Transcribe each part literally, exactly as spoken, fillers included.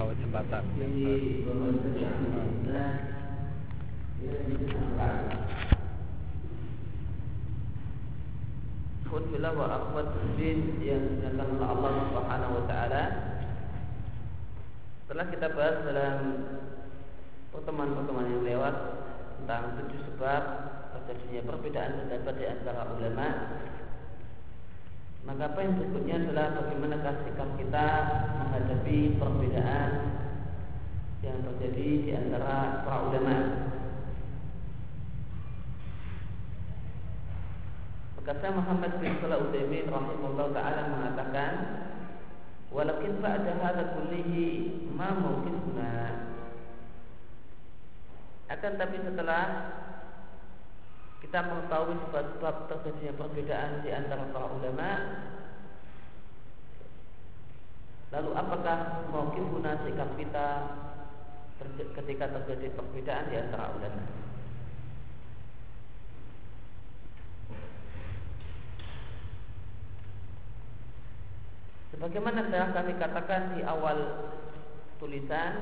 bawah jembatan yang Alhamdulillah wa rahmatullahi yang dinyatakan oleh Allah Subhanahu wa Ta'ala. Telah kita bahas dalam pertemuan-pertemuan yang lewat tentang tujuh sebab terjadinya perbedaan pendapat di antara ulama. Maka poin berikutnya adalah bagaimana sikap kita menghadapi perbedaan yang terjadi di antara para ulama. Kata Muhammad bin Shalih Al-Utsaimin rahimahullah ta'ala mengatakan, walakin ba'da hadza kullihi ma mawqifuna, akan tapi setelah kita mengetahui sebab-sebab terjadinya perbedaan di antara para ulama, lalu apakah mawqifuna sikap kita ketika terjadi perbedaan di antara ulama? Sebagaimana telah kami katakan di awal tulisan,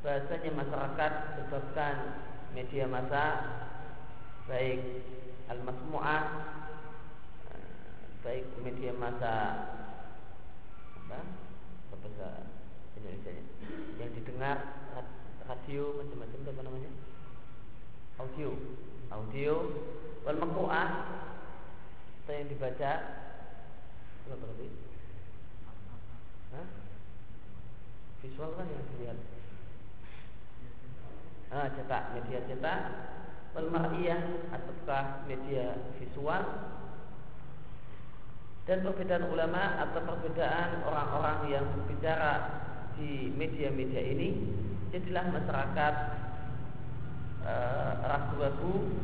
bahasanya masyarakat disebabkan media massa, baik al-masmu'ah, baik media massa apa? Bahasa Indonesia yang didengar, radio, macam-macam apa namanya? Audio, audio, wal-maqru'ah, atau yang dibaca, apa berarti? Hah? Visual kan yang dilihat. Ah, cetak, media cetak, wal mar'iyah ataukah media visual, dan perbedaan ulama atau perbedaan orang-orang yang berbicara di media-media ini. Jadilah masyarakat eh, ragu-ragu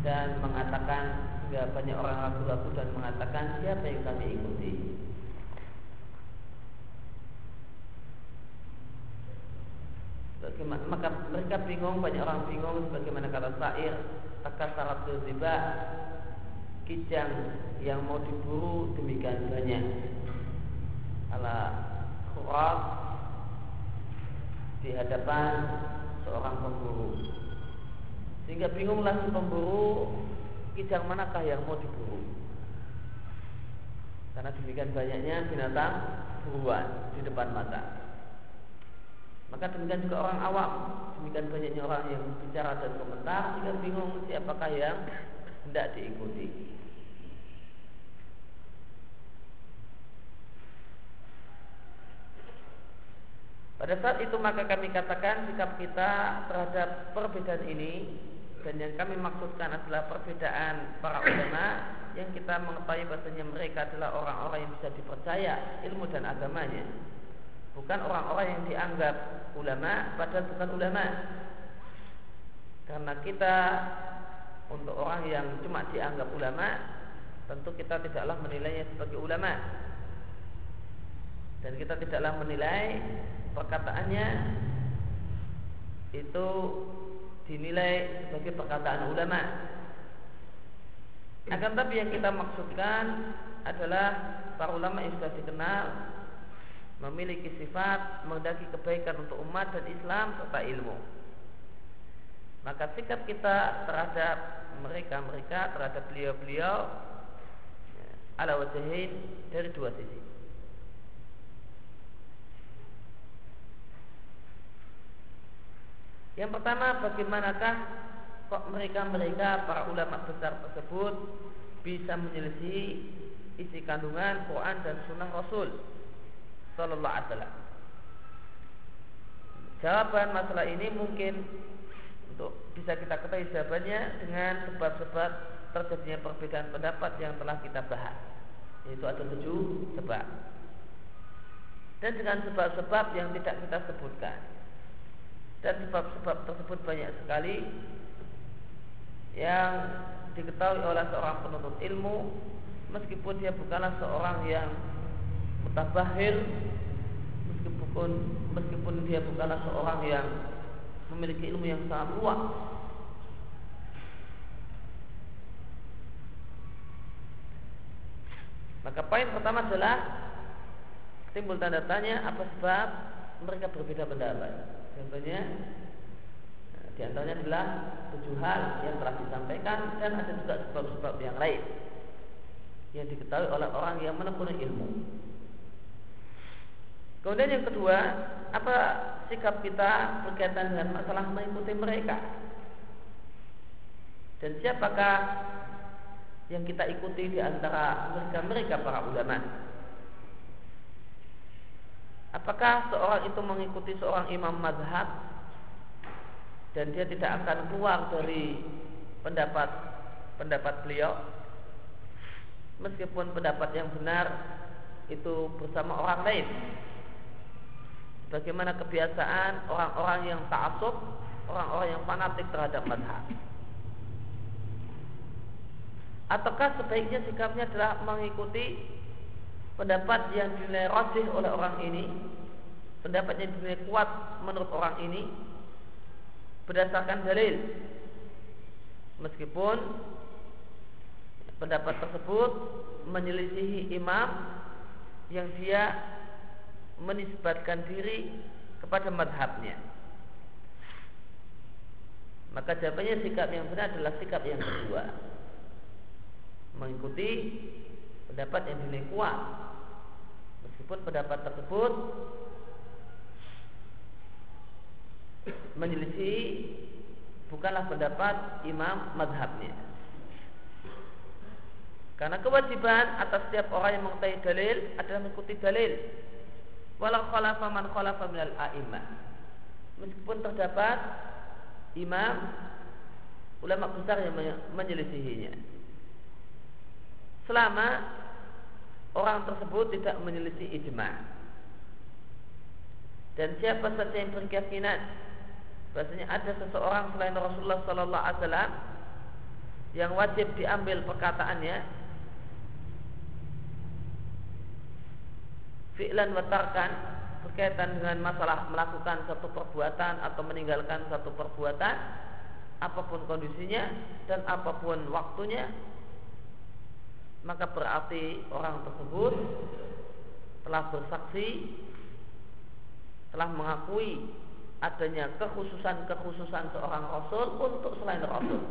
dan mengatakan, ya, banyak orang ragu-ragu dan mengatakan siapa yang kami ikuti. Maka mereka bingung, banyak orang bingung, sebagaimana kata syair, takasaratul ziba, kijang yang mau diburu demikian banyak, ala khuraf, di hadapan seorang pemburu, sehingga bingunglah si pemburu, kijang manakah yang mau diburu, karena demikian banyaknya binatang buruan di depan mata. Maka demikian juga orang awam, demikian banyaknya orang yang bicara dan komentar, sehingga bingung siapakah yang hendak diikuti. Pada saat itu maka kami katakan sikap kita terhadap perbedaan ini, dan yang kami maksudkan adalah perbedaan para ulama yang kita mengetahui bahasanya mereka adalah orang-orang yang bisa dipercaya ilmu dan agamanya, bukan orang-orang yang dianggap ulama padahal bukan ulama. Karena kita untuk orang yang cuma dianggap ulama, tentu kita tidaklah menilainya sebagai ulama, dan kita tidaklah menilai perkataannya itu dinilai sebagai perkataan ulama. Akan tapi yang kita maksudkan adalah para ulama yang sudah dikenal memiliki sifat menghendaki kebaikan untuk umat dan Islam serta ilmu. Maka sikap kita terhadap mereka-mereka, terhadap beliau-beliau, ala wajhain, dari dua sisi. Yang pertama, bagaimanakah kok mereka-mereka para ulama besar tersebut bisa menyelisihi isi kandungan Quran dan Sunnah Rasul Sallallahu Alaihi Wasallam. Jawaban masalah ini mungkin untuk bisa kita ketahui jawabannya dengan sebab-sebab terjadinya perbedaan pendapat yang telah kita bahas, yaitu ada tujuh sebab, dan dengan sebab-sebab yang tidak kita sebutkan. Dan sebab-sebab tersebut banyak sekali yang diketahui oleh seorang penuntut ilmu, meskipun dia bukanlah seorang yang mutabahir, meskipun meskipun dia bukanlah seorang yang memiliki ilmu yang sangat luas. Maka poin pertama adalah timbul tanda tanya, apa sebab mereka berbeda pendapat. Contohnya di antaranya adalah tujuh hal yang telah disampaikan dan ada juga sebab-sebab yang lain yang diketahui oleh orang yang menekuni ilmu. Kemudian yang kedua, apa sikap kita berkaitan dengan masalah mengikuti mereka? Dan siapakah yang kita ikuti di antara mereka-mereka para ulama? Apakah seorang itu mengikuti seorang imam mazhab dan dia tidak akan keluar dari pendapat pendapat beliau, meskipun pendapat yang benar itu bersama orang lain? Bagaimana kebiasaan orang-orang yang ta'assub, orang-orang yang fanatik terhadap mazhab? Ataukah sebaiknya sikapnya adalah mengikuti pendapat yang dinilai rajih oleh orang ini, pendapat yang dinilai kuat menurut orang ini berdasarkan dalil, meskipun pendapat tersebut menyelisihi imam yang dia menisbatkan diri kepada mazhabnya? Maka jawabannya, sikap yang benar adalah sikap yang kedua, mengikuti pendapat yang dinilai kuat, meskipun pendapat tersebut menyelisih bukanlah pendapat imam mazhabnya. Karena kewajiban atas setiap orang yang mengetahui dalil adalah mengikuti dalil, walau khalafa man khalafa minal a'immah, meskipun terdapat imam ulama besar yang menyelisihinya, selama orang tersebut tidak menyelisih ijma'. Dan siapa saja yang berkeyakinan bahasanya ada seseorang selain Rasulullah Sallallahu Alaihi Wasallam yang wajib diambil perkataannya, fi'lan wa tarkan, berkaitan dengan masalah melakukan satu perbuatan atau meninggalkan satu perbuatan, apapun kondisinya dan apapun waktunya, maka berarti orang tersebut telah bersaksi, telah mengakui adanya kekhususan-kekhususan seorang Rasul untuk selain Rasul.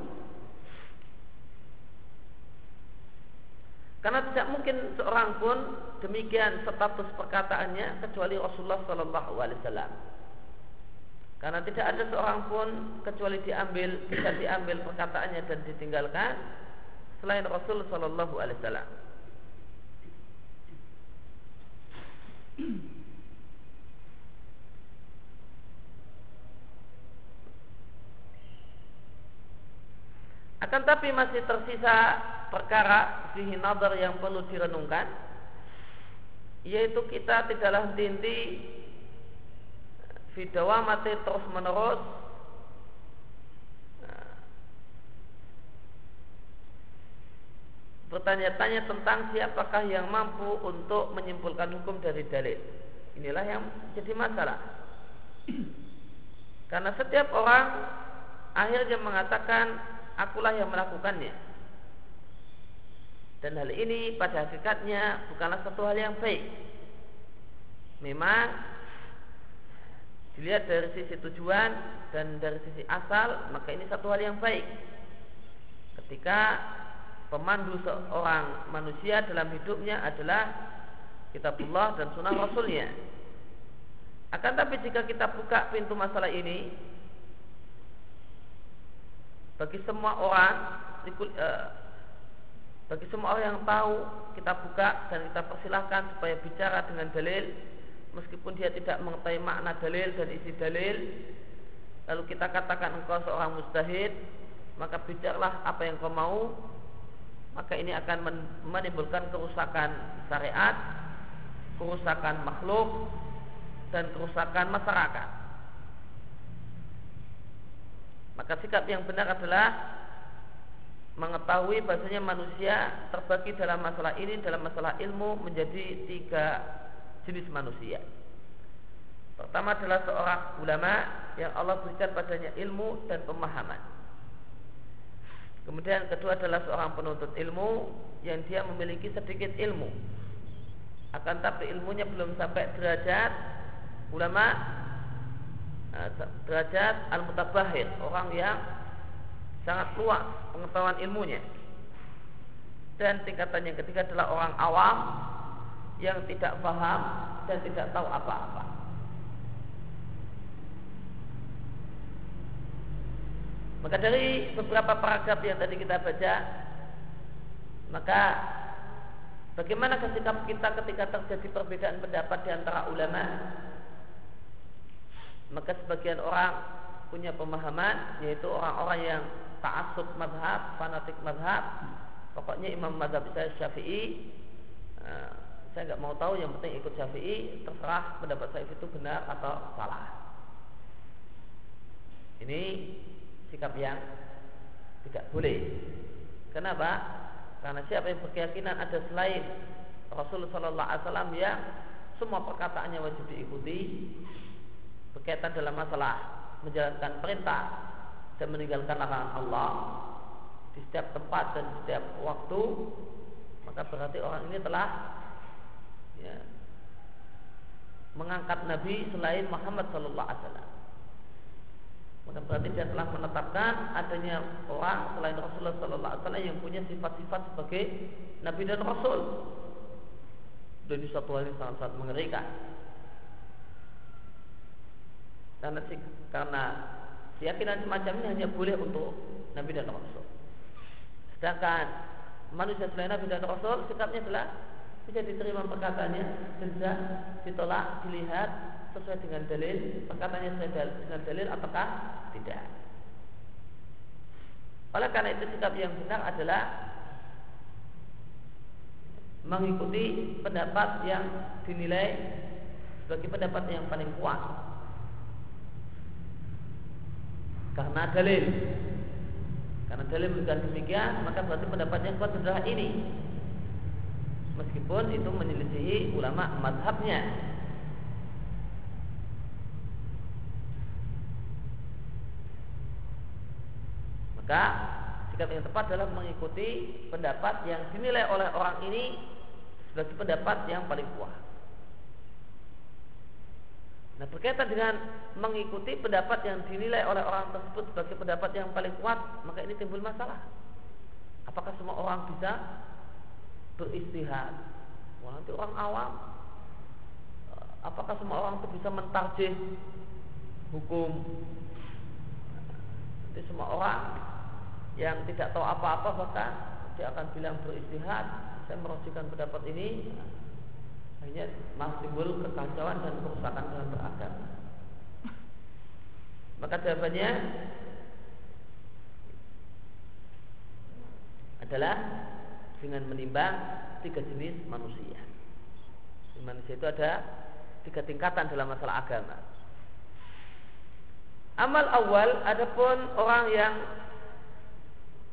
Karena tidak mungkin seorang pun demikian status perkataannya kecuali Rasulullah Sallallahu Alaihi Wasallam. Karena tidak ada seorang pun kecuali diambil bisa diambil perkataannya dan ditinggalkan selain Rasul Sallallahu Alaihi Wasallam. Akan tapi masih tersisa perkara fihi nadhar yang perlu direnungkan, yaitu kita tidaklah henti-henti fi dawamati, terus menerus bertanya-tanya tentang siapakah yang mampu untuk menyimpulkan hukum dari dalil. Inilah yang jadi masalah, karena setiap orang akhirnya mengatakan akulah yang melakukannya, dan hal ini pada hakikatnya bukanlah satu hal yang baik. Memang dilihat dari sisi tujuan dan dari sisi asal, maka ini satu hal yang baik. Ketika pemandu seorang manusia dalam hidupnya adalah kitabullah dan sunnah rasulnya. Akan tapi jika kita buka pintu masalah ini bagi semua orang, bagi semua orang yang tahu, kita buka dan kita persilahkan supaya bicara dengan dalil, meskipun dia tidak mengetahui makna dalil dan isi dalil. Lalu kita katakan engkau seorang mujtahid, maka bicaralah apa yang kau mau. Maka ini akan menimbulkan kerusakan syariat, kerusakan makhluk, dan kerusakan masyarakat. Maka sikap yang benar adalah mengetahui bahasanya manusia terbagi dalam masalah ini, dalam masalah ilmu, menjadi tiga jenis manusia. Pertama adalah seorang ulama yang Allah berikan padanya ilmu dan pemahaman. Kemudian kedua adalah seorang penuntut ilmu yang dia memiliki sedikit ilmu, akan tapi ilmunya belum sampai derajat ulama derajat al-mutabahir, orang yang sangat luas pengetahuan ilmunya. Dan tingkatan yang ketiga adalah orang awam yang tidak paham dan tidak tahu apa-apa. Maka dari beberapa paragraf yang tadi kita baca, maka bagaimana sikap kita ketika terjadi perbedaan pendapat di antara ulama? Maka sebagian orang punya pemahaman, yaitu orang-orang yang ta'assub mazhab, fanatik mazhab. Pokoknya imam mazhab saya Syafi'i, saya nggak mau tahu, yang penting ikut Syafi'i, terserah pendapat saya itu benar atau salah. Ini sikap yang tidak boleh. Kenapa? Karena siapa yang berkeyakinan ada selain Rasulullah Sallallahu Alaihi Wasallam yang semua perkataannya wajib diikuti berkaitan dalam masalah menjalankan perintah dan meninggalkan larangan Allah di setiap tempat dan di setiap waktu, maka berarti orang ini telah ya, mengangkat Nabi selain Muhammad Sallallahu Alaihi Wasallam. Maka berarti dia telah menetapkan adanya orang selain Rasulullah Sallallahu Alaihi Wasallam yang punya sifat-sifat sebagai Nabi dan Rasul. Jadi satu hal yang sangat-sangat mengerikan. Karena, karena keyakinan semacam ini hanya boleh untuk Nabi dan Rasul. Sedangkan manusia selain Nabi dan Rasul sikapnya adalah bisa diterima perkataannya dan bisa ditolak, dilihat sesuai dengan dalil, perkataannya sesuai dengan dalil ataukah tidak. Oleh karena itu sikap yang benar adalah mengikuti pendapat yang dinilai sebagai pendapat yang paling kuat karena dalil. Karena dalil bukan demikian, maka berarti pendapat yang kuat adalah ini, meskipun itu menyelisihi ulama mazhabnya. Maka sikap yang tepat adalah mengikuti pendapat yang dinilai oleh orang ini sebagai pendapat yang paling kuat. Nah, berkaitan dengan mengikuti pendapat yang dinilai oleh orang tersebut sebagai pendapat yang paling kuat, maka ini timbul masalah. Apakah semua orang bisa beristihad? Wah, nanti orang awam. Apakah semua orang itu bisa mentarjih hukum? Nanti semua orang yang tidak tahu apa-apa bahkan dia akan bilang beristihad, saya merujukkan pendapat ini, akhirnya malah timbul kekacauan dan kerusakan dalam beragama. Maka jawabannya adalah dengan menimbang tiga jenis manusia. Di manusia itu ada tiga tingkatan dalam masalah agama. Amal awal, adapun orang yang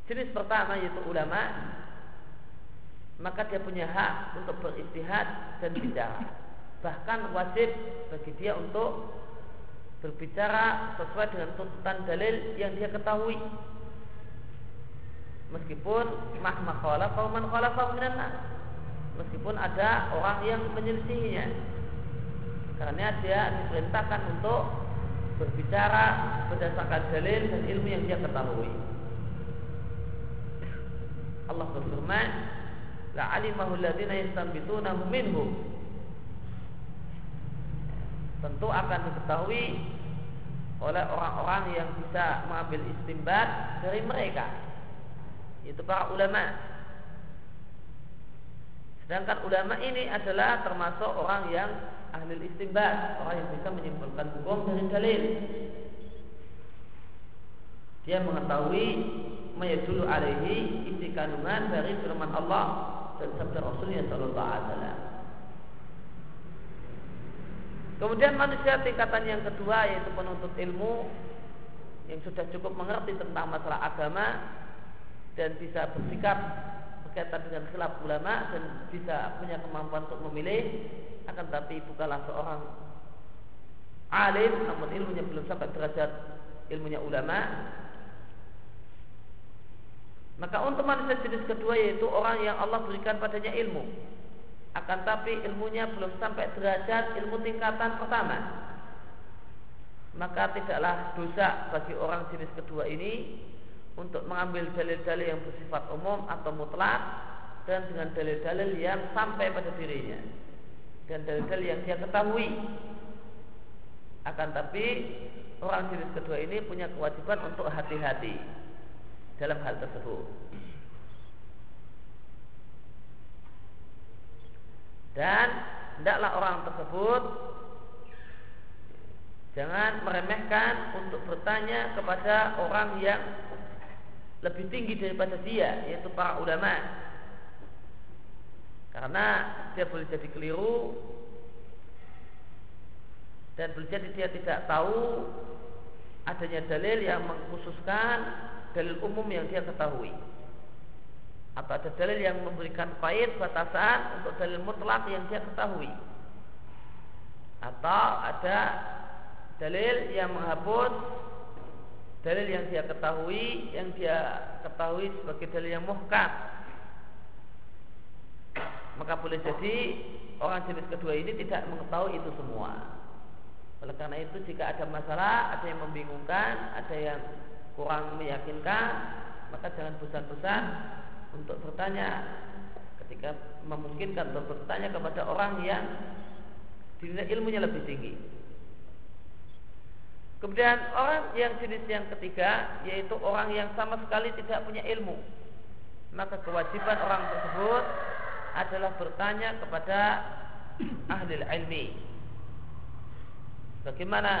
jenis pertama yaitu ulama, maka dia punya hak untuk beristihad dan bicara. Bahkan wajib bagi dia untuk berbicara sesuai dengan tuntutan dalil yang dia ketahui, meskipun mahma khalafa man khalafa minan nas, meskipun ada orang yang menyelisihinya, karena dia diperintahkan untuk berbicara berdasarkan dalil dan ilmu yang dia ketahui. Allah berfirman, la'alimahu alladziina yastanbitunahu minhum. Tentu akan diketahui oleh orang-orang yang bisa mengambil istinbat dari mereka, itu para ulama. Sedangkan ulama ini adalah termasuk orang yang ahli istinbat, orang yang bisa menyimpulkan hukum dari dalil. Dia mengetahui mayadulu alaihi istikanuman dari firman Allah dan sabda Rasulnya Sallallahu Alaihi Wasallam. Kemudian manusia tingkatan yang kedua yaitu penuntut ilmu yang sudah cukup mengerti tentang masalah agama dan bisa bersikap berkaitan dengan khilaf ulama dan bisa punya kemampuan untuk memilih, akan tapi bukanlah seorang alim namun ilmunya belum sampai derajat ilmunya ulama. Maka untuk manusia jenis kedua yaitu orang yang Allah berikan padanya ilmu, akan tapi ilmunya belum sampai derajat ilmu tingkatan pertama. maka tidaklah dosa bagi orang jenis kedua ini untuk mengambil dalil-dalil yang bersifat umum atau mutlak dan dengan dalil-dalil yang sampai pada dirinya dan dalil-dalil yang dia ketahui. Akan tapi orang jenis kedua ini punya kewajiban untuk hati-hati dalam hal tersebut. Dan hendaklah orang tersebut jangan meremehkan untuk bertanya kepada orang yang lebih tinggi daripada dia, yaitu para ulama. Karena dia boleh jadi keliru dan boleh jadi dia tidak tahu adanya dalil yang mengkhususkan dalil umum yang dia ketahui, atau ada dalil yang memberikan pahit batasan untuk dalil mutlak yang dia ketahui, atau ada dalil yang menghapus dalil yang dia ketahui yang dia ketahui sebagai dalil yang muhkam. Maka boleh jadi orang jenis kedua ini tidak mengetahui itu semua. Oleh karena itu, jika ada masalah, ada yang membingungkan, ada yang kurang meyakinkan, maka jangan bosan-bosan untuk bertanya, ketika memungkinkan untuk bertanya kepada orang yang dinilai ilmunya lebih tinggi. Kemudian orang yang jenis yang ketiga, yaitu orang yang sama sekali tidak punya ilmu, maka kewajiban orang tersebut adalah bertanya kepada ahlil ilmi. Bagaimana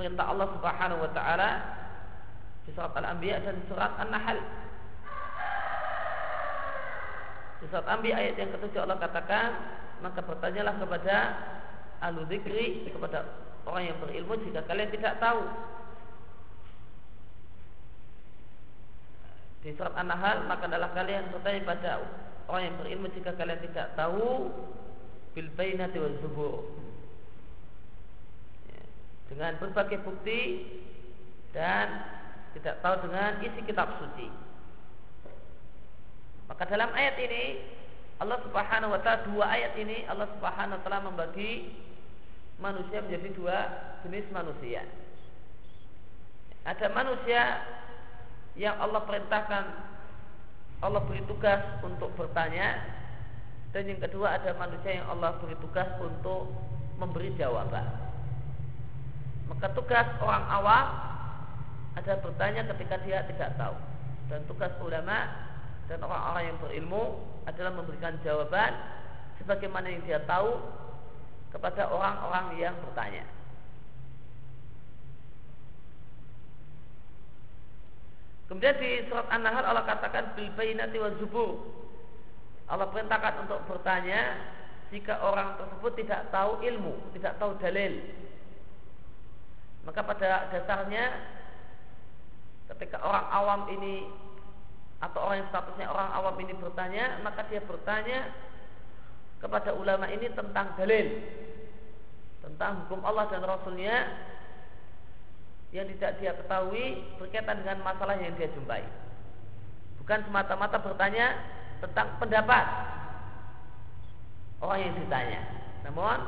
perintah Allah Subhanahu wa ta'ala di surat Al-Anbiya dan surat An-Nahl. Di surat Anbiya ayat yang ketujuh Allah katakan, maka bertanyalah kepada ahlu dzikri, kepada orang yang berilmu jika kalian tidak tahu. Di surat An-Nahl, maka adalah kalian bertanya pada orang yang berilmu jika kalian tidak tahu bil bainati waz zubur, dengan berbagai bukti dan tidak tahu dengan isi kitab suci. Maka dalam ayat ini Allah Subhanahu wa ta'ala, dua ayat ini Allah Subhanahu wa ta'ala membagi manusia menjadi dua jenis manusia. Ada manusia yang Allah perintahkan, Allah beri tugas untuk bertanya, dan yang kedua ada manusia yang Allah beri tugas untuk memberi jawaban. Maka tugas orang awam ada bertanya ketika dia tidak tahu, dan tugas ulama dan orang-orang yang berilmu adalah memberikan jawaban sebagaimana yang dia tahu kepada orang-orang yang bertanya. Kemudian di surat An-Nahl Allah katakan bil bainati waz zubur. Allah perintahkan untuk bertanya jika orang tersebut tidak tahu ilmu, tidak tahu dalil. Maka pada dasarnya ketika orang awam ini atau orang yang statusnya orang awam ini bertanya, maka dia bertanya kepada ulama ini tentang dalil, tentang hukum Allah dan Rasulnya yang tidak dia ketahui berkaitan dengan masalah yang dia jumpai. Bukan semata-mata bertanya tentang pendapat orang yang ditanya, namun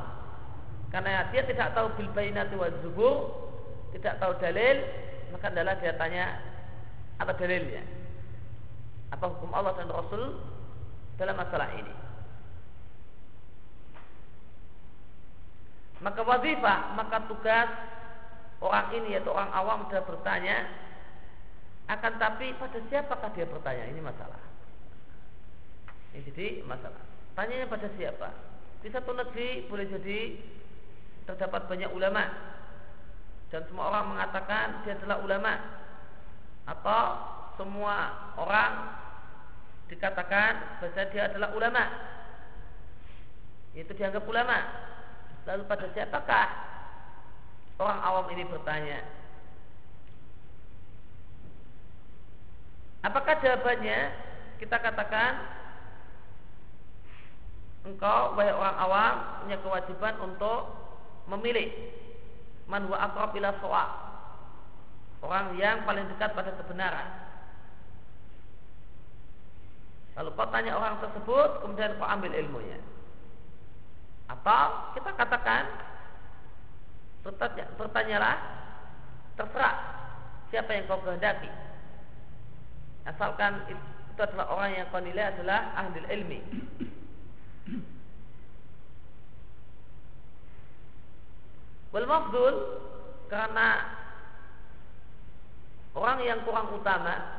karena dia tidak tahu bil bainati waz zubur, tidak tahu dalil, maka adalah dia tanya apa dalilnya, apa hukum Allah dan Rasul dalam masalah ini. Maka wazifah, maka tugas orang ini yaitu orang awam sudah bertanya. Akan tapi pada siapakah dia bertanya, ini masalah. Ini jadi masalah. Tanyanya pada siapa? Di satu negeri boleh jadi terdapat banyak ulama dan semua orang mengatakan dia adalah ulama, atau semua orang dikatakan bahwa dia adalah ulama, itu dianggap ulama. Lalu pada siapakah orang awam ini bertanya? Apakah jawabannya? Kita katakan engkau wahai orang awam punya kewajiban untuk memilih man huwa aqrab ila shawab, orang yang paling dekat pada kebenaran. Lalu kau tanya orang tersebut, kemudian kau ambil ilmunya. Atau kita katakan bertanya, bertanyalah, terserah siapa yang kau kehendaki, asalkan itu adalah orang yang kau nilai adalah ahli ilmi. Wal mafdul, karena orang yang kurang utama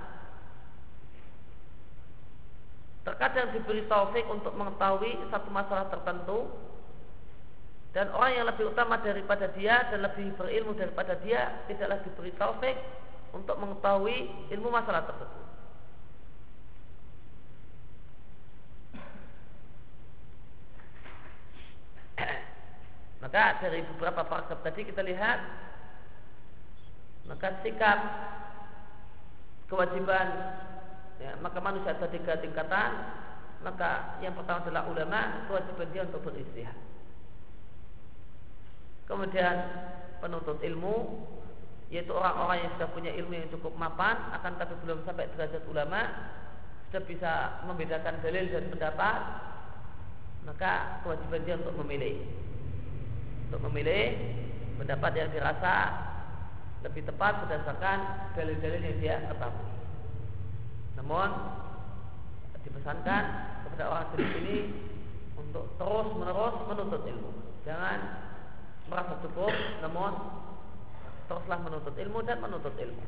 terkadang diberi taufik untuk mengetahui satu masalah tertentu, dan orang yang lebih utama daripada dia dan lebih berilmu daripada dia tidaklah diberi taufik untuk mengetahui ilmu masalah tersebut. Maka dari beberapa paragraf tadi kita lihat, maka sikap kewajiban, ya, maka manusia ada tiga tingkatan. Maka yang pertama adalah ulama, kewajiban dia untuk beristihad. Kemudian penuntut ilmu, yaitu orang-orang yang sudah punya ilmu yang cukup mapan, akan tapi belum sampai derajat ulama, sudah bisa membedakan dalil dan pendapat, maka kewajiban dia untuk memilih, untuk memilih pendapat yang dirasa lebih tepat berdasarkan dalil-dalil yang dia ketahui. Namun dipesankan kepada orang jenis ini untuk terus menerus menuntut ilmu, jangan merasa cukup, namun teruslah menuntut ilmu dan menuntut ilmu.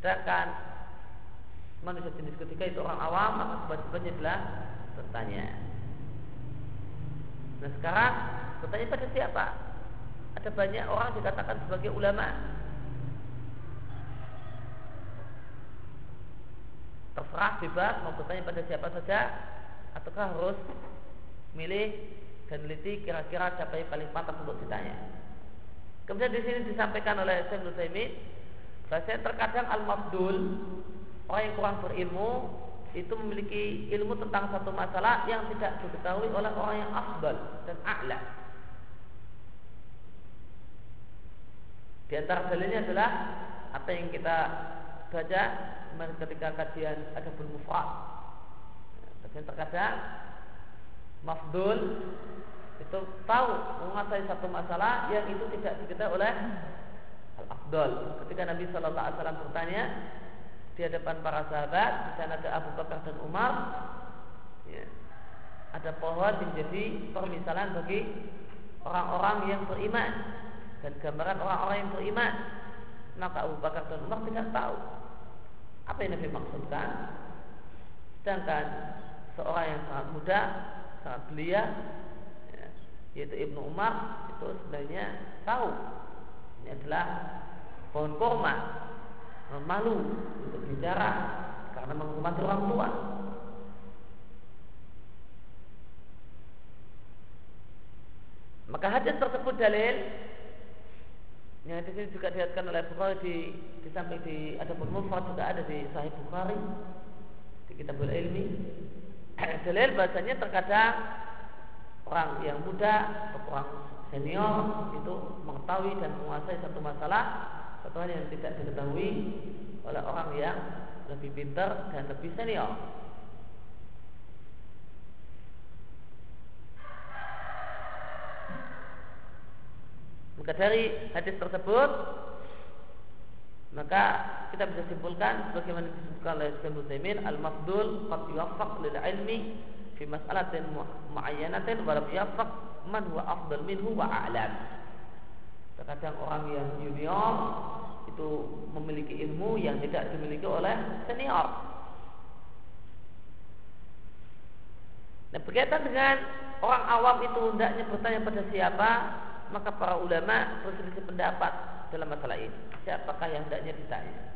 Sedangkan manusia jenis ketiga itu orang awam, maka kewajibannya adalah bertanya. Nah sekarang bertanya pada siapa? Ada banyak orang dikatakan sebagai ulama. Terserah, bebas mau bertanya pada siapa saja, ataukah harus milih dan neliti kira-kira siapa yang paling pantas untuk ditanya. Kemudian di sini disampaikan oleh Syekh Ibnu Utsaimin, bahasanya terkadang al-mafdul, orang yang kurang berilmu, itu memiliki ilmu tentang satu masalah yang tidak diketahui oleh orang yang afdal dan a'la. Di antara dalilnya adalah apa yang kita baca ketika kajian Adabul Mufrad. Kajian terkadang mafdul itu tahu menguasai satu masalah yang itu tidak diketahui oleh al-afdal. Ketika Nabi Sallallahu Alaihi Wasallam bertanya di hadapan para sahabat, di sana ada Abu Bakar dan Umar, ya, ada pohon menjadi permisalan bagi orang-orang yang beriman dan gambaran orang-orang yang beriman. Maka Abu Bakar dan Umar tidak tahu apa yang Nabi maksudkan. Sedangkan seorang yang sangat muda, sangat belia, ya, yaitu Ibnu Umar, itu sebenarnya tahu ini adalah pohon kurma, malu untuk bicara karena menghormati orang tua. Maka hadis tersebut dalil yang di sini juga dilihatkan oleh Bukhari, di, di samping di Adabul Mufrad juga ada di Sahih Bukhari, di Kitabul Ilmi. Dalil bahasanya terkadang orang yang muda atau orang senior itu mengetahui dan menguasai satu masalah, satu hal yang tidak diketahui oleh orang yang lebih pintar dan lebih senior. Maka dari hadis tersebut, maka kita bisa simpulkan sebagaimana disebutkan oleh Syekh Ibnu Utsaimin, al-mafdul qad yuwaffaq lil ilmi fi mas'alatin muayyanatin wa lam yuwaffaq man huwa afdal minhu wa a'lam. Terkadang orang yang junior itu memiliki ilmu yang tidak dimiliki oleh senior. Nah, berkaitan dengan orang awam itu hendaknya bertanya pada siapa, maka para ulama berselisih pendapat dalam masalah ini, siapakah yang hendaknya ditanya.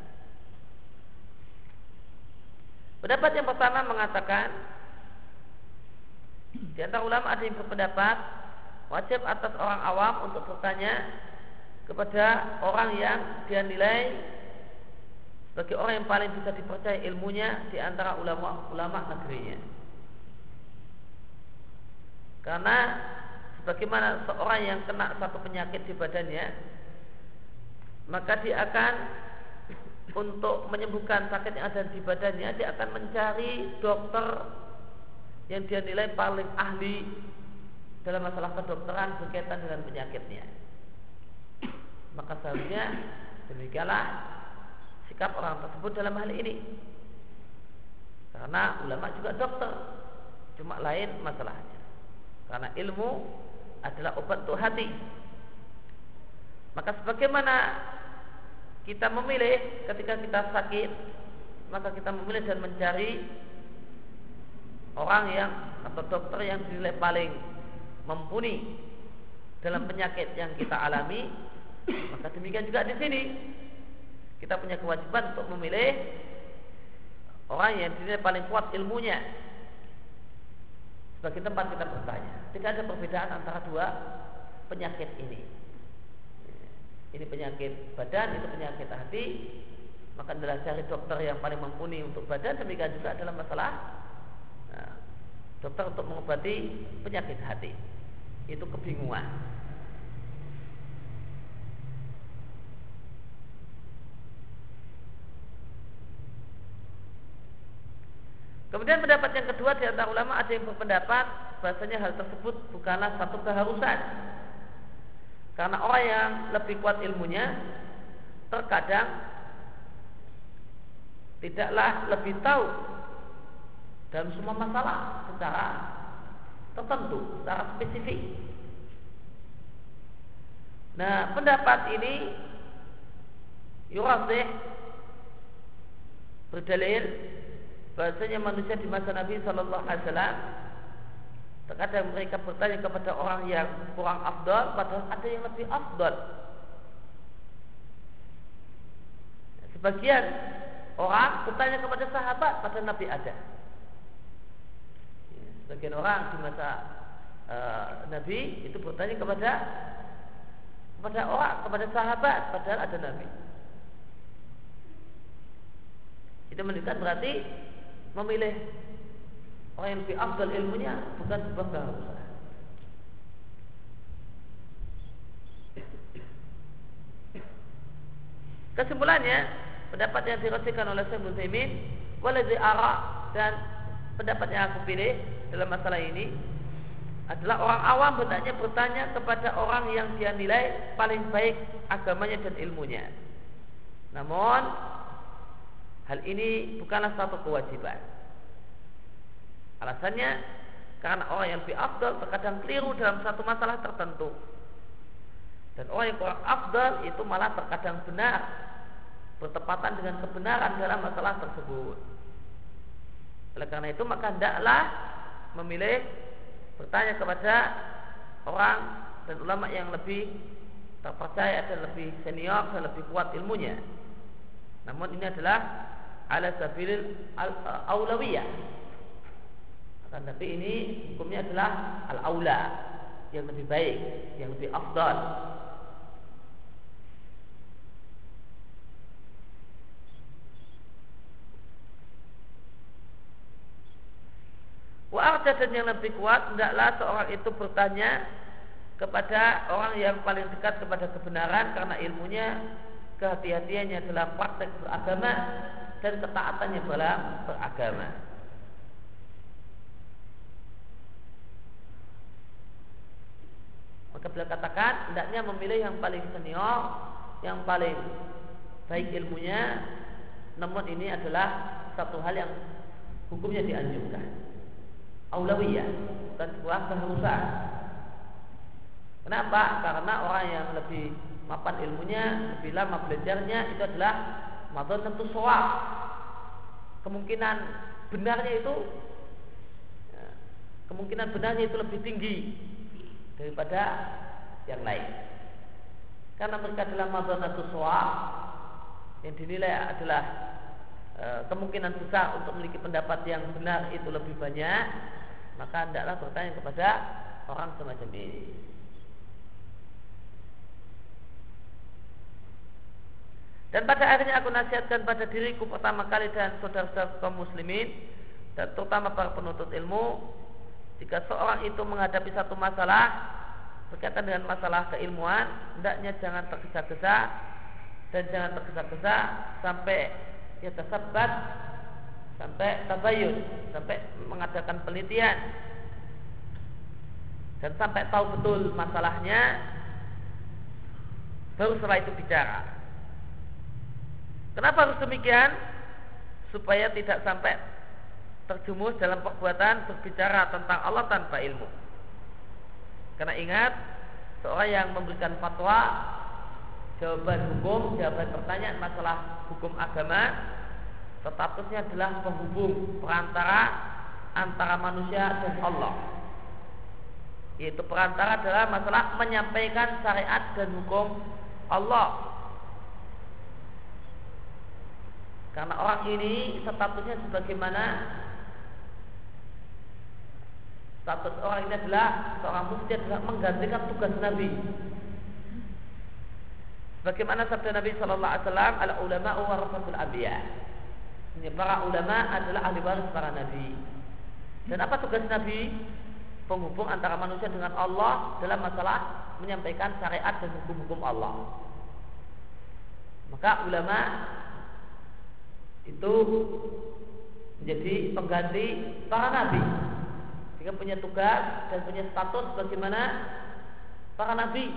Pendapat yang pertama mengatakan, di antara ulama ada yang berpendapat wajib atas orang awam untuk bertanya kepada orang yang dia nilai sebagai orang yang paling bisa dipercaya ilmunya di antara ulama-ulama negerinya. Karena bagaimana seorang yang kena satu penyakit di badannya, maka dia akan untuk menyembuhkan sakit yang ada di badannya, dia akan mencari dokter yang dia nilai paling ahli dalam masalah kedokteran berkaitan dengan penyakitnya. Maka seharusnya demikianlah sikap orang tersebut dalam hal ini. Karena ulama juga dokter, cuma lain masalahnya. Karena ilmu adalah obat untuk hati. Maka sebagaimana kita memilih ketika kita sakit, maka kita memilih dan mencari orang yang atau dokter yang dinilai paling mumpuni dalam penyakit yang kita alami. Maka demikian juga di sini kita punya kewajiban untuk memilih orang yang dinilai paling kuat ilmunya sebagai tempat kita bertanya. Tidak ada perbedaan antara dua penyakit ini. Ini penyakit badan, itu penyakit hati. Maka adalah cari dokter yang paling mumpuni untuk badan. Demikian juga dalam masalah nah, dokter untuk mengobati penyakit hati. Itu kebingungan. Kemudian pendapat yang kedua di antara ulama ada yang berpendapat bahasanya hal tersebut bukanlah satu keharusan. Karena orang yang lebih kuat ilmunya terkadang tidaklah lebih tahu dalam semua masalah secara tertentu, secara spesifik. Nah, pendapat ini yurasih berdalil bahasanya manusia di masa Nabi Sallallahu Alaihi Wasallam terkadang mereka bertanya kepada orang yang kurang afdal, padahal ada yang lebih afdal. Sebagian orang bertanya kepada sahabat, padahal Nabi ada. Sebagian orang di masa uh, Nabi itu bertanya kepada kepada orang, kepada sahabat, padahal ada Nabi. Itu menunjukkan berarti memilih orang yang lebih afdal ilmunya bukan sebuah keharusan. Kesimpulannya, pendapat yang dirasikan oleh Syekh Ibnu Utsaimin waladzi ara, dan pendapat yang aku pilih dalam masalah ini adalah orang awam hendaknya bertanya kepada orang yang dia nilai paling baik agamanya dan ilmunya. Namun hal ini bukanlah satu kewajiban. Alasannya karena orang yang lebih afdal terkadang keliru dalam satu masalah tertentu, dan orang yang kurang afdal itu malah terkadang benar, bertepatan dengan kebenaran dalam masalah tersebut. Oleh karena itu maka hendaklah memilih bertanya kepada orang dan ulama yang lebih terpercaya dan lebih senior dan lebih kuat ilmunya. Namun ini adalah ala sabilil aulawiyah. Tapi ini hukumnya adalah al-aula, yang lebih baik, yang lebih afdal. Wa arja, dan yang lebih kuat hendaklah seorang itu bertanya kepada orang yang paling dekat kepada kebenaran, karena ilmunya, kehati-hatiannya dalam praktek beragama, dan ketaatannya dalam beragama. Maka beliau katakan hendaknya memilih yang paling senior, yang paling baik ilmunya. Namun ini adalah satu hal yang hukumnya dianjurkan. Aulawiyah, bukan sebuah keharusan. Kenapa? Karena orang yang lebih mapan ilmunya, lebih lama belajarnya, itu adalah madon tentu soal. Kemungkinan benarnya itu, kemungkinan benarnya itu lebih tinggi daripada yang lain, karena mereka adalah madhanatus suwab yang dinilai adalah e, kemungkinan besar untuk memiliki pendapat yang benar itu lebih banyak. Maka hendaklah bertanya kepada orang semacam ini. Dan pada akhirnya aku nasihatkan pada diriku pertama kali dan saudara-saudara kaum muslimin, dan terutama para penuntut ilmu, jika seorang itu menghadapi satu masalah berkaitan dengan masalah keilmuan, hendaknya jangan tergesa-gesa dan jangan tergesa-gesa sampai ya tasabbat, sampai tabayun, sampai mengadakan penelitian. dan sampai tahu betul masalahnya, baru setelah itu bicara. Kenapa harus demikian? Supaya tidak sampai terjumus dalam perbuatan berbicara tentang Allah tanpa ilmu. Karena ingat, seorang yang memberikan fatwa, jawaban hukum, jawaban pertanyaan masalah hukum agama, statusnya adalah penghubung, perantara antara manusia dan Allah. Yaitu perantara adalah masalah menyampaikan syariat dan hukum Allah. Karena orang ini statusnya sebagaimana status orang ini adalah seorang mufti, adalah menggantikan tugas Nabi. Bagaimana sabda Nabi Sallallahu Alaihi Wasallam, al ulama warasatul anbiya. Para ulama adalah ahli waris para nabi. Dan apa tugas Nabi? Penghubung antara manusia dengan Allah dalam masalah menyampaikan syariat dan hukum-hukum Allah. Maka ulama itu menjadi pengganti para nabi. Mereka punya tugas dan punya status bagaimana para nabi.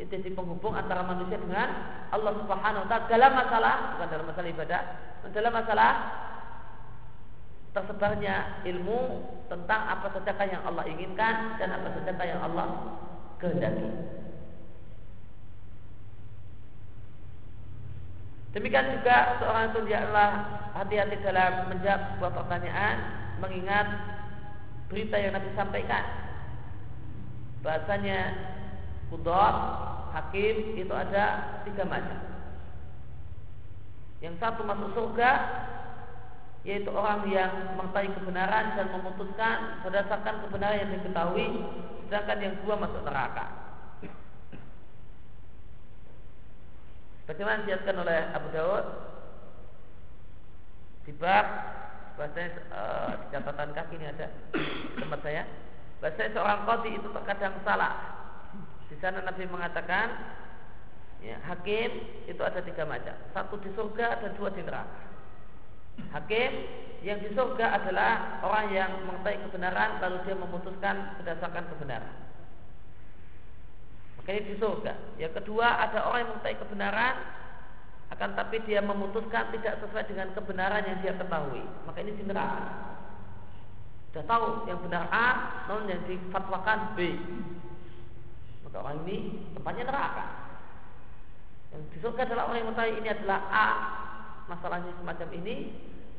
Itu jadi penghubung antara manusia dengan Allah Subhanahu wa ta'ala dalam masalah, bukan dalam masalah ibadah, dalam masalah tersebarnya ilmu tentang apa saja yang Allah inginkan dan apa saja yang Allah kehendaki. Demikian juga seorang itu hendaklah hati-hati dalam menjawab sebuah pertanyaan, mengingat berita yang Nabi sampaikan. Bahasanya qudhat, hakim itu ada tiga macam. Yang satu masuk surga, yaitu orang yang mengetahui kebenaran dan memutuskan berdasarkan kebenaran yang diketahui, sedangkan yang kedua masuk neraka. Bagaimana dijelaskan oleh Abu Daud di bab bahasanya uh, di catatan kaki ini ada tempat saya. Bahasanya seorang qadhi itu terkadang salah. Di sana Nabi mengatakan, ya, hakim itu ada tiga macam. Satu di surga dan dua di neraka. Hakim yang di surga adalah orang yang mengetahui kebenaran lalu dia memutuskan berdasarkan kebenaran. Makanya di surga. Yang kedua ada orang yang mengetahui kebenaran, akan tapi dia memutuskan tidak sesuai dengan kebenaran yang dia ketahui. Maka ini di neraka. Sudah tahu yang benar A, namun yang difatwakan B. Maka orang ini tempatnya neraka. Yang di surga adalah orang yang mengetahui ini adalah A, masalahnya semacam ini,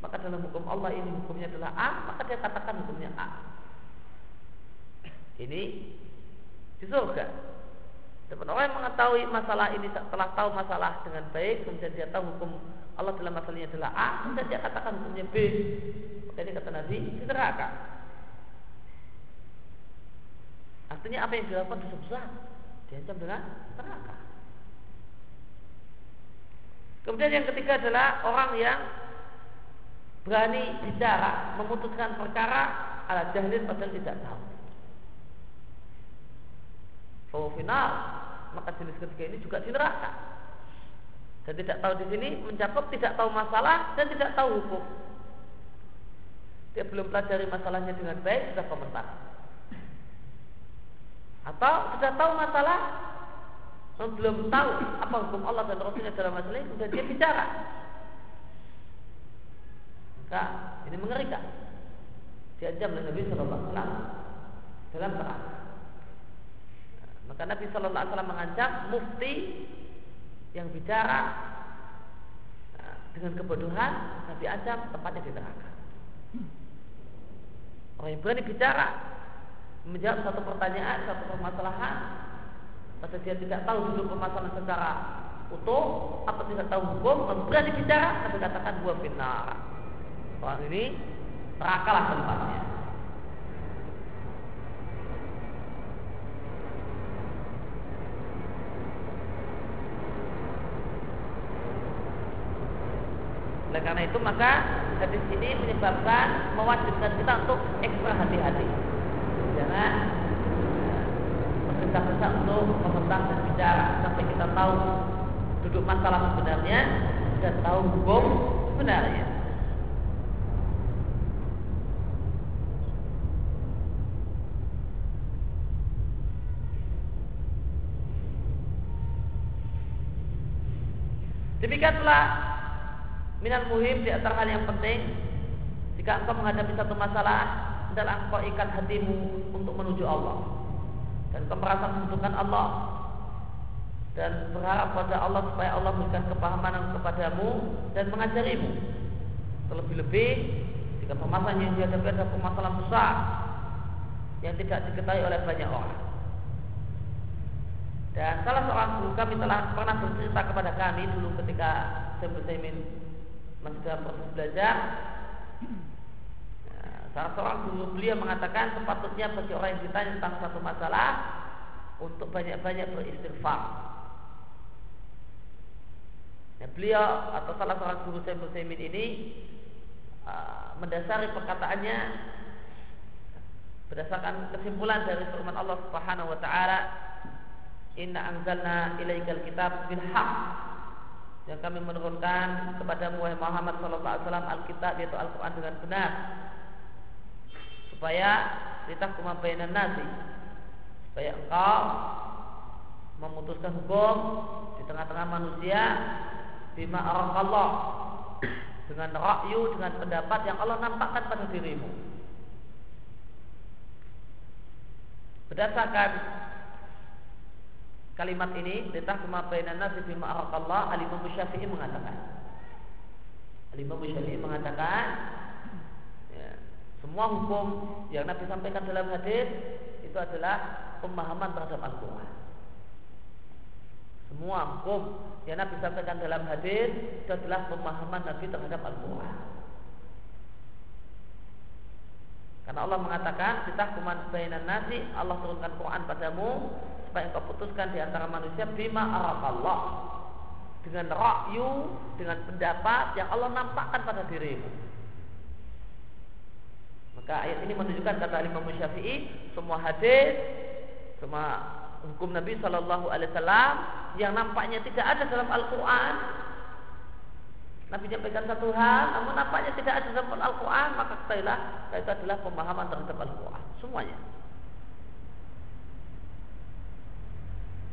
maka dalam hukum Allah ini hukumnya adalah A, maka dia katakan hukumnya A. Ini di surga. Dan orang yang mengetahui masalah ini setelah tahu masalah dengan baik, kemudian dia tahu hukum Allah dalam masalahnya adalah A, kemudian dia katakan hukumnya B, maka dia kata Nabi di neraka. Artinya apa yang dilakukan dosa besar, diancam dengan neraka. Kemudian yang ketiga adalah orang yang berani bicara, memutuskan perkara ala jahilin padahal tidak tahu. Bahwa final, maka jenis ketiga ini juga di neraka. Dan tidak tahu di sini mencakup tidak tahu masalah dan tidak tahu hukum. Dia belum pelajari masalahnya dengan baik, sudah komentar. Atau sudah tahu masalah, belum tahu apa hukum Allah dan Rasulnya dalam masalah ini, kemudian dia bicara. Maka ini mengerikan. Diancam oleh Nabi Sallallahu Alaihi Wasallam dalam perang. Maka Nabi Sallallahu Alaihi Wasallam mengancam mufti yang bicara dengan kebodohan. Nabi ancam tempatnya di neraka. Orang yang berani bicara, menjawab satu pertanyaan, satu permasalahan, masa dia tidak tahu dulu permasalahan secara utuh, apa tidak tahu hukum, lalu berani bicara, tapi katakan gua benar. Orang ini terakalah tempatnya. Oleh karena itu maka dari sini menyebabkan mewajibkan kita untuk ekstra hati-hati. Jangan berkesah-kesah untuk komentar dan bicara sampai kita tahu duduk masalah sebenarnya dan tahu hukum sebenarnya. Demikian pula minal muhim, di antara hal yang penting, jika engkau menghadapi satu masalah, adalah engkau ikat hatimu untuk menuju Allah, dan engkau merasa membutuhkan Allah, dan berharap pada Allah supaya Allah memberikan kepahaman kepadamu dan mengajarimu. Terlebih-lebih jika permasalahan yang dihadapi adalah permasalahan besar yang tidak diketahui oleh banyak orang. Dan salah seorang guru kami telah pernah bercerita kepada kami dulu ketika saya bertemu masih dalam proses belajar. Nah, salah seorang guru beliau mengatakan, sepatutnya bagi orang yang ditanya tentang satu masalah untuk banyak-banyak beristighfar. Nah, beliau atau salah seorang guru Syaikhul Utsaimin ini uh, mendasari perkataannya berdasarkan kesimpulan dari firman Allah Subhanahu wa taala, "Inna anzalna ilaikal kitab bil haqq." Yang kami menurunkan kepada Muhammad sallallahu alaihi wasallam Alkitab, yaitu Al-Qur'an, dengan benar, supaya litahkuma bainan nasi, supaya engkau memutuskan hukum di tengah-tengah manusia, bima arakallah, dengan rakyu, dengan pendapat yang Allah nampakkan pada dirimu. Berdasarkan kalimat ini, litahkuma bainan nasi bima arakallah, Al-Imam Syafi'i mengatakan Al-Imam Syafi'i mengatakan ya, semua hukum yang Nabi sampaikan dalam hadis itu adalah pemahaman terhadap Al-Quran. Semua hukum yang Nabi sampaikan dalam hadis itu adalah pemahaman Nabi terhadap Al-Quran. Karena Allah mengatakan, litahkuma bainan nasi, Allah turunkan Quran padamu supaya engkau putuskan di antara manusia, bima arakallah, dengan rakyu, dengan pendapat yang Allah nampakkan pada dirimu. Maka ayat ini menunjukkan, kata Imam Syafi'i, semua hadis, semua hukum Nabi Sallallahu Alaihi Wasallam yang nampaknya tidak ada dalam Al-Quran, Nabi menyampaikan satu hal namun nampaknya tidak ada dalam Al-Quran, maka ketahuilah itu adalah pemahaman terhadap Al-Quran semuanya.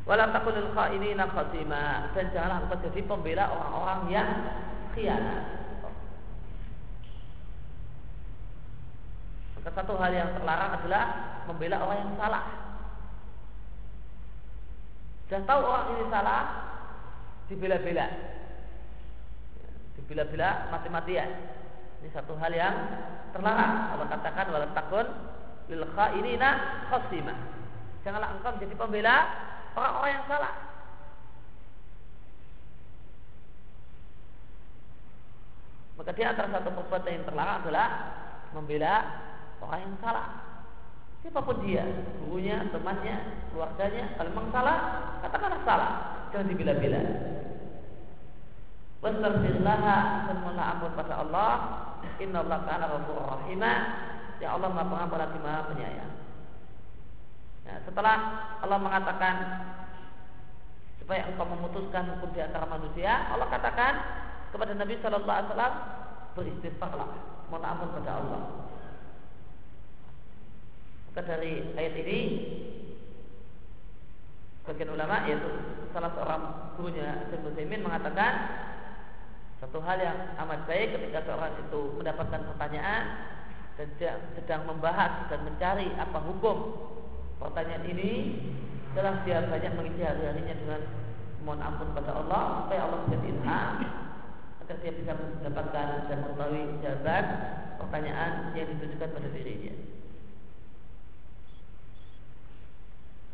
Wala taqulil khainina khatima, dan janganlah engkau jadi pembela orang-orang yang khianat. Maka satu hal yang terlarang adalah membela orang yang salah. Sudah tahu orang ini salah, dibela-bela, dibela-bela mati-matian. Ini satu hal yang terlarang. Allah katakan, wala taqulil khainina khatima, janganlah engkau menjadi pembela orang-orang yang salah. Maka di antara satu perbuatan yang terlarang adalah membela orang yang salah, siapapun dia, gurunya, temannya, keluarganya. Kalau memang salah, katakanlah salah, jangan dibela-bela. Wastaghfirullah, dan mohonlah ampun pada Allah, innallaha kana ghafurur rahim, ya Allah Maha Pengampun lagi Maha Penyayang. Nah, setelah Allah mengatakan supaya engkau memutuskan hukum di antara manusia, Allah katakan kepada Nabi Sallallahu Alaihi Wasallam, beristighfarlah, mohon ampun kepada Allah. Maka dari ayat ini sebagian ulama, yaitu salah seorang gurunya Syaikhul Utsaimin, mengatakan satu hal yang amat baik ketika seorang itu mendapatkan pertanyaan dan sedang membahas dan mencari apa hukum pertanyaan ini, setelah dia banyak mengisi hari-harinya dengan mohon ampun pada Allah, supaya Allah memberi ilham agar dia bisa mendapatkan dan mengetahui jawaban pertanyaan yang ditujukan pada dirinya.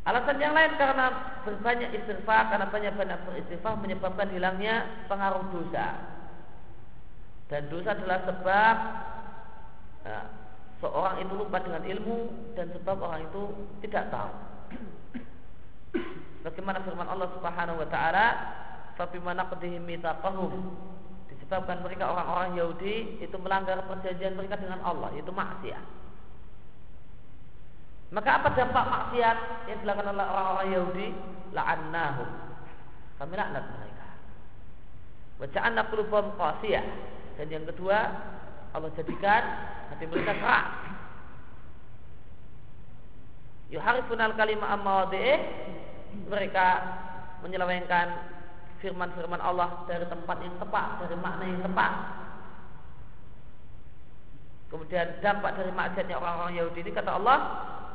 Alasan yang lain karena berbanyak istighfar, karena banyak-banyak beristighfar menyebabkan hilangnya pengaruh dosa. Dan dosa adalah sebab nah, seorang itu lupa dengan ilmu, dan sebab orang itu tidak tahu. Bagaimana firman Allah Subhanahu wa taala, "Fa bima naqdihim mitsaqahum", disebabkan mereka orang-orang Yahudi itu melanggar perjanjian mereka dengan Allah, yaitu maksiat. Maka apa dampak maksiat yang dilakukan oleh orang-orang Yahudi? La'annahum, kami laknat mereka. Wa ja'alna qulubahum qasiyah, dan yang kedua Allah jadikan hati mereka keras. Yuharifunal kalimah ammawadih, mereka menyelewengkan firman-firman Allah dari tempat yang tepat, dari makna yang tepat. Kemudian dampak dari maksiatnya orang-orang Yahudi ini, kata Allah,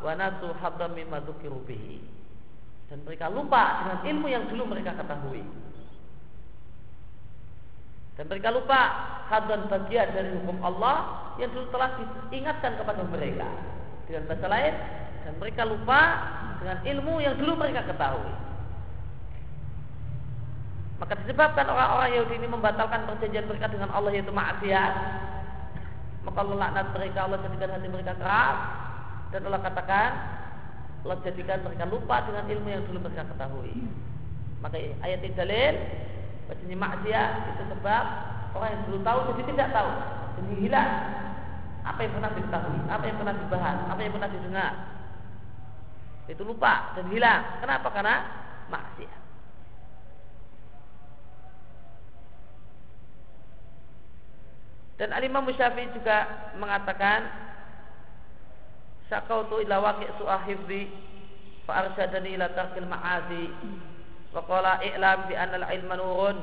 wa nasu haddam mimma dzukiru bihi, dan mereka lupa dengan ilmu yang dulu mereka ketahui. Dan mereka lupa hadan bagian dari hukum Allah yang dulu telah diingatkan kepada mereka. Dengan bahasa lain, dan mereka lupa dengan ilmu yang dulu mereka ketahui. Maka disebabkan orang-orang Yahudi ini membatalkan perjanjian mereka dengan Allah, yaitu maksiat, maka Allah laknat mereka, Allah jadikan hati mereka keras, dan Allah katakan Allah jadikan mereka lupa dengan ilmu yang dulu mereka ketahui. Maka ayat ini dalil bahasanya maksiat itu sebab orang yang dulu tahu jadi tidak tahu, jadi hilang apa yang pernah diketahui, apa yang pernah dibahas, apa yang pernah didengar. Itu lupa dan hilang. Kenapa? Karena maksiat. Dan Al-Imam Syafi'i juga mengatakan, syakautu ila waqi' su'ahibbi fa arsyadani ila tarkil ma'asi. Wa qala i'lam bi anna al-'ilma nurun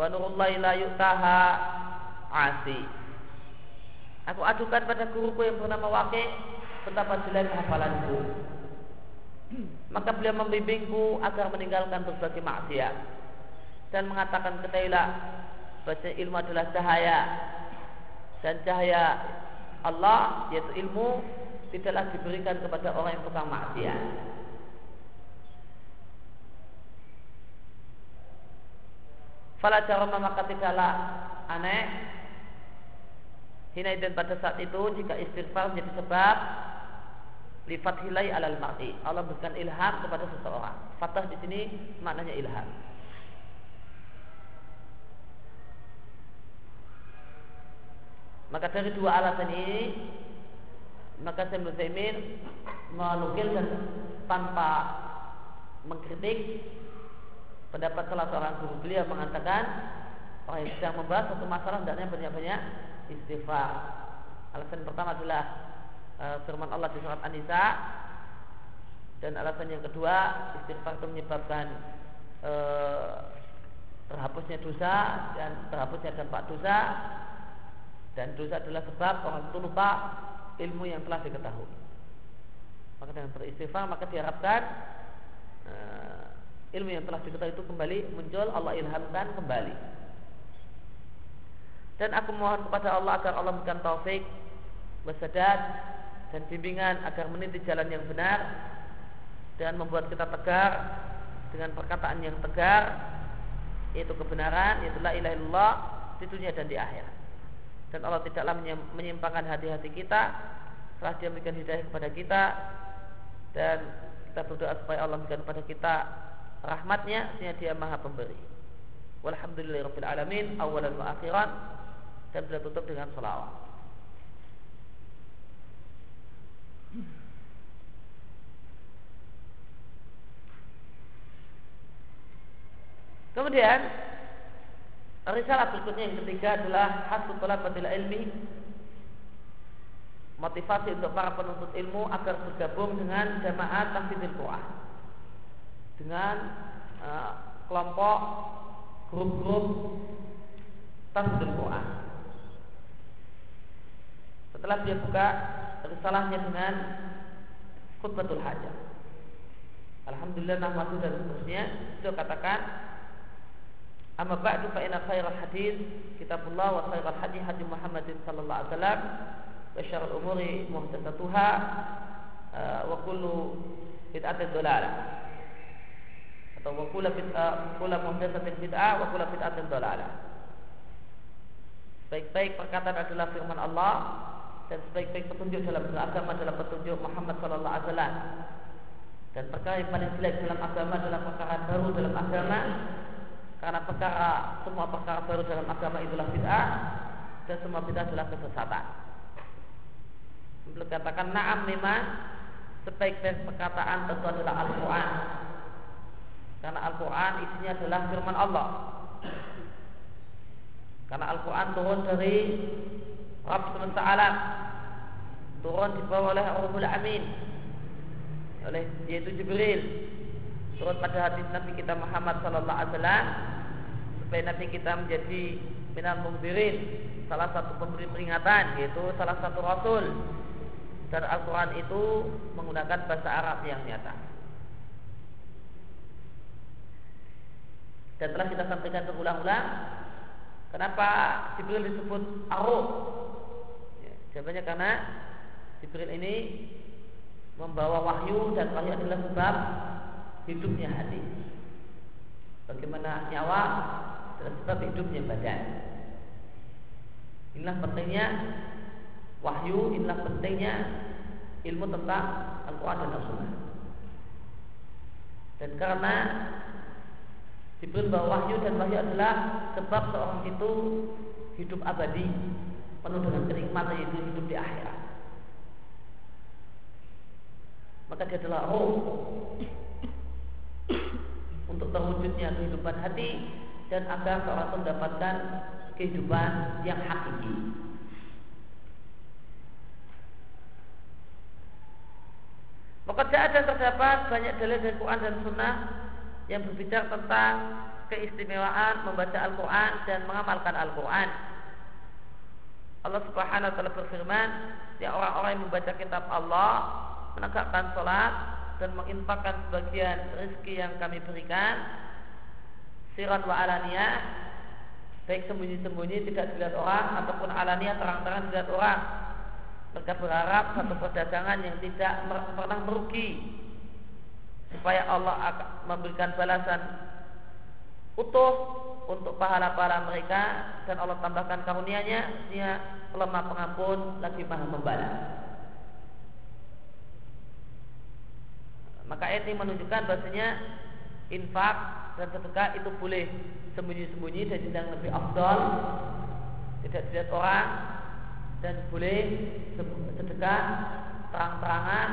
wa nurullahi la yu'taha 'asi. Aku adukan pada guruku yang bernama Waqi' betapa jelek hafalanku. Maka beliau membimbingku agar meninggalkan berbagai maksiat dan mengatakan, ketahuilah bahwa ilmu adalah cahaya, dan cahaya Allah yaitu ilmu tidaklah diberikan kepada orang yang tukang maksiat. Fala jarama, maka tidaklah aneh hinaidan pada saat itu jika istighfar menjadi sebab lifat hilai alal mar'i, Allah berikan ilham kepada seseorang. Fatah di sini maknanya ilham. Maka dari dua alasan ini, maka Ibnu Utsaimin menukilkan tanpa mengkritik pendapat salah seorang guru beliau mengatakan, orang yang sedang membahas satu masalah hendaknya banyak-banyak istighfar. Alasan pertama adalah e, firman Allah di surat An-Nisa, dan alasan yang kedua, istighfar itu menyebabkan e, terhapusnya dosa dan terhapusnya dampak dosa, dan dosa adalah sebab orang itu lupa ilmu yang telah diketahui. Maka dengan beristighfar maka diharapkan e, ilmu yang telah diketahui itu kembali muncul, Allah ilhamkan kembali. Dan aku mohon kepada Allah agar Allah memberikan taufik, bersedat dan bimbingan agar meniti jalan yang benar, dan membuat kita tegar dengan perkataan yang tegar, yaitu kebenaran, yaitu la ilaha illallah di dunia dan di akhirat. Dan Allah tidaklah menyimpangkan hati-hati kita setelah Dia memberikan hidayah kepada kita, dan kita berdoa supaya Allah memberikan kepada kita rahmatnya, sehingga Dia maha pemberi. Walhamdulillahirabbil alamin awalan wa akhiran. Dan kita tutup dengan selawat. Kemudian risalah berikutnya yang ketiga adalah hasbu talabatil ilmi, motivasi untuk para penuntut ilmu agar bergabung dengan jamaah tahfidzil Quran, dengan uh, kelompok grup-grup tahfidzul Quran. Setelah dia buka risalahnya dengan khutbatul hajat, alhamdulillah nahmadu dan seterusnya, beliau katakan, amma ba'du fa inna khairal hadits kitabullah wa khairal hadits hadits Muhammadin sallallahu alaihi wasallam wa syarrul umuri muhdatsatuha uh, wa kullu bid'atin dhalalah. Atau wakula bid'ah, wakula muhdatsatin bid'ah, wakula bid'atin dhalalah. Baik-baik perkataan adalah firman Allah, dan sebaik-baik petunjuk dalam agama adalah petunjuk Muhammad sallallahu alaihi wasallam. Dan perkara yang paling jelek dalam agama adalah perkara baru dalam agama, karena perkara semua perkara baru dalam agama itulah bid'ah, dan semua bid'ah adalah kesesatan. Beliau katakan, na'am memang sebaik-baik perkataan tentu adalah Al-Quran, karena Al-Quran isinya adalah firman Allah, karena Al-Quran turun dari Rabb semesta alam, turun dibawa oleh Ruhul Amin, oleh yaitu Jibril, turun pada hati Nabi kita Muhammad sallallahu alaihi wasallam, supaya nanti kita menjadi minal mungdirin, salah satu pemberi peringatan, yaitu salah satu rasul. Dan Al-Quran itu menggunakan bahasa Arab yang nyata. Dan telah kita sampaikan berulang-ulang, kenapa Jibril disebut Ar-Ruh? Ya, jawabannya karena Jibril ini membawa wahyu, dan wahyu adalah sebab hidupnya hati. Bagaimana nyawa adalah sebab hidupnya badan. Inilah pentingnya wahyu, inilah pentingnya ilmu tentang Al-Quran dan Al-Sunnah. Dan karena Jibril bawa wahyu, dan wahyu adalah sebab seorang itu hidup abadi, penuh dengan kenikmatan, yaitu hidup di akhirat. Maka dia adalah roh untuk terwujudnya kehidupan hati, dan agar seorang itu mendapatkan kehidupan yang hakiki. Maka ada terdapat banyak dalil dari Quran dan Sunnah yang berbicara tentang keistimewaan membaca Al-Quran dan mengamalkan Al-Quran. Allah Subhanahu Wa Taala berfirman, ya orang-orang yang membaca kitab Allah, menegakkan sholat, dan menginfakkan sebagian rezeki yang kami berikan siran wa alaniyah, baik sembunyi-sembunyi tidak dilihat orang ataupun alaniyah terang-terang dilihat orang. Mereka berharap satu perdagangan yang tidak pernah merugi, supaya Allah akan memberikan balasan utuh untuk pahala-pahala mereka, dan Allah tambahkan karunia-Nya, Dia Maha Pengampun lagi Maha Membalas. Maka ini menunjukkan bahasanya infak dan sedekah itu boleh sembunyi-sembunyi dan sedang lebih afdal, tidak dilihat orang, dan boleh sedekah terang-terangan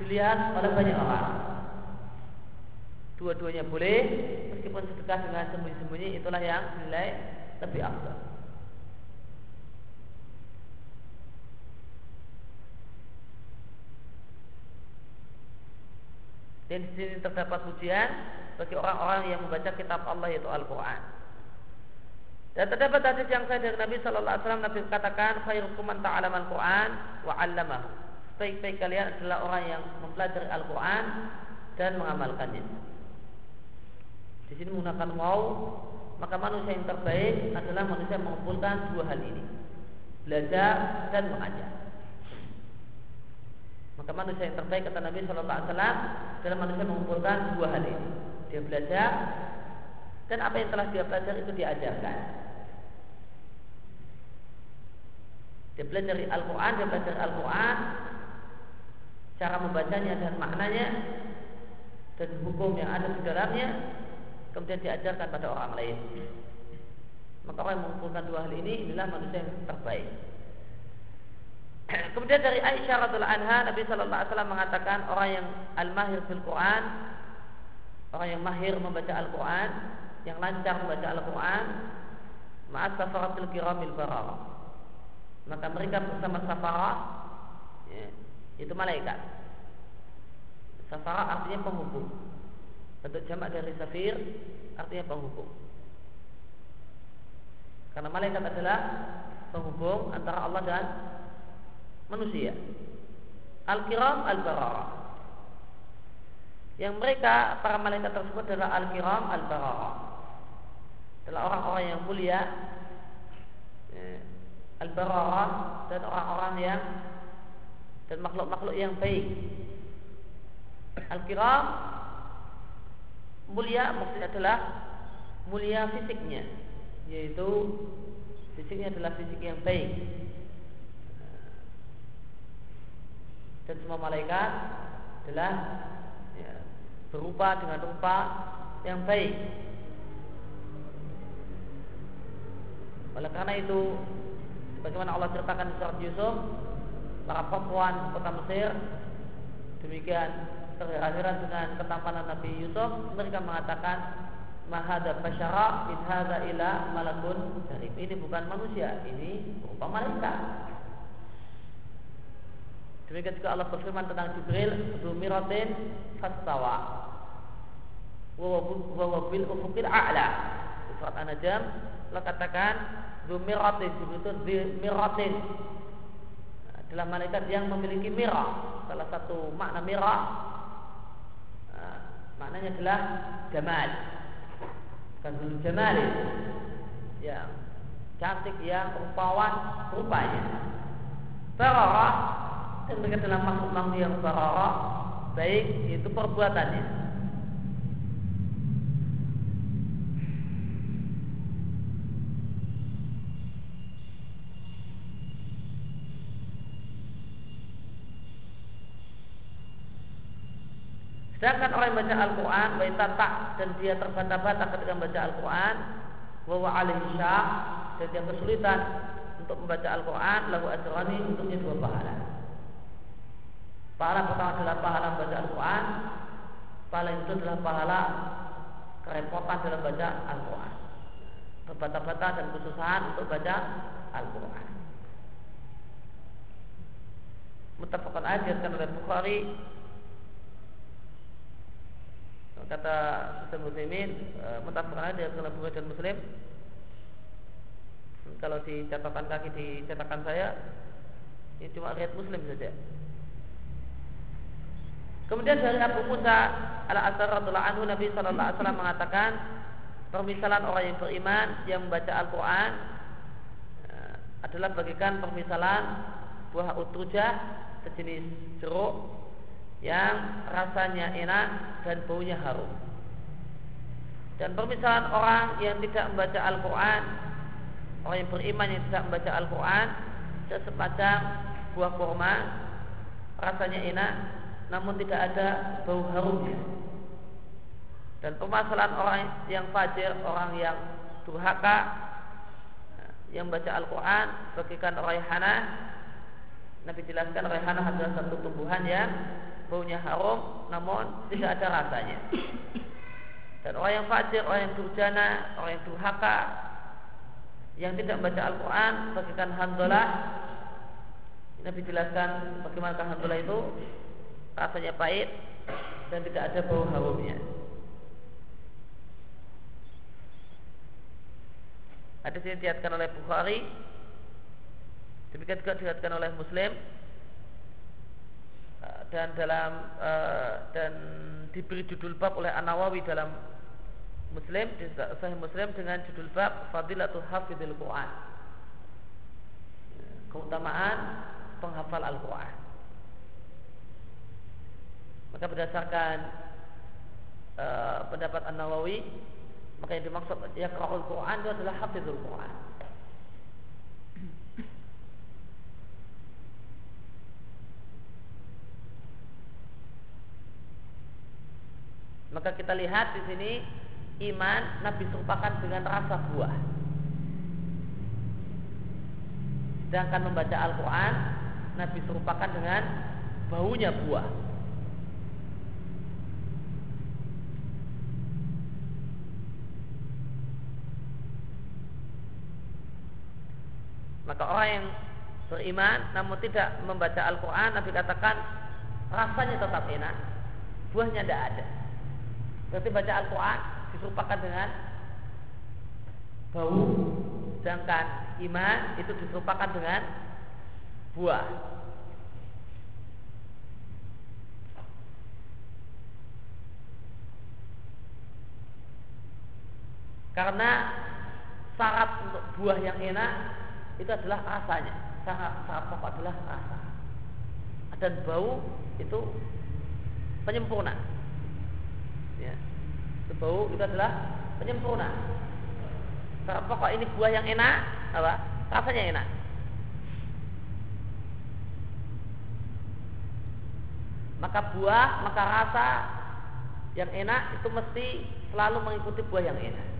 dilihat oleh banyak orang. Dua-duanya boleh, meskipun sedekah dengan sembunyi-sembunyi itulah yang dinilai lebih afdal. Dan di sini terdapat pujian bagi orang-orang yang membaca kitab Allah, yaitu Al-Quran. Dan terdapat hadis yang sahih dari Nabi Sallallahu Alaihi Wasallam. Nabi katakan, khairukum man ta'allama Al-Quran wa 'allamahu. Sebaik-baik kalian adalah orang yang mempelajari Al-Quran dan mengamalkannya. Di sini menggunakan waw, maka manusia yang terbaik adalah manusia yang mengumpulkan dua hal ini, belajar dan mengajar. Maka manusia yang terbaik, kata Nabi Sallallahu Alaihi Wasallam, adalah manusia mengumpulkan dua hal ini. Dia belajar, dan apa yang telah dia belajar itu diajarkan. Dia belajar Al-Quran, dia belajar Al-Quran, cara membacanya dan maknanya, dan hukum yang ada di dalamnya, kemudian diajarkan pada orang lain. Maka orang yang mengumpulkan dua hal ini, inilah manusia yang terbaik. Kemudian dari Aisyah radhiallahu anha, Nabi Sallallahu Alaihi Wasallam mengatakan, orang yang al-mahir fil Quran, orang yang mahir membaca Al-Quran, yang lancar membaca Al-Quran, ma'as safaratil kiramil barara, maka mereka bersama safarah, ya, itu malaikat. Safarah artinya penghubung, bentuk jamak dari safir artinya penghubung, karena malaikat adalah penghubung antara Allah dan manusia. Al-Kiram Al-Barara, yang mereka, para malaikat tersebut adalah Al-Kiram Al-Barara, adalah orang-orang yang mulia, Al-Barara, dan orang-orang yang, dan makhluk-makhluk yang baik. Al-Kiram mulia, maksudnya adalah mulia fisiknya, yaitu fisiknya adalah fisik yang baik. Dan semua malaikat adalah, ya, berupa dengan rupa yang baik. Oleh karena itu, sebagaimana Allah ceritakan di surat Yusuf, para perempuan kota Mesir, demikian terheran-heran dengan ketampanan Nabi Yusuf, mereka mengatakan, mahadza basyara in hadza illa malakun karim. Ini bukan manusia, ini berupa malaikat. Demikian juga Allah berfirman tentang Jibril, "Dzumiratin fastawa wa wa bil ufuqil a'la." surat An-Najm, Allah katakan dzumiratin, itu dzumiratin adalah malaikat yang memiliki mirah. Salah satu makna mirah nah, maknanya adalah jamal, bukan jamal yang cantik, yang rupawan rupanya. Bararah, dan mereka adalah makhluk-makhluk yang bararah, baik itu perbuatannya. Sedangkan orang yang baca Al-Quran waitata, dan dia terbata-bata ketika membaca Al-Quran, wawa alaihi syah, dan dia kesulitan untuk membaca Al-Quran, lahu ajrani, untuknya dua pahala. Pahala pertama adalah pahala membaca Al-Quran, pahala itu adalah pahala kerepotan dalam baca Al-Quran, terbata-bata dan kesusahan untuk baca Al-Quran. Muttafaqun alaih, diriwayatkan oleh Bukhari. Kata Ustaz Muslimin, e, muttafaqun alaih dari Bukhari dan Muslim. Kalau di catatan kaki di cetakan saya, ini cuma riwayat Muslim saja. Kemudian dari Abu Musa Al-Asy'ari radhiyallahu anhu, Nabi sallallahu alaihi wasallam mengatakan, permisalan orang yang beriman yang membaca Al-Qur'an e, adalah bagikan permisalan buah utrujah, sejenis jeruk yang rasanya enak dan baunya harum. Dan permisalan orang yang tidak membaca Al-Quran, orang yang beriman yang tidak membaca Al-Quran, semacam buah kurma, rasanya enak namun tidak ada bau harumnya. Dan permasalahan orang yang fajir, orang yang durhaka yang membaca Al-Quran, bagikan raihana. Nabi jelaskan raihana adalah satu tumbuhan yang baunya harum namun tidak ada rasanya. Dan orang yang fajir, orang yang durjana, orang yang durhaka yang tidak membaca Al-Quran, bagikan handalah. Nabi jelaskan bagaimana handalah itu rasanya pahit dan tidak ada bau harumnya. Hadis ini diriwayatkan oleh Bukhari, demikian juga diriwayatkan oleh Muslim. Dan dalam uh, dan diberi judul bab oleh An-Nawawi dalam Muslim, Sahih Muslim, dengan judul bab Fadilatul Hafidhil Quran, keutamaan penghafal Al-Quran. Maka berdasarkan uh, pendapat An-Nawawi, maka yang dimaksud yaqra'ul Quran itu adalah hafidhul Quran. Maka kita lihat di sini iman Nabi serupakan dengan rasa buah. Sedangkan membaca Al-Quran Nabi serupakan dengan baunya buah. Maka orang yang beriman namun tidak membaca Al-Quran, Nabi katakan rasanya tetap enak, buahnya tidak ada. Berarti baca Al-Quran diserupakan dengan bau, sedangkan iman itu diserupakan dengan buah. Karena syarat untuk buah yang enak itu adalah rasanya, syarat syarat pokok adalah rasa, dan bau itu penyempurna. Ya, bau itu adalah penyempurna. Syarat pokok ini buah yang enak, apa? Rasanya enak. Maka buah, maka rasa yang enak itu mesti selalu mengikuti buah yang enak.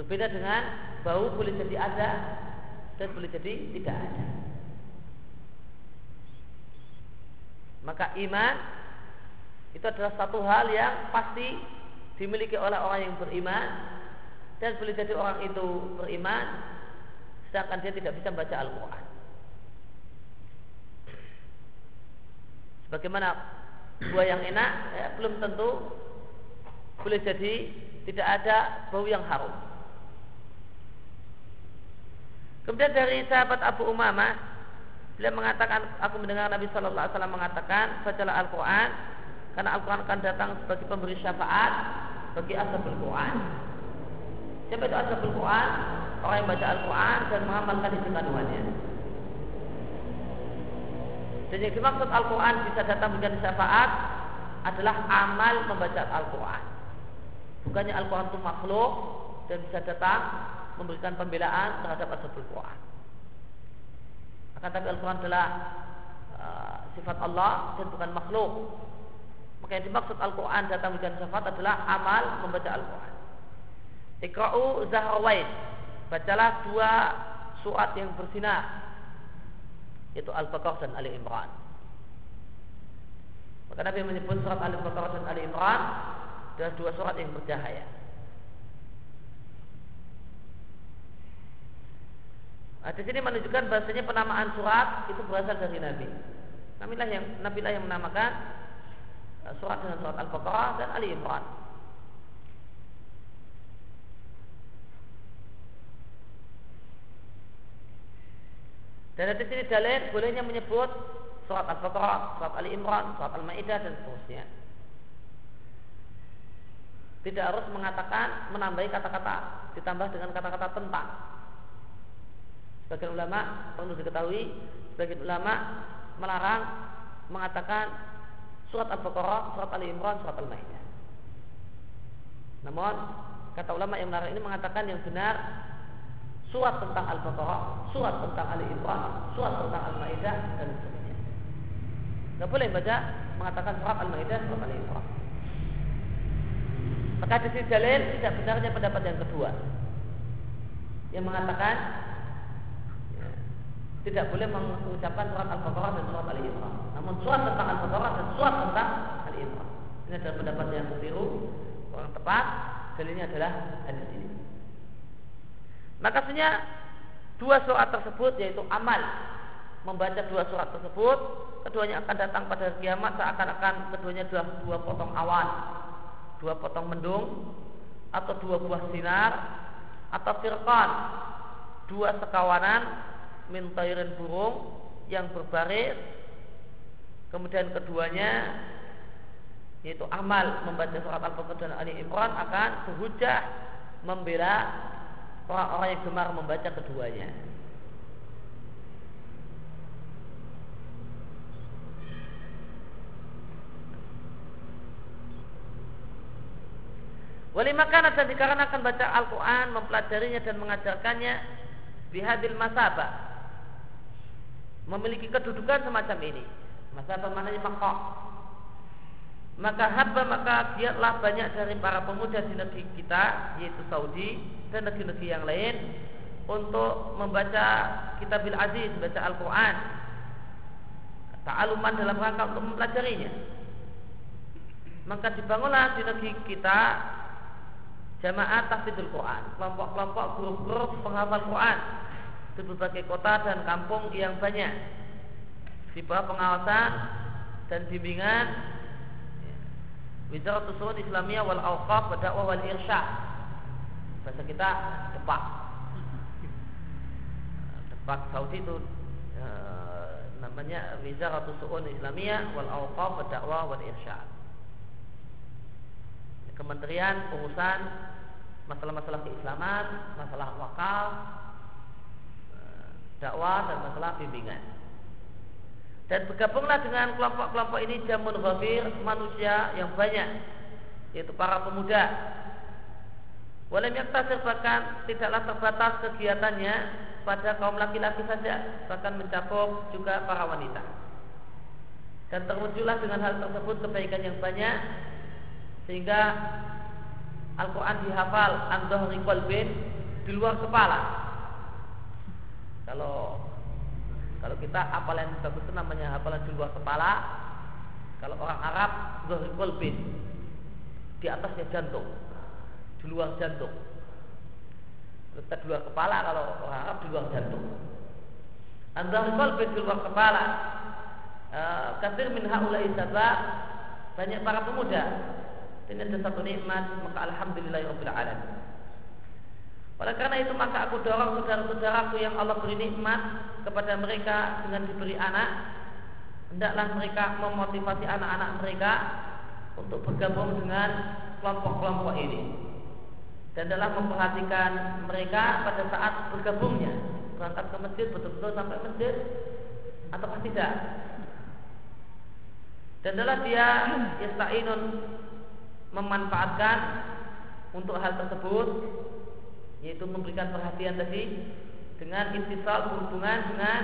Berbeda dengan bau, boleh jadi ada dan boleh jadi tidak ada. Maka iman itu adalah satu hal yang pasti dimiliki oleh orang yang beriman, dan boleh jadi orang itu beriman sedangkan dia tidak bisa membaca Al-Quran. Sebagaimana buah yang enak ya, belum tentu boleh jadi tidak ada bau yang harum. Kemudian dari sahabat Abu Umamah, beliau mengatakan, aku mendengar Nabi Sallallahu Alaihi Wasallam mengatakan, bacalah Al-Quran, karena Al-Quran akan datang sebagai pemberi syafaat bagi ashabul Quran. Siapa itu ashabul Quran? Orang yang baca Al-Quran dan mengamalkan isi kandungannya. Dan yang dimaksud Al-Quran bisa datang berikan syafaat adalah amal membaca Al-Quran. Bukannya Al-Quran itu makhluk dan bisa datang memberikan pembelaan terhadap ashabul Quran. Akan tapi Al-Quran adalah uh, sifat Allah dan bukan makhluk. Maka yang dimaksud Al-Quran datang bukan sifat adalah amal membaca Al-Quran. Iqra'u Zahrawain, bacalah dua surat yang bersinar, yaitu Al-Baqarah dan Ali Imran. Maka Nabi menyebut surat Al-Baqarah dan Ali Imran adalah dua surat yang bercahaya. Nah, di sini menunjukkan bahasanya penamaan surat itu berasal dari Nabi. Nabilah yang Nabilah yang menamakan surat dengan surat Al-Baqarah dan Ali Imran. Dan di sini dalil bolehnya menyebut surat Al-Baqarah, surat Ali Imran, surat Al-Maidah dan seterusnya. Tidak harus mengatakan menambahi kata-kata, ditambah dengan kata-kata tentang. Sebagian ulama, perlu diketahui, sebagian ulama melarang mengatakan surat Al-Baqarah, surat Ali Imran, surat Al-Maidah. Namun kata ulama yang melarang ini mengatakan yang benar surat tentang Al-Baqarah, surat tentang Ali Imran, surat tentang Al-Maidah dan sebagainya. Tidak boleh baca mengatakan surat Al-Maidah, surat Ali Imran. Maka di sisi dalil tidak benarnya pendapat yang kedua, yang mengatakan tidak boleh mengucapkan surat Al-Baqarah dan surat Ali Imran. Namun surat tentang Al-Baqarah dan surat tentang Ali Imran. Ini adalah pendapat yang keliru, kurang tepat. Dalilnya adalah hadis ini. Makasihnya dua surat tersebut, yaitu amal membaca dua surat tersebut, keduanya akan datang pada kiamat seakan-akan keduanya adalah dua potong awan, dua potong mendung, atau dua buah sinar, atau firqan, dua sekawanan min tayrin burung yang berbaris. Kemudian keduanya, yaitu amal membaca surat Al-Baqarah dan Ali Imran, akan berhujah membela orang-orang yang gemar membaca keduanya. Walimakanat, dan dikarenakan baca Al-Quran, mempelajarinya dan mengajarkannya, bihadil masabah, memiliki kedudukan semacam ini. Masa pemanahnya makok, maka haba, maka giatlah banyak dari para pemuda di negeri kita, yaitu Saudi dan negeri-negeri yang lain, untuk membaca Kitabil Aziz, baca Al-Quran, ta'aluman, dalam rangka untuk mempelajarinya. Maka dibangunlah di negeri kita jamaah tahfidul Quran, kelompok-kelompok, grup-grup penghafal Quran di berbagai kota dan kampung yang banyak, di bawah pengawasan dan bimbingan Wizaratu Syu'un Islamiyah wal Awqaf wa Da'wah wal Irsyad. Bahasa kita Depak. Depak Saudi itu e, namanya Wizaratu Syu'un Islamiyah wal Awqaf wa Da'wah wal Irsyad. Kementerian urusan masalah-masalah keislaman, masalah wakaf, dakwah dan masalah bimbingan. Dan bergabunglah dengan kelompok-kelompok ini jamun ghafir, manusia yang banyak, yaitu para pemuda. Walam yaktasir, bahkan tidaklah terbatas kegiatannya pada kaum laki-laki saja, bahkan mencakup juga para wanita. Dan terwujudlah dengan hal tersebut kebaikan yang banyak, sehingga Al-Quran dihafal an-dhahri qalbin, di luar kepala. Kalau kalau kita hafalan bagus itu namanya hafalan di luar kepala. Kalau orang Arab zahri qalbin, di atasnya jantung, di luar jantung. Kita di luar kepala, kalau orang Arab di luar jantung. Zahri qalbin, di luar kepala. Katsir min haula'i sabab, banyak para pemuda dan ada satu nikmat, maka alhamdulillahirabbil alamin. Oleh karena itu maka aku dorong saudara-saudaraku yang Allah beri nikmat kepada mereka dengan diberi anak, hendaklah mereka memotivasi anak-anak mereka untuk bergabung dengan kelompok-kelompok ini, dan dalam memperhatikan mereka pada saat bergabungnya, berangkat ke masjid betul-betul sampai masjid atau tidak. Dan dalam dia yasta'inun memanfaatkan untuk hal tersebut, yaitu memberikan perhatian tadi dengan intisal berhubungan dengan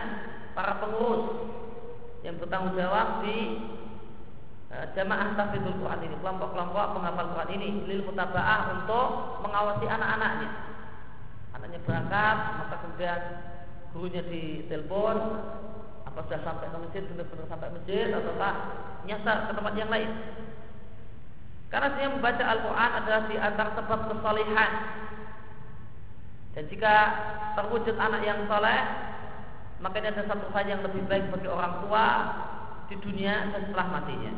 para pengurus yang bertanggung jawab di uh, jamaah tahfidzul Quran ini, kelompok-kelompok penghafal Quran ini, lil mutaba'ah untuk mengawasi anak-anaknya. Anaknya berangkat, maka kemudian gurunya ditelepon, apa sudah sampai ke masjid, benar-benar sampai masjid atau tak nyasar ke tempat yang lain. Karena dia membaca Al-Quran adalah di antara sebab kesalehan. Dan jika terwujud anak yang soleh, maka ini ada satu hal yang lebih baik bagi orang tua di dunia dan setelah matinya.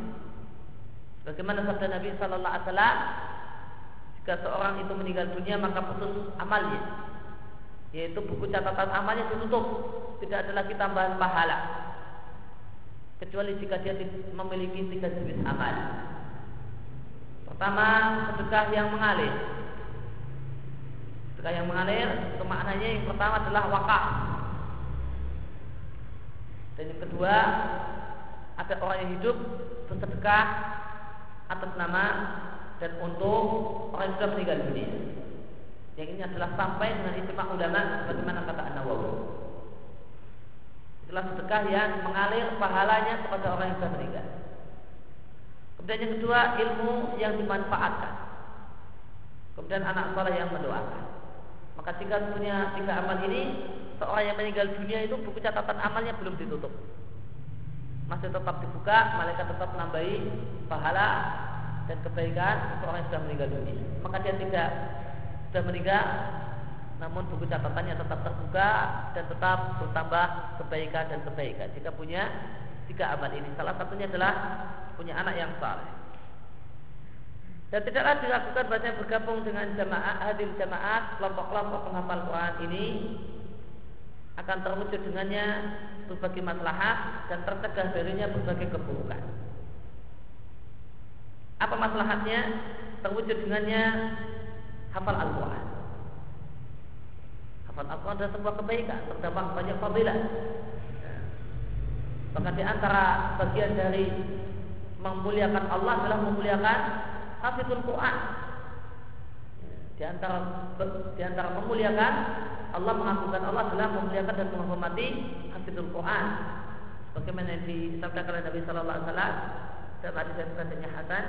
Bagaimana sabda Nabi Sallallahu Alaihi Wasallam, jika seorang itu meninggal dunia maka putus amalnya, yaitu buku catatan amalnya ditutup, tidak ada lagi tambahan pahala, kecuali jika dia memiliki tiga jenis amal. Pertama, sedekah yang mengalir. Sedekah yang mengalir itu maknanya yang pertama adalah wakaf, dan yang kedua ada orang yang hidup bersedekah atas nama dan untuk orang yang sudah meninggal dunia. Yang ini adalah sampai dengan ijma ulama sebagaimana kata An-Nawawi. Itulah sedekah yang mengalir pahalanya kepada orang yang sudah meninggal. Kemudian yang kedua, ilmu yang dimanfaatkan. Kemudian anak soleh yang mendoakan. Maka jika punya tiga amal ini, seorang yang meninggal dunia itu buku catatan amalnya belum ditutup, masih tetap dibuka, malaikat tetap menambahi pahala dan kebaikan untuk orang yang sudah meninggal dunia. Maka dia tidak sudah meninggal, namun buku catatannya tetap terbuka dan tetap bertambah kebaikan dan kebaikan jika punya tiga amal ini. Salah satunya adalah punya anak yang saleh. Dan tidaklah dilakukan banyak bergabung dengan jamaah, hadir jamaah, kelompok-kelompok penghafal Quran ini akan terwujud dengannya berbagai maslahat dan tercegah darinya berbagai keburukan. Apa maslahatnya? Terwujud dengannya hafal Al-Quran. Hafal Al-Quran adalah sebuah kebaikan, terdapat banyak fadilah. Maka di antara bagian dari memuliakan Allah adalah memuliakan hafizul Quran. Di antara di antara memuliakan Allah, mengagungkan Allah adalah memuliakan dan menghormati hafizul Quran. Bagaimana disabdakan oleh Nabi Sallallahu Alaihi Wasallam dalam hadis yang sanadnya hasan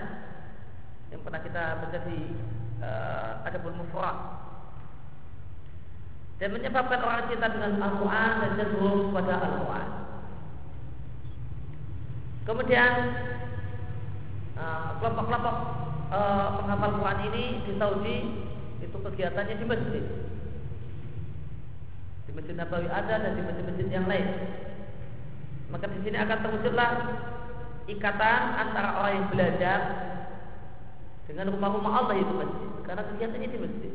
yang pernah kita baca di uh, Adabul Mufrad. Dan menyebabkan orang cinta dengan Al-Quran dan cenderung kepada Al-Quran. Kemudian uh, kelompok-kelompok uh, penghafal Quran ini di Saudi itu kegiatannya di masjid, di Masjid Nabawi ada dan di masjid-masjid yang lain. Maka di sini akan terwujudlah ikatan antara orang yang belajar dengan rumah-rumah Allah itu masjid, karena kegiatannya di masjid.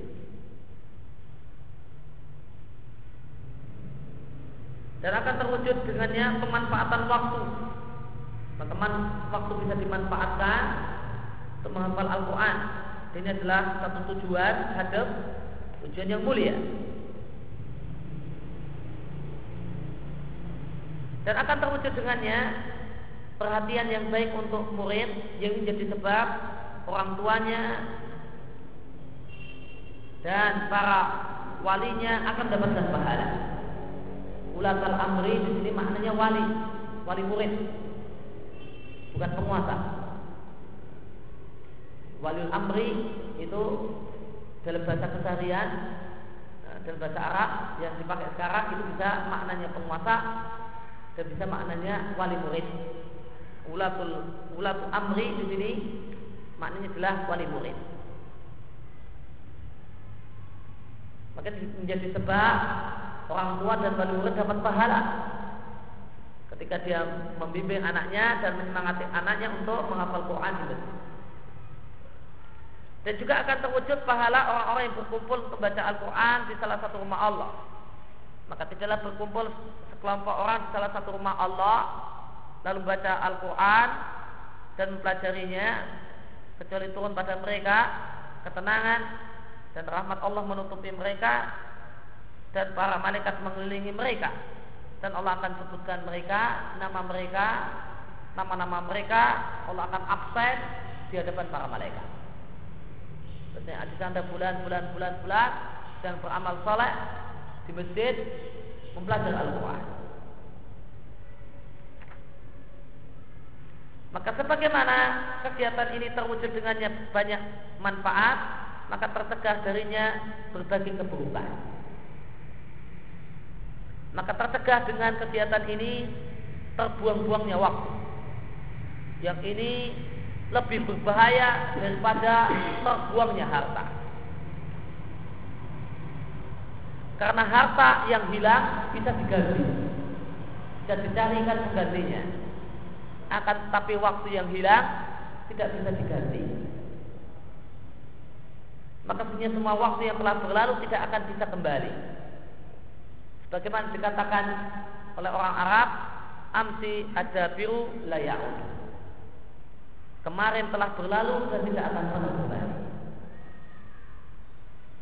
Dan akan terwujud dengannya pemanfaatan waktu. Maka waktu bisa dimanfaatkan untuk menghafal Al-Quran. Ini adalah satu tujuan, hadaf, tujuan yang mulia. Dan akan terwujud dengannya perhatian yang baik untuk murid, yang menjadi sebab orang tuanya dan para walinya akan mendapatkan pahala. Ulatul amri di sini maknanya wali, wali murid, bukan penguasa. Waliul amri itu dalam bahasa keseharian, dalam bahasa Arab yang dipakai sekarang itu bisa maknanya penguasa dan bisa maknanya wali murid. Ulatul ulatul amri di sini maknanya adalah wali murid. Maka menjadi sebab orang tua dan wali murid dapat pahala ketika dia membimbing anaknya dan menyemangati anaknya untuk menghafal Quran. Dan juga akan terwujud pahala orang-orang yang berkumpul untuk baca Al-Quran di salah satu rumah Allah. Maka tidaklah berkumpul sekelompok orang di salah satu rumah Allah lalu baca Al-Quran dan mempelajarinya, kecuali turun pada mereka ketenangan dan rahmat Allah menutupi mereka dan para malaikat mengelilingi mereka, dan Allah akan sebutkan mereka, nama mereka, nama-nama mereka. Allah akan absen di hadapan para malaikat. Maksudnya di sana bulan-bulan bulan-bulan dan beramal saleh di masjid mempelajari Al-Quran. Maka sebagaimana kegiatan ini terwujud dengannya banyak manfaat, maka tercegah darinya berbagai keburukan. Maka tercegah dengan kegiatan ini terbuang-buangnya waktu, yang ini lebih berbahaya daripada terbuangnya harta. Karena harta yang hilang bisa diganti, bisa dicarikan penggantinya. Akan tetapi waktu yang hilang tidak bisa diganti. Maka sebenarnya semua waktu yang telah berlalu tidak akan bisa kembali. Sebagaimana dikatakan oleh orang Arab, amsi adabiru laya'ud. Kemarin telah berlalu dan tidak akan pernah kembali.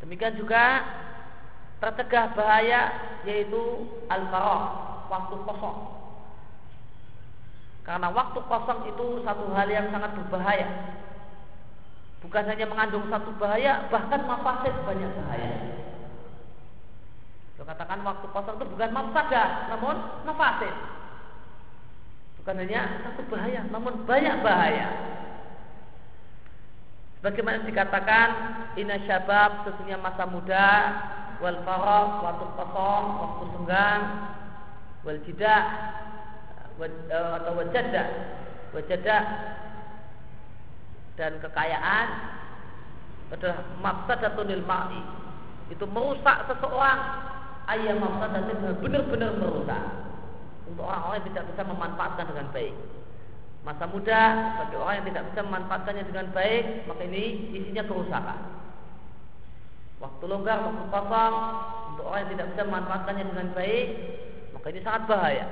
Demikian juga tercegah bahaya, yaitu al-farah, waktu kosong. Karena waktu kosong itu satu hal yang sangat berbahaya. Bukan hanya mengandung satu bahaya, bahkan mafasid banyak bahaya. Kalau katakan waktu kosong itu bukan mafsadah, namun mafasid. Bukan hanya satu bahaya, namun banyak bahaya. Sebagaimana dikatakan, inna syabab, sesungguhnya masa muda, wal farah, waktu kosong, waktu senggang, wal jidah, atau wal jadah, wal jadah, dan kekayaan adalah mafsadatun lil mar'i. Itu merusak seseorang, ayat mafsadatun benar-benar merusak. Untuk orang-orang yang tidak bisa memanfaatkan dengan baik masa muda, bagi orang yang tidak bisa memanfaatkannya dengan baik, maka ini isinya kerusakan. Waktu longgar, waktu kosong, untuk orang yang tidak bisa memanfaatkannya dengan baik, maka ini sangat bahaya.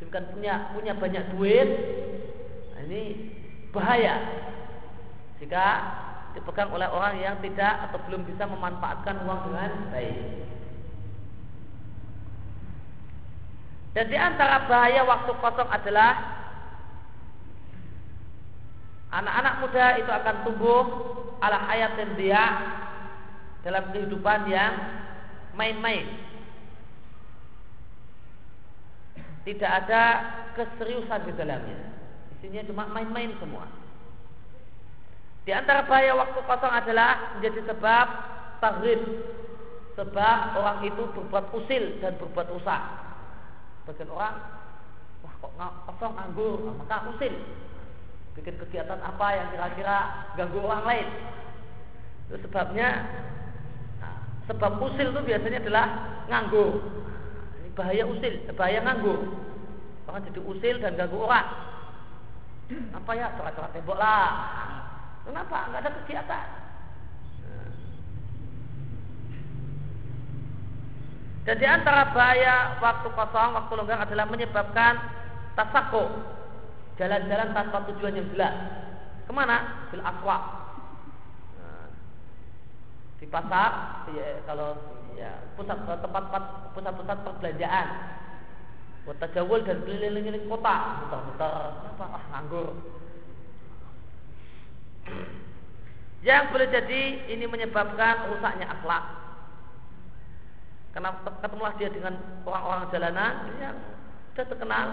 Bukan punya punya banyak duit, nah ini bahaya jika dipegang oleh orang yang tidak atau belum bisa memanfaatkan uang dengan baik. Dan di antara bahaya waktu kosong adalah anak-anak muda itu akan tumbuh ala hayatin dia, dalam kehidupan yang main-main. Tidak ada keseriusan di dalamnya, isinya cuma main-main semua. Di antara bahaya waktu kosong adalah menjadi sebab tahrib, sebab orang itu berbuat usil dan berbuat usaha. Bagian orang, wah kok kosong, nganggur, maka usil bikin kegiatan apa yang kira-kira ganggu orang lain. Itu sebabnya, nah, sebab usil itu biasanya adalah nganggur. Ini bahaya usil, bahaya nganggur. Orang jadi usil dan ganggu orang. Apa ya, corak-corak tembok lah. Kenapa? Enggak ada kegiatan. Dan di antara bahaya waktu kosong, waktu longgar adalah menyebabkan tasako, jalan-jalan tanpa tujuan yang jelas. Kemana? Bil aswaq, di pasar, ya, kalau ya, pusat tempat-tempat pusat-pusat perbelanjaan, kota jauh dan keliling-keliling kota, muter-muter, apa ah nganggur. Yang boleh jadi ini menyebabkan rusaknya akhlak. Karena ketemulah dia dengan orang-orang jalanan, dia sudah terkenal,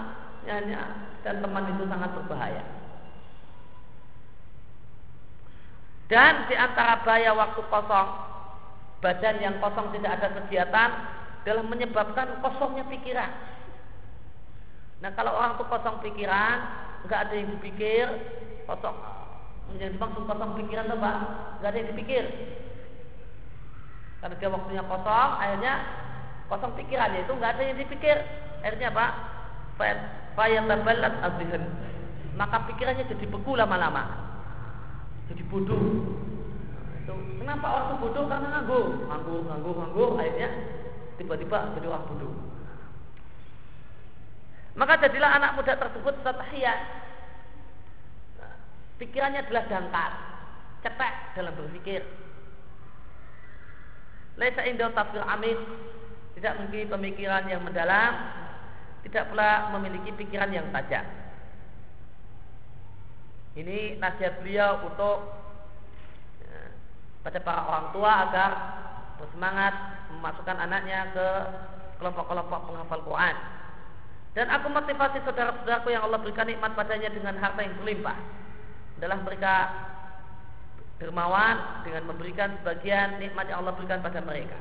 hanya dan teman itu sangat berbahaya. Dan di antara bahaya waktu kosong, badan yang kosong tidak ada kegiatan, adalah menyebabkan kosongnya pikiran. Nah kalau orang itu kosong pikiran, nggak ada yang dipikir, kosong, yang dimaksud kosong pikiran apa? Nggak ada yang dipikir. Karena dia waktunya kosong, akhirnya kosong pikiran, yaitu nggak ada yang dipikir. Akhirnya apa? Faya tabalat azhihan. Maka pikirannya jadi beku lama-lama. jadi bodoh. Kenapa orang itu bodoh? Karena nganggur, nganggur, nganggur, nganggur, akhirnya tiba-tiba jadi orang bodoh. Maka jadilah anak muda tersebut satahiyah. Pikirannya adalah jangkar, cetek dalam berpikir. Laisa indah tafsir amir, tidak memiliki pemikiran yang mendalam, tidak pula memiliki pikiran yang tajam. Ini nasihat beliau untuk pada para orang tua agar bersemangat memasukkan anaknya ke kelompok-kelompok penghafal Quran. Dan aku motivasi saudara-saudaraku yang Allah berikan nikmat padanya dengan harta yang berlimpah adalah mereka dermawan dengan memberikan sebagian nikmat yang Allah berikan pada mereka.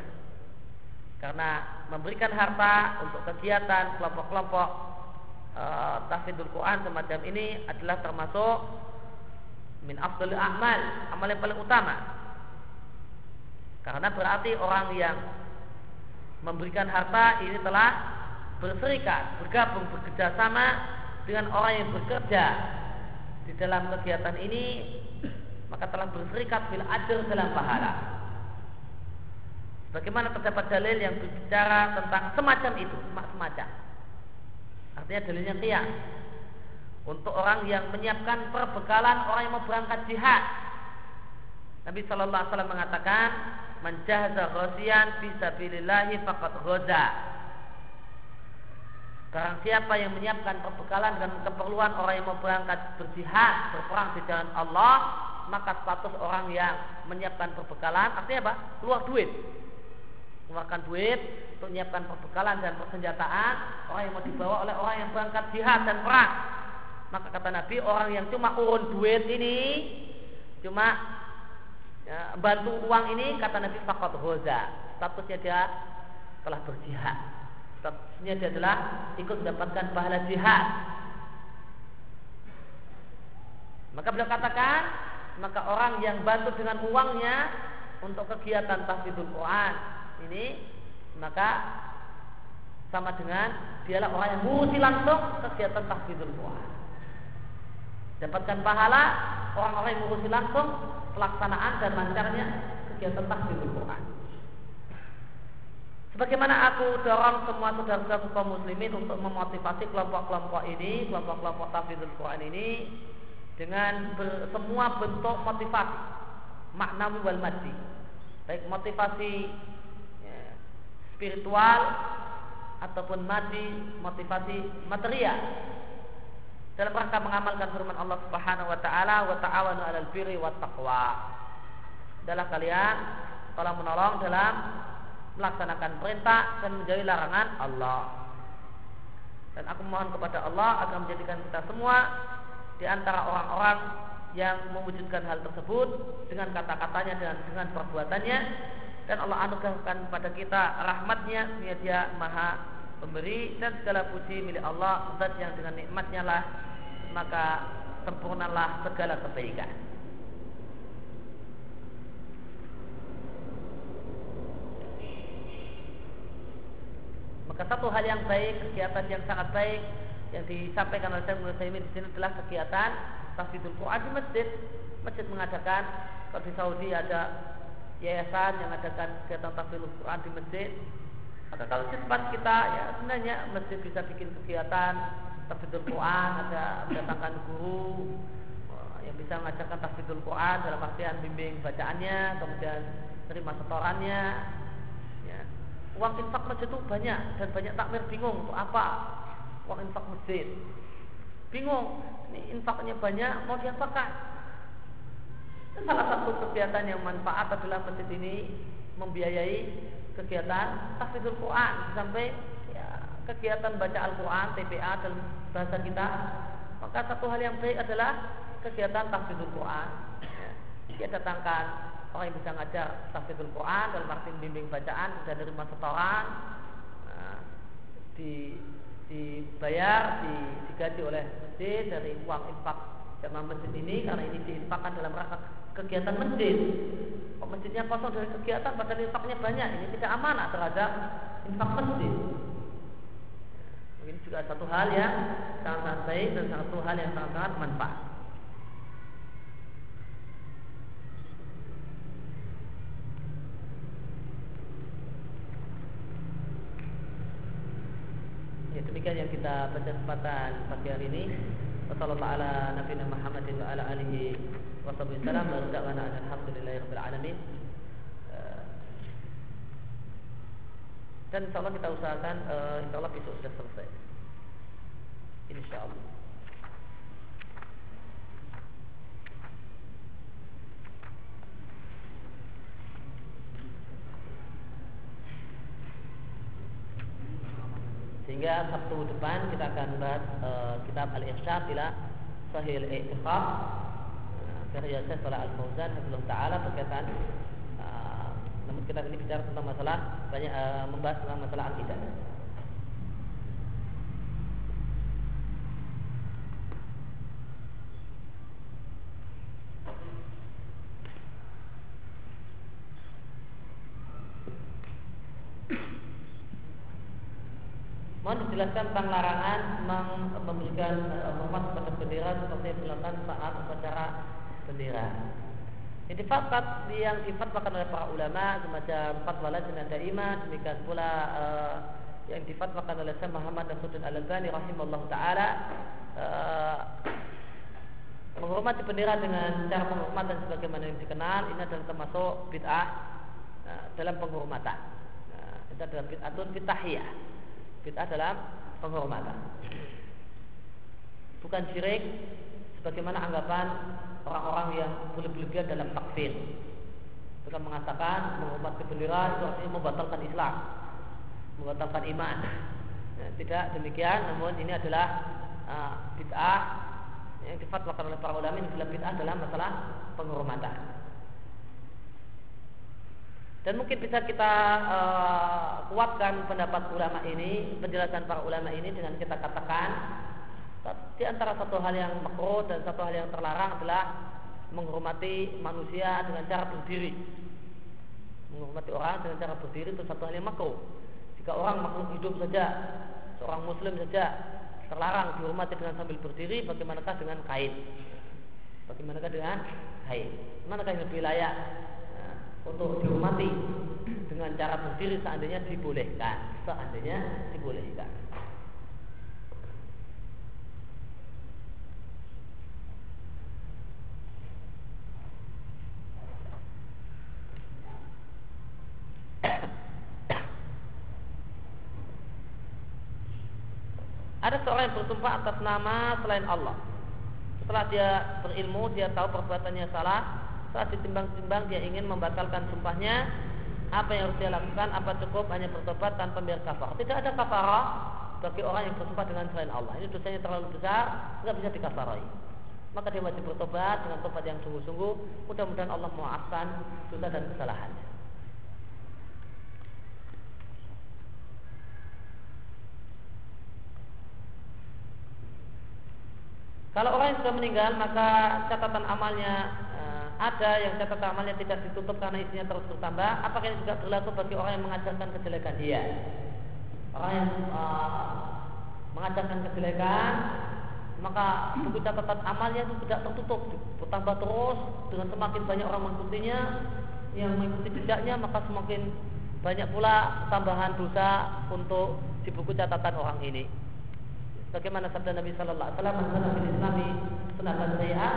Karena memberikan harta untuk kegiatan kelompok-kelompok e, tahfidzul Quran semacam ini adalah termasuk min afdhalil a'mal, amal yang paling utama. Karena berarti orang yang memberikan harta ini telah berserikat, bergabung, bekerja sama dengan orang yang bekerja di dalam kegiatan ini, maka telah berserikat bil ajr dalam pahala. Bagaimana terdapat dalil yang berbicara tentang semacam itu, semacam. Artinya dalilnya qiyam untuk orang yang menyiapkan perbekalan orang yang mau berangkat jihad. Nabi sallallahu alaihi wasallam mengatakan, "Man jahaza ghaziyan fi sabilillah faqad ghaza." Barang siapa yang menyiapkan perbekalan dan keperluan orang yang mau berangkat berjihad, berperang di jalan Allah, maka status orang yang menyiapkan perbekalan artinya apa? Keluar duit. Keluarkan duit untuk menyiapkan perbekalan dan persenjataan orang yang mau dibawa oleh orang yang berangkat jihad dan perang. Maka kata Nabi, orang yang cuma urun duit ini, cuma ya, bantu uang ini, kata Nabi faqad ghaza. Statusnya dia telah berjihad. Statusnya dia adalah ikut mendapatkan pahala jihad. Maka beliau katakan, maka orang yang bantu dengan uangnya untuk kegiatan tahfidzul Quran ini, maka sama dengan dialah orang yang mengurusi langsung kegiatan tahfidzul Quran. Dapatkan pahala orang-orang yang mengurusi langsung pelaksanaan dan lancarnya kegiatan tahfidzul Quran. Sebagaimana aku dorong semua saudara-saudara kaum muslimin untuk memotivasi kelompok-kelompok ini, kelompok-kelompok tahfidzul Quran ini dengan ber, semua bentuk motivasi maknawi wal maddi, baik motivasi ya, spiritual ataupun maddi, motivasi material, dalam rangka mengamalkan firman Allah Subhanahu wa taala, wa ta'awanu 'alal birri wat taqwa. Adalah kalian tolong menolong dalam melaksanakan perintah dan menjauhi larangan Allah. Dan aku mohon kepada Allah agar menjadikan kita semua di antara orang-orang yang mewujudkan hal tersebut dengan kata-katanya dan dengan perbuatannya. Dan Allah anugerahkan kepada kita rahmatnya, dia dia maha pemberi, dan segala puji milik Allah, zat yang dengan nikmatnya lah maka sempurnalah segala kebaikan. Maka satu hal yang baik, kegiatan yang sangat baik yang disampaikan oleh Syekh Ibnu Utsaimin di sini adalah kegiatan tahfidzul Quran di masjid. Masjid mengadakan, kalau di Saudi ada yayasan yang mengadakan kegiatan tahfidzul Quran di masjid. Maka kalau di tempat kita, ya sebenarnya masjid bisa bikin kegiatan tahfidzul Quran, ada mendatangkan guru yang bisa mengajarkan tahfidzul Quran dalam artian bimbing bacaannya, kemudian terima setorannya. Uang infak masjid itu banyak, dan banyak takmir bingung untuk apa uang infak masjid. Bingung, ini infaknya banyak, mau diapakan? Dan salah satu kegiatan yang manfaat adalah masjid ini membiayai kegiatan tahfidzul Quran sampai ya, kegiatan baca Al-Quran, T B A dalam bahasa kita. Maka satu hal yang baik adalah kegiatan tahfidzul Quran. Dia datangkan orang yang bisa ngajar tahfidzul Quran dalam arti bimbing bacaan, bisa dari setoran, nah, di dibayar, di, digaji oleh masjid dari uang infak jamaah masjid ini, karena ini diinfakkan dalam rangka kegiatan masjid. Kalau masjidnya kosong dari kegiatan, padahal infaknya banyak, ini tidak amanah terhadap infak masjid. Mungkin juga satu hal yang sangat baik dan satu hal yang sangat manfaat. kita baca kesempatan pagi hari ini. Wassallallahu ala nabiyina Muhammadin wa ala alihi washabbihi wasallam. Alhamdulillahirabbil alamin. Dan insyaallah kita usahakan uh, insyaallah besok sudah selesai. Insyaallah. Sehingga Sabtu depan kita akan bahas uh, kitab Al-Irsyad ila Sahih Al-I'tiqad karya Syekh Shalih Al-Fauzan hafizhahullah taala berkaitan uh, namun kita ini bicara tentang masalah banyak uh, membahas tentang masalah akidah. Mohon dijelaskan tentang larangan memberikan hormat pada bendera seperti yang dilakukan saat upacara bendera. Jadi fatwa yang difatwakan oleh para ulama semacam fatwa Lajnah Daimah, demikian pula uh, yang difatwakan oleh Syekh Muhammad Nasruddin Al-Albani rahimahullahu taala uh, menghormati bendera dengan cara penghormatan sebagaimana yang dikenal ini adalah termasuk bid'ah uh, dalam penghormatan. Uh, itu adalah bid'atun bid'ahiyah. Bid'ah dalam penghormatan, bukan syirik sebagaimana anggapan orang-orang yang berlebihan dalam takfir. Mereka mengatakan menghormati bendera itu artinya membatalkan Islam, membatalkan iman. Nah, tidak demikian, namun ini adalah uh, bid'ah yang difatwakan oleh para ulama dalam bid'ah dalam masalah penghormatan. Dan mungkin bisa kita uh, kuatkan pendapat ulama ini, penjelasan para ulama ini dengan kita katakan di antara satu hal yang makruh dan satu hal yang terlarang adalah menghormati manusia dengan cara berdiri. Menghormati orang dengan cara berdiri itu satu hal yang makruh. Jika orang makhluk hidup saja, seorang muslim saja terlarang dihormati dengan sambil berdiri, bagaimanakah dengan kain? Bagaimanakah dengan kain? Manakah yang lebih layak untuk dihormati dengan cara berdiri seandainya dibolehkan, seandainya dibolehkan. Ada seorang yang bersumpah atas nama selain Allah. Setelah dia berilmu, dia tahu perbuatannya salah. Saat ditimbang-timbang dia ingin membatalkan sumpahnya. Apa yang harus dia lakukan? Apa cukup hanya bertobat tanpa biar kafar? Tidak ada kafarah bagi orang yang bersumpah dengan selain Allah. Ini dosanya terlalu besar, tidak bisa dikafarai. Maka dia wajib bertobat dengan tobat yang sungguh-sungguh. Mudah-mudahan Allah memaafkan dosa dan kesalahannya. Kalau orang yang sudah meninggal, maka catatan amalnya ada yang catatan amalnya tidak ditutup karena isinya terus bertambah. Apakah ini juga berlaku bagi orang yang mengajarkan kejelekan? Iya. Orang yang uh, mengajarkan kejelekan, maka buku catatan amalnya itu tidak tertutup, bertambah terus. Dengan semakin banyak orang mengikutinya, yang mengikuti jejaknya, maka semakin banyak pula tambahan dosa untuk di buku catatan orang ini. Bagaimana sabda Nabi Sallallahu Alaihi Wasallam tentang Islami sunatan syai'ah?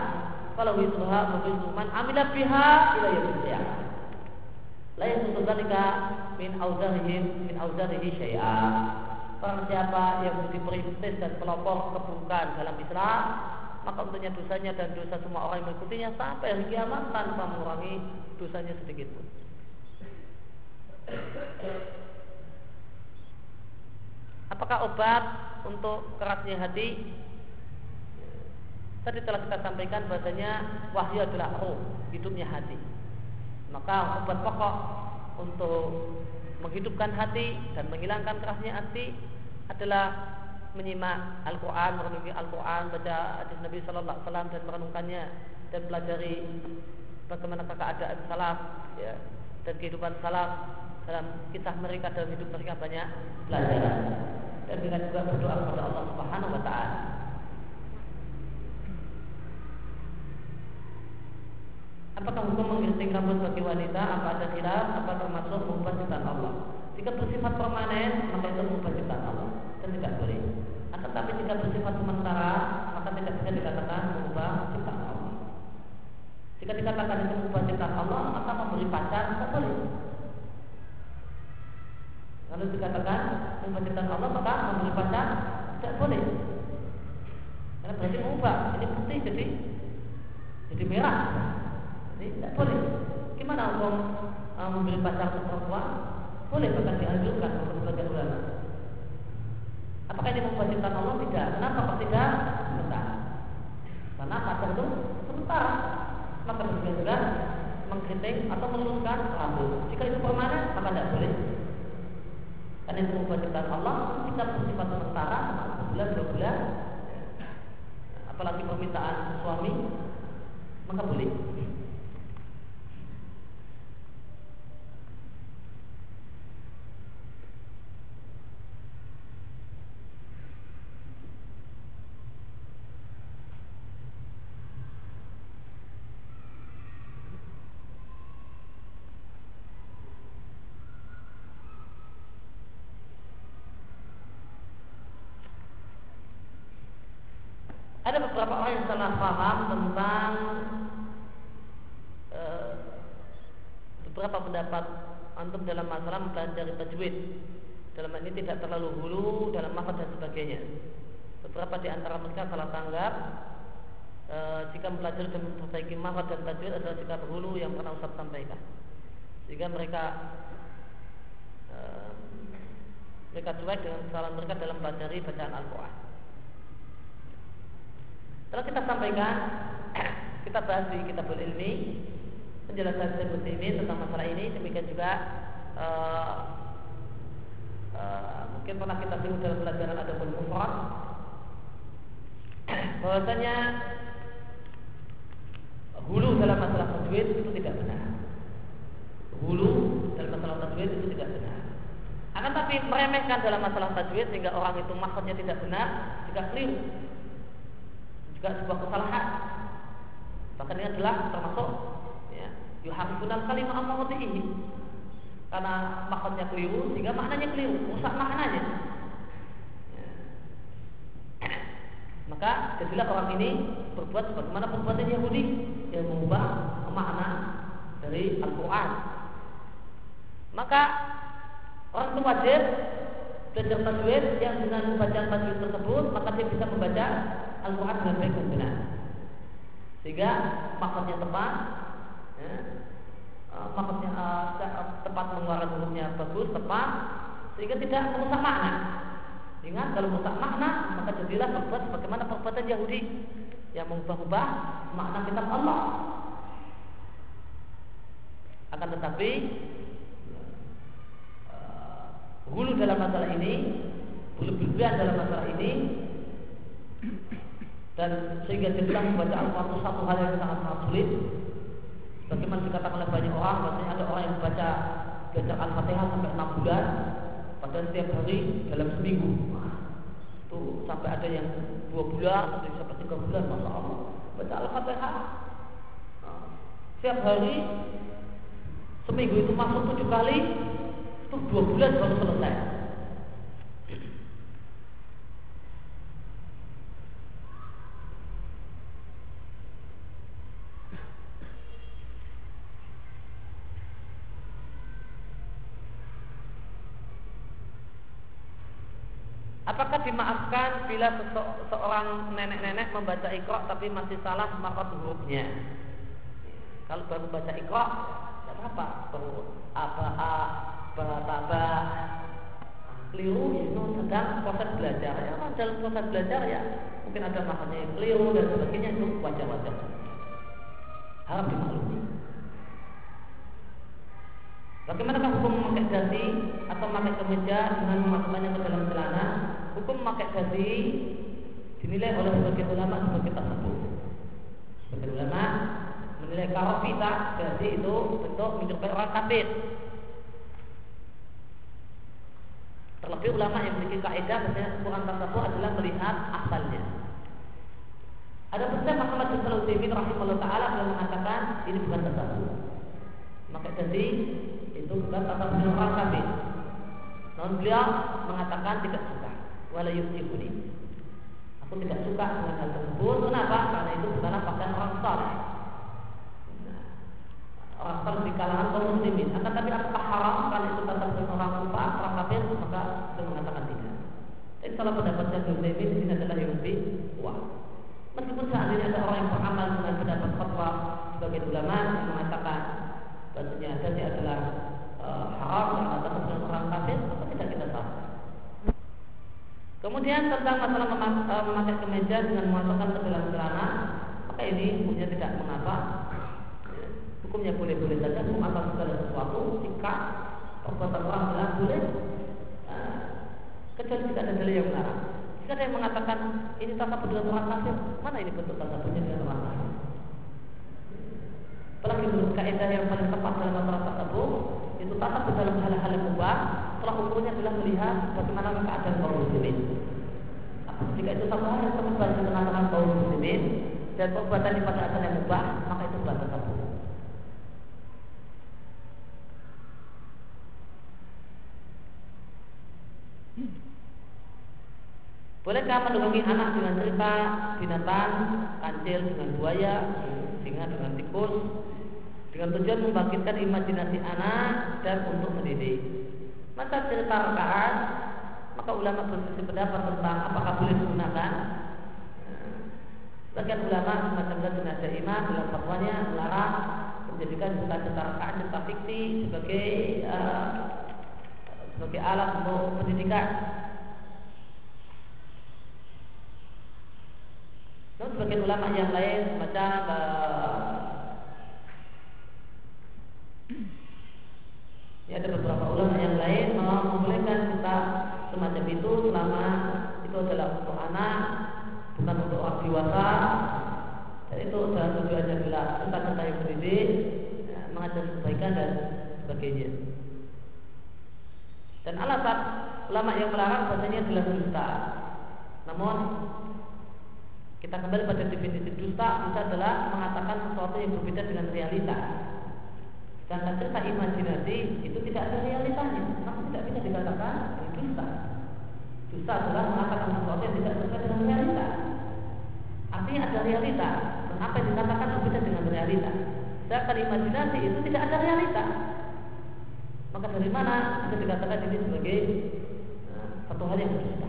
Kalau wisuha mu'min amila biha ila yusya. La yasudu dzalika min auzarihim min auzarihi syai'a. Barang siapa yang diperintis dan pelopor keburukan dalam Islam, maka untuknya dosanya dan dosa semua orang yang mengikutinya sampai hari kiamat tanpa mengurangi dosanya sedikit pun. Apakah obat untuk kerasnya hati? Tadi telah kita sampaikan bahasanya wahyu adalah ruh, hidupnya hati. Maka obat pokok untuk menghidupkan hati dan menghilangkan kerasnya hati adalah menyimak Al-Quran, merenungi Al-Quran, baca hadis Nabi Sallallahu Alaihi Wasallam dan merenungkannya dan pelajari bagaimana keadaan salaf ya, dan kehidupan salaf dalam kisah mereka dalam hidup mereka banyak pelajaran dan dengan juga berdoa kepada Allah Subhanahu Wa Taala. Apakah hukum menggunting rambut bagi wanita? Apa ada khilaf? Apa termasuk mengubah ciptaan Allah? Jika bersifat permanen, maka itu mengubah ciptaan Allah dan tidak boleh. Ada Tetapi jika bersifat sementara, maka tidak bisa dikatakan mengubah ciptaan Allah. Jika dikatakan itu mengubah ciptaan Allah, maka memberi pacar tak boleh. Lalu dikatakan mengubah ciptaan Allah, maka memberi pacar tidak boleh. Karena berarti mengubah, ini putih jadi jadi merah, jadi tidak boleh. Gimana hukum um, memberi pacar untuk perempuan? Boleh bahkan dianjurkan untuk sebagian ulama. Apakah ini mengubah ciptaan Allah? Tidak. Kenapa? Kalau tidak, sementara. Karena pacar itu sementara, maka bergerak mengkritik atau meluruskan rambut. Jika itu permanen, maka tidak boleh. Karena itu mengubah ciptaan Allah. Jika bersifat sementara, sebulan dua bulan, apalagi permintaan suami, maka boleh. Ada beberapa orang yang salah paham tentang e, beberapa pendapat antum dalam masalah mempelajari tajwid. Dalam ini tidak terlalu hulu dalam mafhum dan sebagainya. Beberapa di antara mereka salah tanggap e, jika mempelajari dan memperbaiki mafhum dan tajwid adalah sikap hulu yang pernah Ustaz sampaikan. Sehingga mereka e, mereka cuek dengan kesalahan mereka dalam mempelajari bacaan Al-Quran. Telah kita sampaikan, kita bahas di Kitabul Ilmi penjelasan Ibnu Taimiyah tentang masalah ini. Demikian juga uh, uh, mungkin pernah kita singgung dalam pelajaran Adabul Mufrad bahwasanya hulu dalam masalah tajwid itu tidak benar. Hulu dalam masalah tajwid itu tidak benar. Akan tapi meremehkan dalam masalah tajwid sehingga orang itu maksudnya tidak benar, tidak keliru, juga sebuah kesalahan. Bahkan ini adalah termasuk ya, yuharifuna kalimah al-mawadihi, karena maksudnya keliru sehingga maknanya keliru, rusak maknanya ya. Maka jadilah orang ini berbuat sebagaimana perbuatan Yahudi yang mengubah makna dari Al-Quran. Maka orang itu wajib belajar tajwid, yang dengan membaca tajwid tersebut maka dia bisa membaca Al-Quran dengan baik dan benar, sehingga maksudnya tepat ya, uh, maksudnya uh, tepat mengeluarkan hurufnya bagus, tepat, sehingga tidak merusak makna. Ingat, kalau merusak makna maka jadilah perbuatan sebagaimana perbuatan Yahudi yang mengubah-ubah makna kitab Allah. Akan tetapi uh, hulu dalam masalah ini, berlebihan dalam masalah ini, dan sehingga kita membaca Al-Quran satu hal yang sangat-sangat sulit. Bagaimana dikatakan oleh banyak orang, bahasanya ada orang yang membaca belajar Al-Fatihah sampai enam bulan, padahal setiap hari dalam seminggu. Wah, itu sampai ada yang dua bulan, ada yang sampai tiga bulan, masya Allah, baca Al-Fatihah nah, setiap hari seminggu itu masuk tujuh kali, itu dua bulan baru selesai. Apakah dimaafkan bila seorang nenek-nenek membaca Iqra tapi masih salah maka hurufnya? Kalau baru baca Iqra, tidak apa, baru apa apa keliru, itu sedang proses belajar ya. Dalam proses belajar ya, mungkin ada maknanya yang keliru dan sebagainya, itu wajar-wajar. Harap dimaklumi. Bagaimana hukum memakai dasi atau memakai kemeja dengan memasukkannya ke dalam celana? Hukum memakai dasi dinilai oleh sebagian ulama sebagai tasabuh. Sebagian ulama menilai kalau kita dasi itu bentuk menyerupai orang kafir. Terlebih ulama yang memiliki kaidah bahwa ukuran tasabuh adalah melihat asalnya. Ada pun Muhammad bin Shalih Al-Utsaimin rahimahullah taala beliau mengatakan ini bukan tasabuh. Memakai dasi itu bukan tata bulu orang kafir. Namun beliau mengatakan tidak suka, wala yu'tibuni. pun tidak suka dengan hal tersebut. Kenapa? Karena itu bukanlah pakaian orang saleh. Orang saleh di kalangan kaum muslimin. Akan tapi apakah haram kalau itu tetap dengan orang kafir, orang kafir? Maka beliau mengatakan tidak. Jadi salah pendapatnya Ibnu Taimiyah ini adalah yang lebih kuat. Meskipun seandainya ada orang yang beramal dengan pendapat fatwa sebagai ulama yang mengatakan bahwasanya tadi adalah uh, haram atau dengan orang kafir, maka tidak kita tahu. Kemudian tentang masalah memakai kemeja dengan memasukkan ke dalam celana, maka ini hukumnya tidak mengapa. Hukumnya boleh-boleh saja, hukum atas segala sesuatu jika perbuatan orang bilang boleh, kecuali tidak ada dalil yang melarang. Jika ada yang mengatakan ini tata dengan orang kafir, mana ini bentuk tata dengan orang kafir? Telah menurut kaidah yang paling tepat dalam masalah tersebut, itu tata dalam hal-hal yang mubah. Setelah hukumnya adalah melihat bagaimana keadaan kaum muslimin. Jika itu satu hal yang terkait dengan keadaan kaum muslimin dan perbuatan di pada asalnya mubah, maka itu bukan tetap hukum. Bolehkah mendungi anak dengan cerita binatang, kancil dengan buaya, singa dengan tikus, dengan tujuan membangkitkan imajinasi anak dan untuk mendidik? Masa cerita rakaat, maka ulama berselisih pendapat tentang apakah boleh digunakan. Sebagian ulama semacam Ibnu Taimiyah dalam fatwanya melarang menjadikan bukan cerita rakaat, cerita fiksi sebagai uh, sebagai alat untuk pendidikan. Namun sebagian ulama yang lain semacam uh, ya, ada beberapa ulama yang lain membolehkan kita semacam itu selama itu adalah untuk anak, bukan untuk orang dewasa. Dan itu adalah tujuannya bila kata-kata yang mendidik, mengajar kebaikan dan sebagainya. Dan alasan ulama yang melarang biasanya adalah dusta. Namun kita kembali pada definisi dusta, dusta adalah mengatakan sesuatu yang berbeda dengan realita. Dan cerita imajinasi itu tidak ada realitanya, maka tidak bisa dikatakan dusta. Dusta adalah mengatakan sesuatu yang tidak sesuai dengan realita. Artinya ada realita, dan apa yang dikatakan berbeda dengan realita. Sedangkan imajinasi itu tidak ada realita. Maka dari mana bisa dikatakan ini sebagai satu hal yang dusta?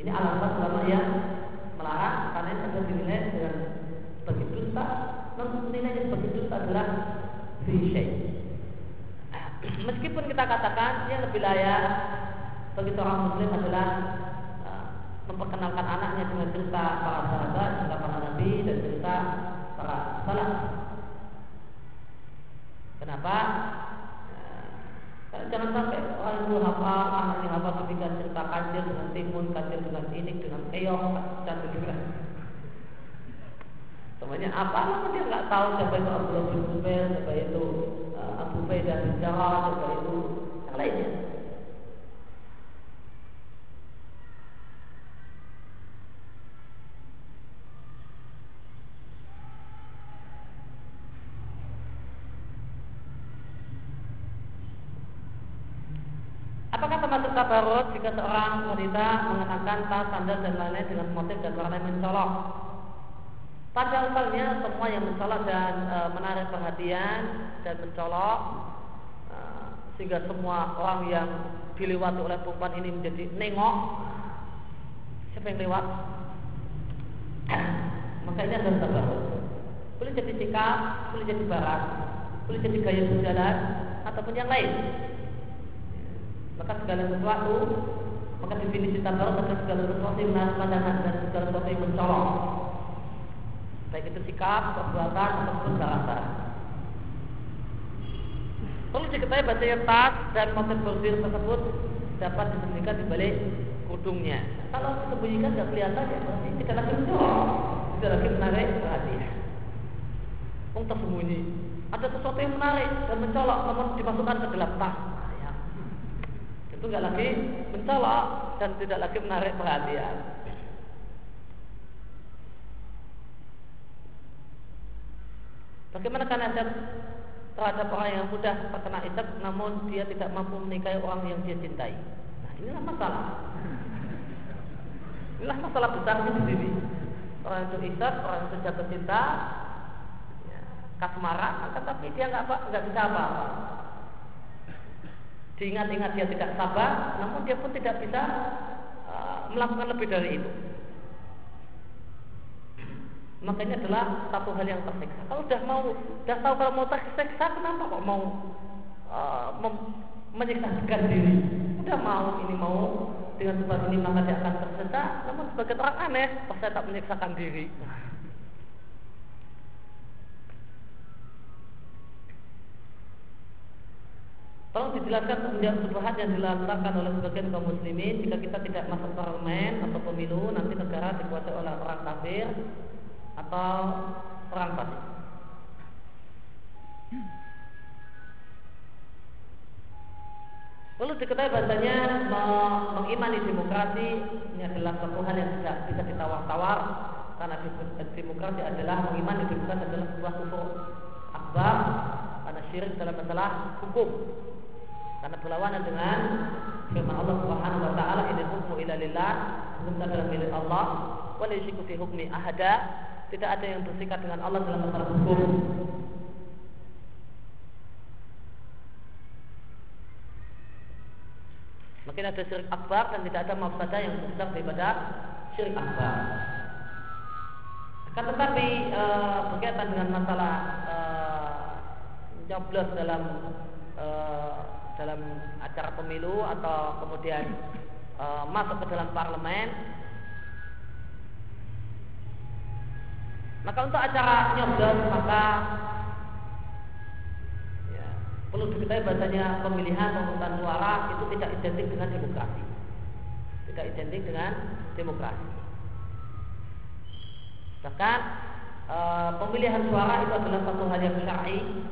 Ini alasan ulama yang melarang, karena ini ada dinilai dengan sebagai dusta. Namun nilainya sebagai dusta adalah meskipun kita katakan yang lebih layak bagi seorang muslim adalah uh, memperkenalkan anaknya dengan cerita para sahabat, cerita para nabi dan cerita para salaf. Kenapa? Uh, jangan sampai orang itu hafal, anaknya hafal ketika cerita kancil dengan timun, kancil dengan inik, dengan keong, kancil dengan semuanya apa? Namun dia nggak tahu siapa itu Abdullah bin Zubair, siapa itu uh, Abu Ubaidah bin Jarrah, siapa itu yang lainnya. Apakah termasuk tabarut jika seorang wanita mengenakan tas, sandal dan lain-lain dengan motif dan warna mencolok? Pada asalnya semua yang mencolok dan e, menarik perhatian dan mencolok e, sehingga semua orang yang dilewati oleh perempuan ini menjadi nengok. Siapa yang lewat? Maka ini adalah tabarut. Boleh jadi sikap, boleh jadi barang, boleh jadi gaya berjalan ataupun yang lain. Maka segala sesuatu, maka definisi tabarut adalah segala sesuatu yang menarik pandangan dan segala sesuatu yang mencolok, baik itu sikap, perbuatan, ataupun bahasa. Perlu diketahui bahasanya tas dan motif bordir tersebut dapat disembunyikan di balik kudungnya. Kalau disembunyikan tidak kelihatan ya, berarti tidak lagi mencolok, tidak lagi menarik perhatian. Wong tersembunyi, ada sesuatu yang menarik dan mencolok, namun dimasukkan ke dalam tas. Ya. Itu tidak lagi mencolok dan tidak lagi menarik perhatian. Bagaimana nasihat terhadap orang yang mudah terkena isak namun dia tidak mampu menikahi orang yang dia cintai? Nah, inilah masalah. Inilah masalah besarnya di sini. Orang itu isat, orang itu jatuh cinta, ya, kasmaran, tetapi dia nggak bisa apa-apa. Diingat-ingat dia tidak sabar, namun dia pun tidak bisa uh, melakukan lebih dari itu. Makanya adalah satu hal yang tersiksa. Kalau sudah mau, sudah tahu kalau mau tersiksa, kenapa kok mau uh, mem- menyiksakan diri? Sudah mau ini mau dengan sebab ini maka dia akan tersiksa. Namun sebagian orang aneh, oh, saya tak menyiksakan diri. Tolong dijelaskan kemudian subhat yang dilakukan oleh sebagian kaum muslimin jika kita tidak masuk parlemen atau pemilu nanti negara dikuasai oleh orang kafir atau orang fasik. Perlu diketahui bahasanya mengimani demokrasi ini adalah satu hal yang tidak bisa ditawar-tawar karena demokrasi adalah mengimani bukan adalah sebuah kufur akbar karena syirik dalam masalah hukum. Karena berlawanan dengan firman Allah Subhanahu wa taala innal hukmu illa lillah, hukum adalah milik Allah, wa la yusyriku fi hukmi ahada, tidak ada yang bersikap dengan Allah dalam masalah hukum. Makin ada syirik akbar dan tidak ada mafsadah yang besar daripada syirik akbar. Akan tetapi eh, berkaitan dengan masalah eh, nyoblos dalam eh, dalam acara pemilu atau kemudian e, masuk ke dalam parlemen, maka untuk acara nyoblos maka ya, perlu diketahui bahasanya pemilihan pemungutan suara itu tidak identik dengan demokrasi, tidak identik dengan demokrasi. Bahkan e, pemilihan suara itu adalah satu hal yang syar'i.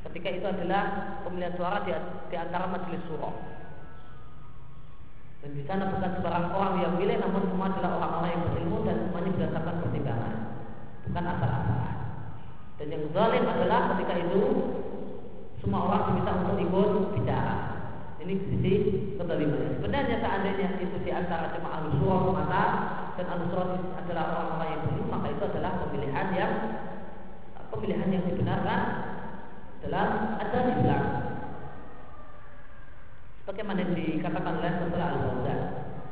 Ketika itu adalah pemilihan suara di, di antara majelis syuro. Dan di sana bukan sebarang orang yang pilih, namun semua adalah orang-orang yang berilmu dan semuanya berdasarkan pertimbangan, bukan asal-asalan. Dan yang zalim adalah ketika itu semua orang diminta untuk ikut bicara. Ini sisi kezaliman. Sebenarnya seandainya itu di antara jemaah syuro maka dan syuro adalah orang-orang yang berilmu, maka itu adalah pemilihan yang pemilihan yang dibenarkan dalam acara Islam. Sebagaimana dikatakan oleh Rasulullah Al-Fauzan,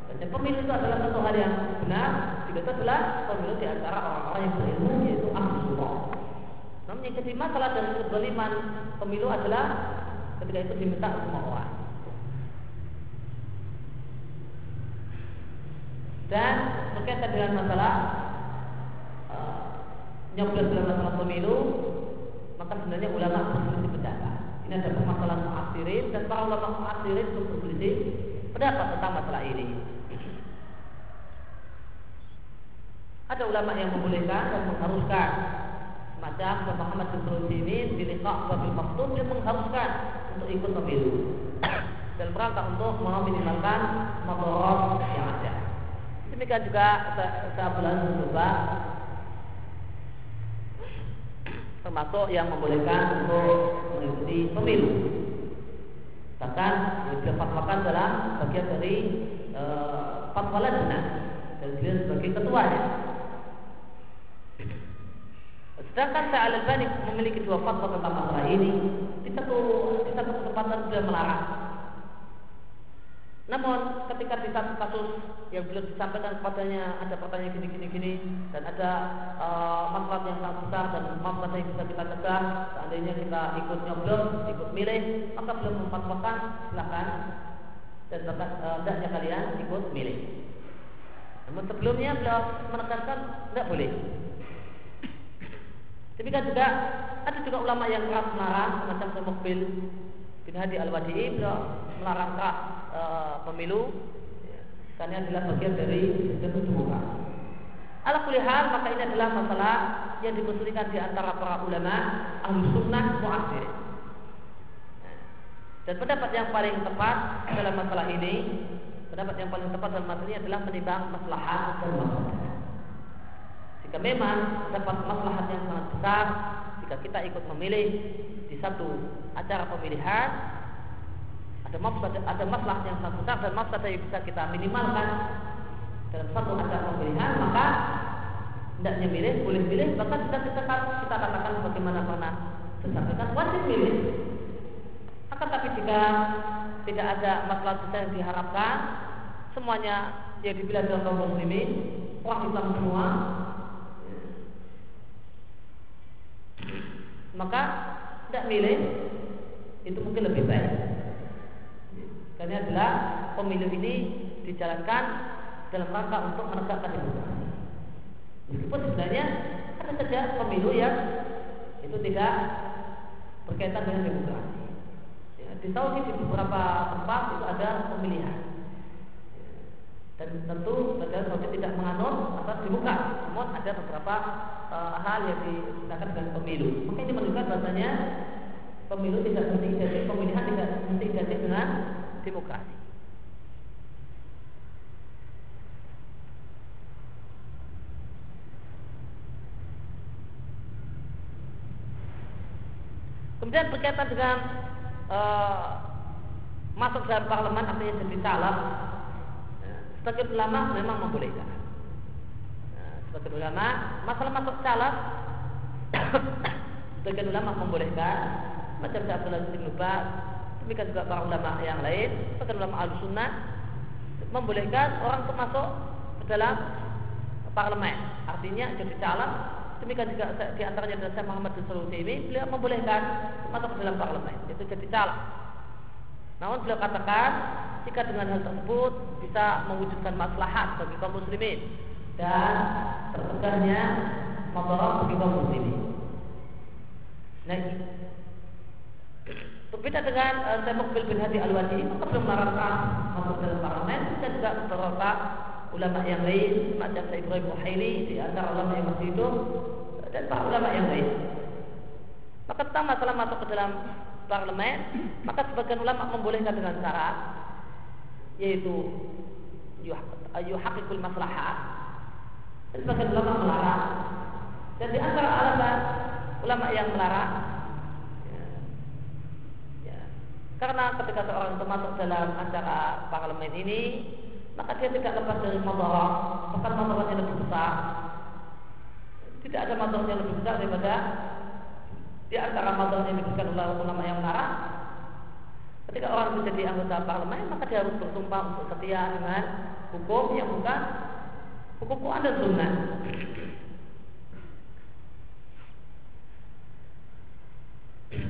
dan pemilu itu adalah satu hal yang benar. Jika itu adalah pemilu di antara orang-orang yang berilmu, yaitu Ahlussunnah. Namun yang kedua, masalah dari kezaliman pemilu adalah ketika itu diminta semua orang. Dan berkaitan dengan masalah uh, nyoblos dalam masalah pemilu, maka sebenarnya ulama berselisih pendapat. Ini ada permasalahan mu'atsirin dan para ulama mu'atsirin berselisih pendapat tentang masalah ini. Ada ulama yang membolehkan dan mengharuskan, macam Muhammad bin Ruzini di liqa' wabil maktub dia mengharuskan untuk ikut pemilu dan berangkat untuk meminimalkan madarat yang ada. Demikian juga sebelah berubah, termasuk yang membolehkan untuk mengikuti pemilu. Bahkan dipatwakan dalam bagian dari e, fatwa lajnah dan dia sebagai ketuanya. Sedangkan Syekh Al-Albani memiliki dua fatwa tentang masalah ini. Di satu di satu kesempatan sudah melarang. Namun ketika di satu kasus yang belum disampaikan kepadanya ada pertanyaan gini-gini-gini dan ada uh, masalah yang sangat besar dan masalah yang bisa kita cegah, seandainya kita ikut nyoblos, ikut milih, maka belum memfatwakan silakan dan bahkan hendaknya uh, kalian ikut milih. Namun sebelumnya beliau menekankan tidak boleh. Demikian juga ada juga ulama yang keras marah macam Muqbil bin Hadi Al-Wadi'i beliau melarang keras E, pemilu karena adalah bagian dari sistem demokrasi. Ala kulli hal maka ini adalah masalah yang diperselisihkan di antara para ulama Ahlussunnah mu'atsir. Dan pendapat yang paling tepat dalam masalah ini, pendapat yang paling tepat dalam masalah ini adalah menimbang maslahat dan mafsadah. Jika memang dapat maslahat yang sangat besar, jika kita ikut memilih di satu acara pemilihan, ada masalah, ada masalah yang sangat besar dan masalah yang bisa kita minimalkan, dalam satu acara pemilihan, maka tidaknya milih, boleh milih, bahkan kita kita, kita katakan bagaimana pernah disampaikan, wajib milih. Akan tapi jika tidak ada masalah besar yang diharapkan, semuanya yang dibilang dalam kaum muslimin, orang Islam semua, maka tidak milih itu mungkin lebih baik. Karena adalah pemilu ini dijalankan dalam rangka untuk menegakkan demokrasi. Meskipun sebenarnya ada saja pemilu yang itu tidak berkaitan dengan demokrasi. Ya, di Saudi di beberapa tempat itu ada pemilihan. Dan tentu negara Saudi tidak menganut atau demokrasi, namun ada beberapa uh, hal yang dikaitan dengan pemilu. Maka ini menunjukkan bahasanya pemilu tidak mesti jadi pemilihan tidak mesti jadi dengan demokrasi. Kemudian berkaitan dengan uh, masuk dalam parlemen, artinya jadi calon. Sebagai ulama memang membolehkan. Nah, sebagai ulama masalah masuk calon, sebagai ulama membolehkan. Macam Syekh Abdullah bin Mubarak, demikian juga para ulama yang lain, sebagai ulama Ahlussunnah membolehkan orang untuk masuk ke dalam parlemen, artinya jadi calon. Demikian juga di antaranya adalah Syekh Muhammad bin Shalih Al-Utsaimin, beliau membolehkan masuk ke dalam parlemen, itu jadi calon. Namun beliau katakan jika dengan hal tersebut bisa mewujudkan maslahat bagi kaum muslimin dan tertegahnya madarat bagi kaum muslimin. Nah, berbeda dengan uh, Syekh Muqbil bin Hadi Al-Wadi, maka belum melarang masuk dalam parlemen, dan juga beberapa ulama yang lain macam Syekh Ibrahim Al-Haili di antara ulama yang masih hidup dan para ulama yang lain. Maka tentang masalah masuk ke dalam parlemen, maka sebagian ulama membolehkan dengan syarat, yaitu yuhaqiqul maslahah, dan sebagian ulama melarang. Dan di antara alasan ulama yang melarang, karena ketika seorang itu masuk dalam acara parlemen ini, maka dia tidak lepas dari madarat, bahkan madaratnya lebih besar. Tidak ada madarat yang lebih besar daripada di antara madarat yang diberikan ulama yang melarang. Ketika orang menjadi anggota parlemen, maka dia harus bersumpah untuk setia dengan hukum yang bukan hukum Quran dan Sunnah.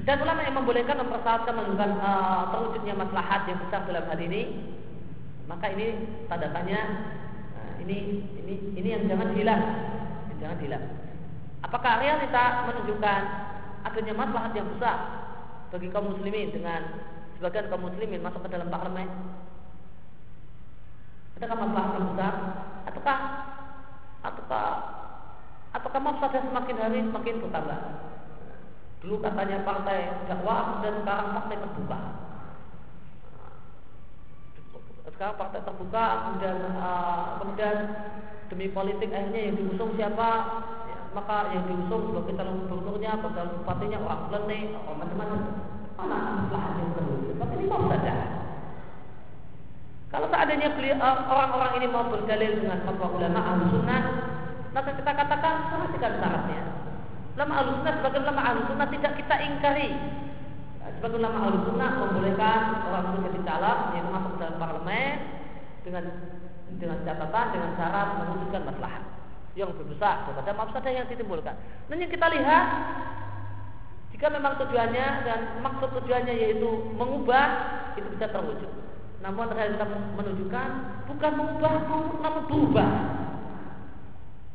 Dan ulama yang membolehkan mempersyaratkan menunjukkan uh, terwujudnya maslahat yang besar dalam hal ini, maka ini tanda tanya, uh, ini ini ini yang jangan hilang, yang jangan hilang. Apakah realita menunjukkan adanya maslahat yang besar bagi kaum muslimin dengan sebagian kaum muslimin masuk ke dalam parlemen? Adakah maslahat yang besar? Ataukah ataukah ataukah mafsadah semakin hari semakin bertambah? Dulu katanya partai dakwah dan sekarang partai terbuka. Sekarang partai terbuka kemudian uh, kemudian demi politik akhirnya yang diusung siapa, ya, maka yang diusung sebagai calon gubernurnya, calon bupatinya orang Belanda, orang macam-macam. Mana maslahat yang terwujud? Tapi ini mafsadah. Kalau seandainya orang-orang ini mau berdalil dengan fatwa ulama Ahlussunnah, maka kita katakan perhatikan syaratnya. Ulama Ahlussunnah, sebagai ulama Ahlussunnah tidak kita ingkari. Sebagai ulama Ahlussunnah membolehkan orang itu jadi calon yang masuk dalam parlemen dengan dengan catatan, dengan syarat mewujudkan maslahat yang lebih besar daripada mafsadah yang ditimbulkan. Dan yang kita lihat, jika memang tujuannya dan maksud tujuannya yaitu mengubah, itu bisa terwujud. Namun realita menunjukkan bukan mengubah, namun berubah.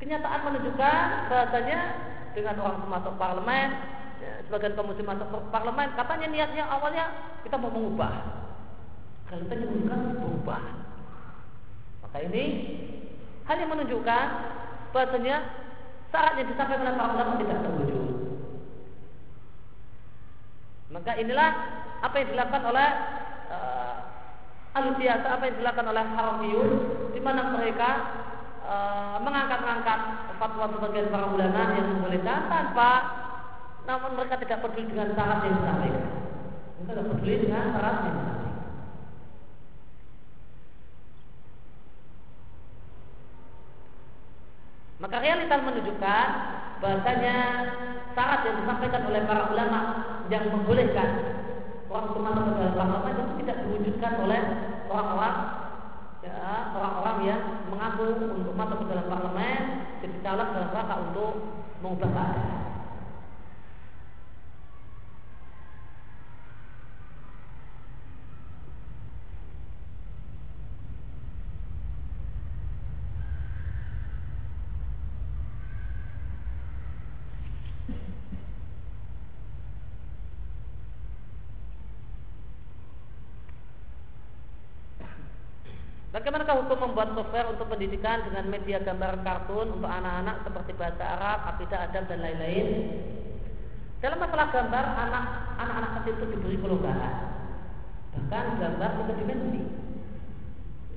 Kenyataan menunjukkan bahasanya dengan orang masuk parlemen, ya, sebagian kaum muslim masuk parlemen, katanya niatnya awalnya kita mau mengubah, kalau kita bukan mengubah. Maka ini hal yang menunjukkan bahasanya syarat yang disampaikan oleh para ulama tidak terwujud. Maka inilah apa yang dilakukan oleh uh, Al-Biasa, apa yang dilakukan oleh Haramiyun, di mana mereka Uh, mengangkat-angkat fatwa sebagian para ulama yang membolehkan tanpa, namun mereka tidak peduli dengan syarat yang disampaikan. Mereka tidak peduli dengan syarat yang disampaikan. Maka realitas menunjukkan bahasanya syarat yang disampaikan oleh para ulama yang membolehkan orang untuk masuk ke dalam agama itu tidak diwujudkan oleh orang-orang ya, orang-orang yang mengaku untuk masuk ke dalam parlemen jadi calon dalam rangka untuk mengubah keadaan. Bagaimanakah hukum membuat software untuk pendidikan dengan media gambar kartun untuk anak-anak seperti bahasa Arab, akidah, adab, dan lain-lain? Dalam masalah gambar, anak, anak-anak kecil itu diberi kelonggaran. Bahkan gambar tiga dimensi.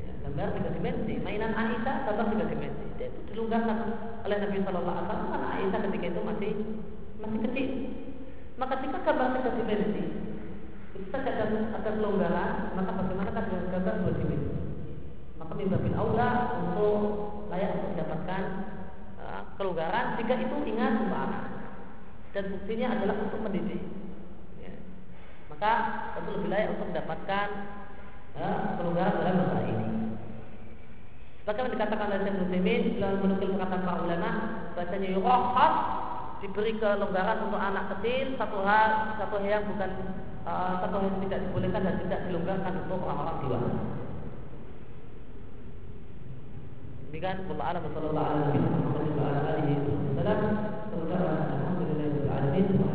Ya, gambar tiga dimensi. Mainan Aisyah gambar tiga dimensi. Dia itu dilonggarkan oleh Nabi Shallallahu Alaihi Wasallam karena Aisyah ketika itu masih masih kecil. Maka jika gambar tiga dimensi itu saja ada kelonggaran, maka bagaimanakah dengan gambar dua dimensi? Mimbabil aula untuk layak untuk mendapatkan uh, kelonggaran jika itu ingat untuk anak dan fungsinya adalah untuk mendidik ya. Maka tentu lebih layak untuk mendapatkan uh, kelonggaran dalam masalah ini. Sebagaimana dikatakan oleh Syekh Muslimin dalam menukil perkataan para ulama bahasanya yurahab diberi kelonggaran untuk anak kecil satu hal satu hal yang bukan uh, satu hal yang tidak dibolehkan dan tidak dilonggarkan untuk orang-orang dewasa. Demikian wallahu a'lam sallallahu alaihi wa sallam. Alhamdulillah rabbil alamin wa sallallahu alaihi wa sallam.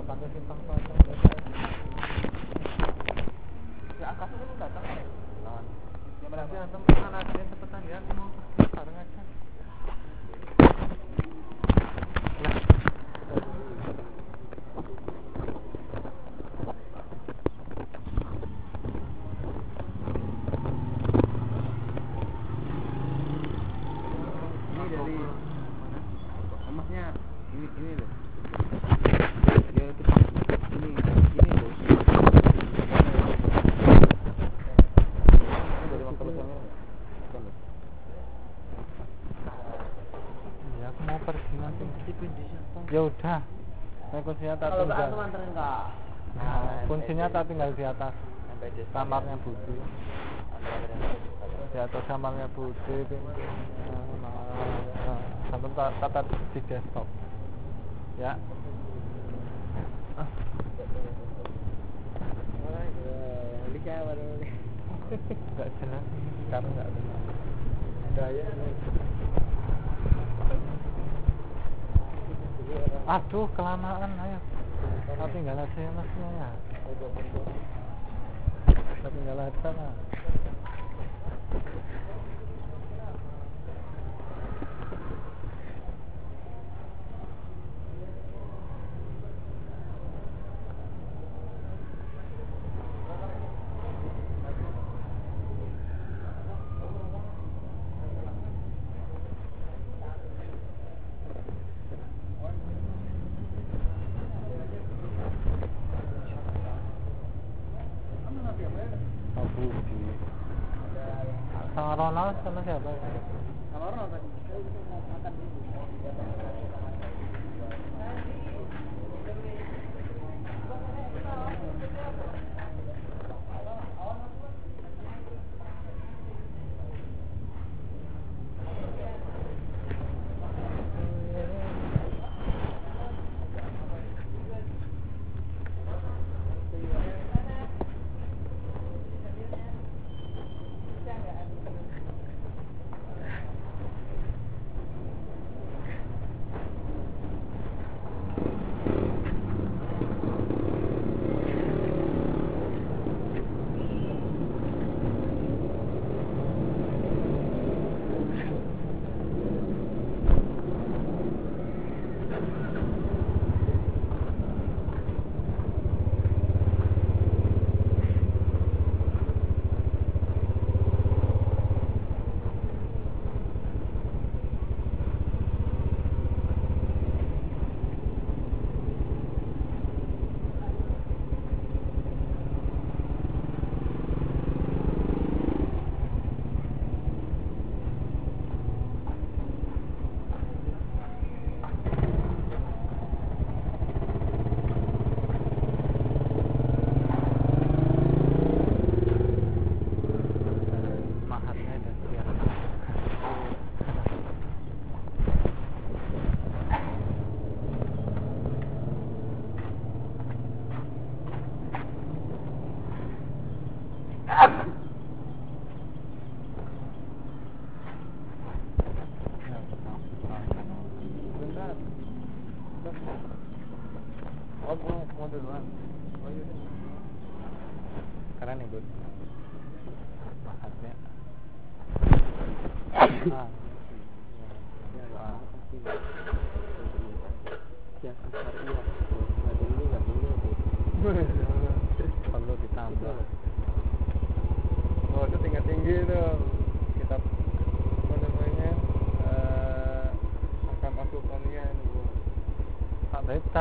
Pakai simpang pasang ya akan itu datang ya yang berarti antum anak kalian cepetan ya aku mau pasang aja. kuncinya tak tinggal. Kalau antum anterin enggak? Nah, kuncinya tak tinggal di atas kamarnya Budi. Di atas kamarnya Budi pintu. Sampai tata di desktop. Ya. Ah. Lika baru. Enggak jelas. Kamu enggak benar. Ada ya. Aduh, kelamaan, ayo. Kita tinggal aja ya, Mas. Ya. Kita tinggal aja lah. Ronald sama siapa ya? Sama Ronald tadi.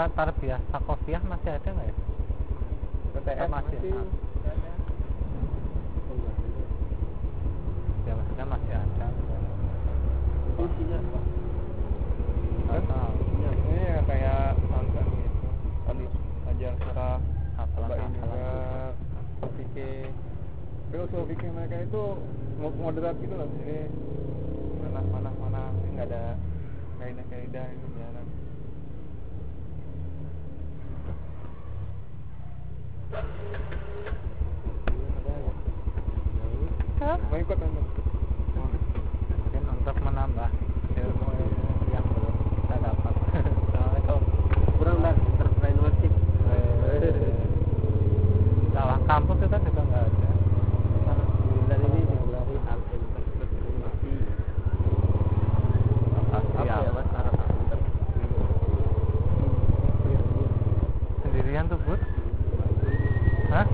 Tarbiyah Sakofiyah masih ada nggak ya? P T S masih ada. Ya maksudnya masih ada. Isinya apa? Tahu. Ini kayak konten gitu. Tadi ajar cara hafalan juga fikih. Tapi usul fikih mereka itu moderat gitu loh. Jadi mana-mana nggak ada kaidah-kaidah ini jarang. Mau ikut nonton? Mungkin untuk menambah ilmu yang belum kita dapat. Assalamualaikum. Kurang dah entrepreneurship. Dalam kampus kita juga nggak ada. Dan ini dari al entrepreneurship. Apa ya mas arah entrepreneur? Sendirian tuh bud? Hah?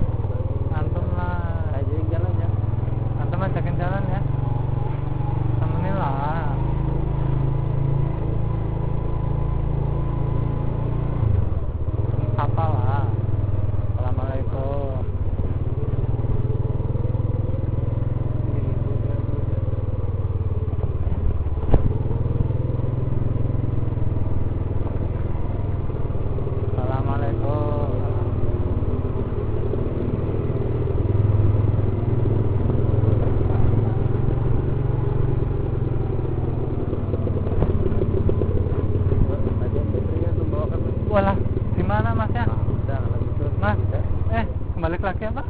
Antum lah. Ajakin jalan ya. Antum ajakin jalan ya. Temenin lah. Apa lah? Assalamualaikum. Salam. balik lagi apa?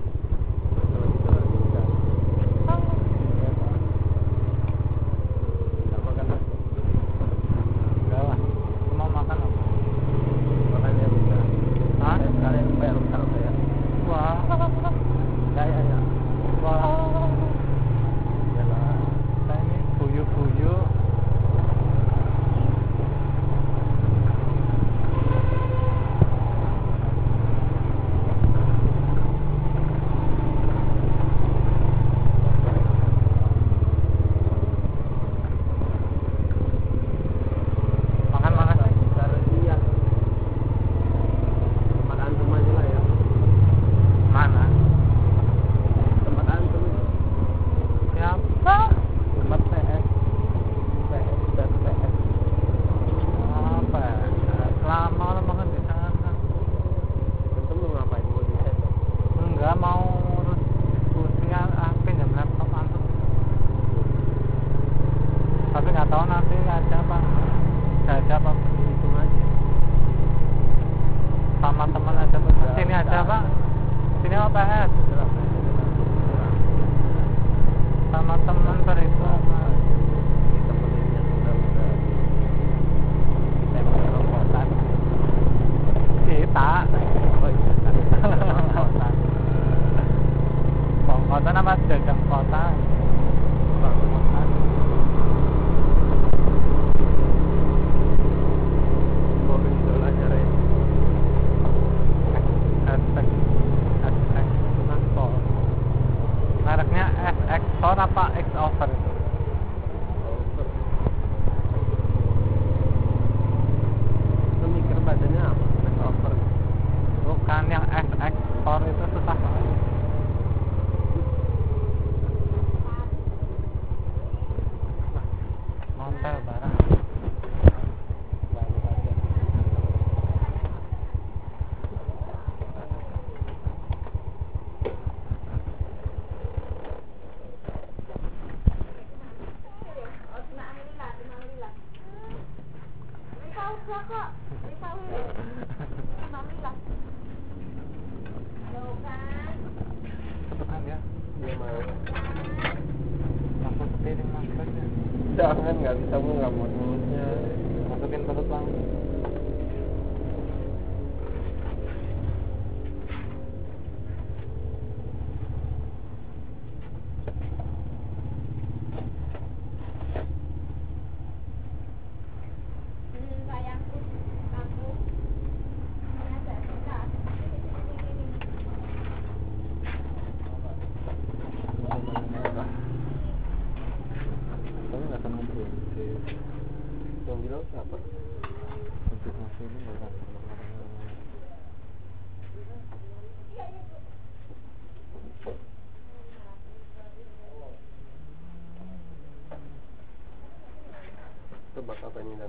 Tebak apa ini, Dan?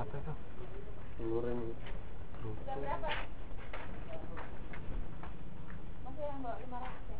Apa itu? Telur ini. Sudah berapa? Masih yang bawa lima ratus.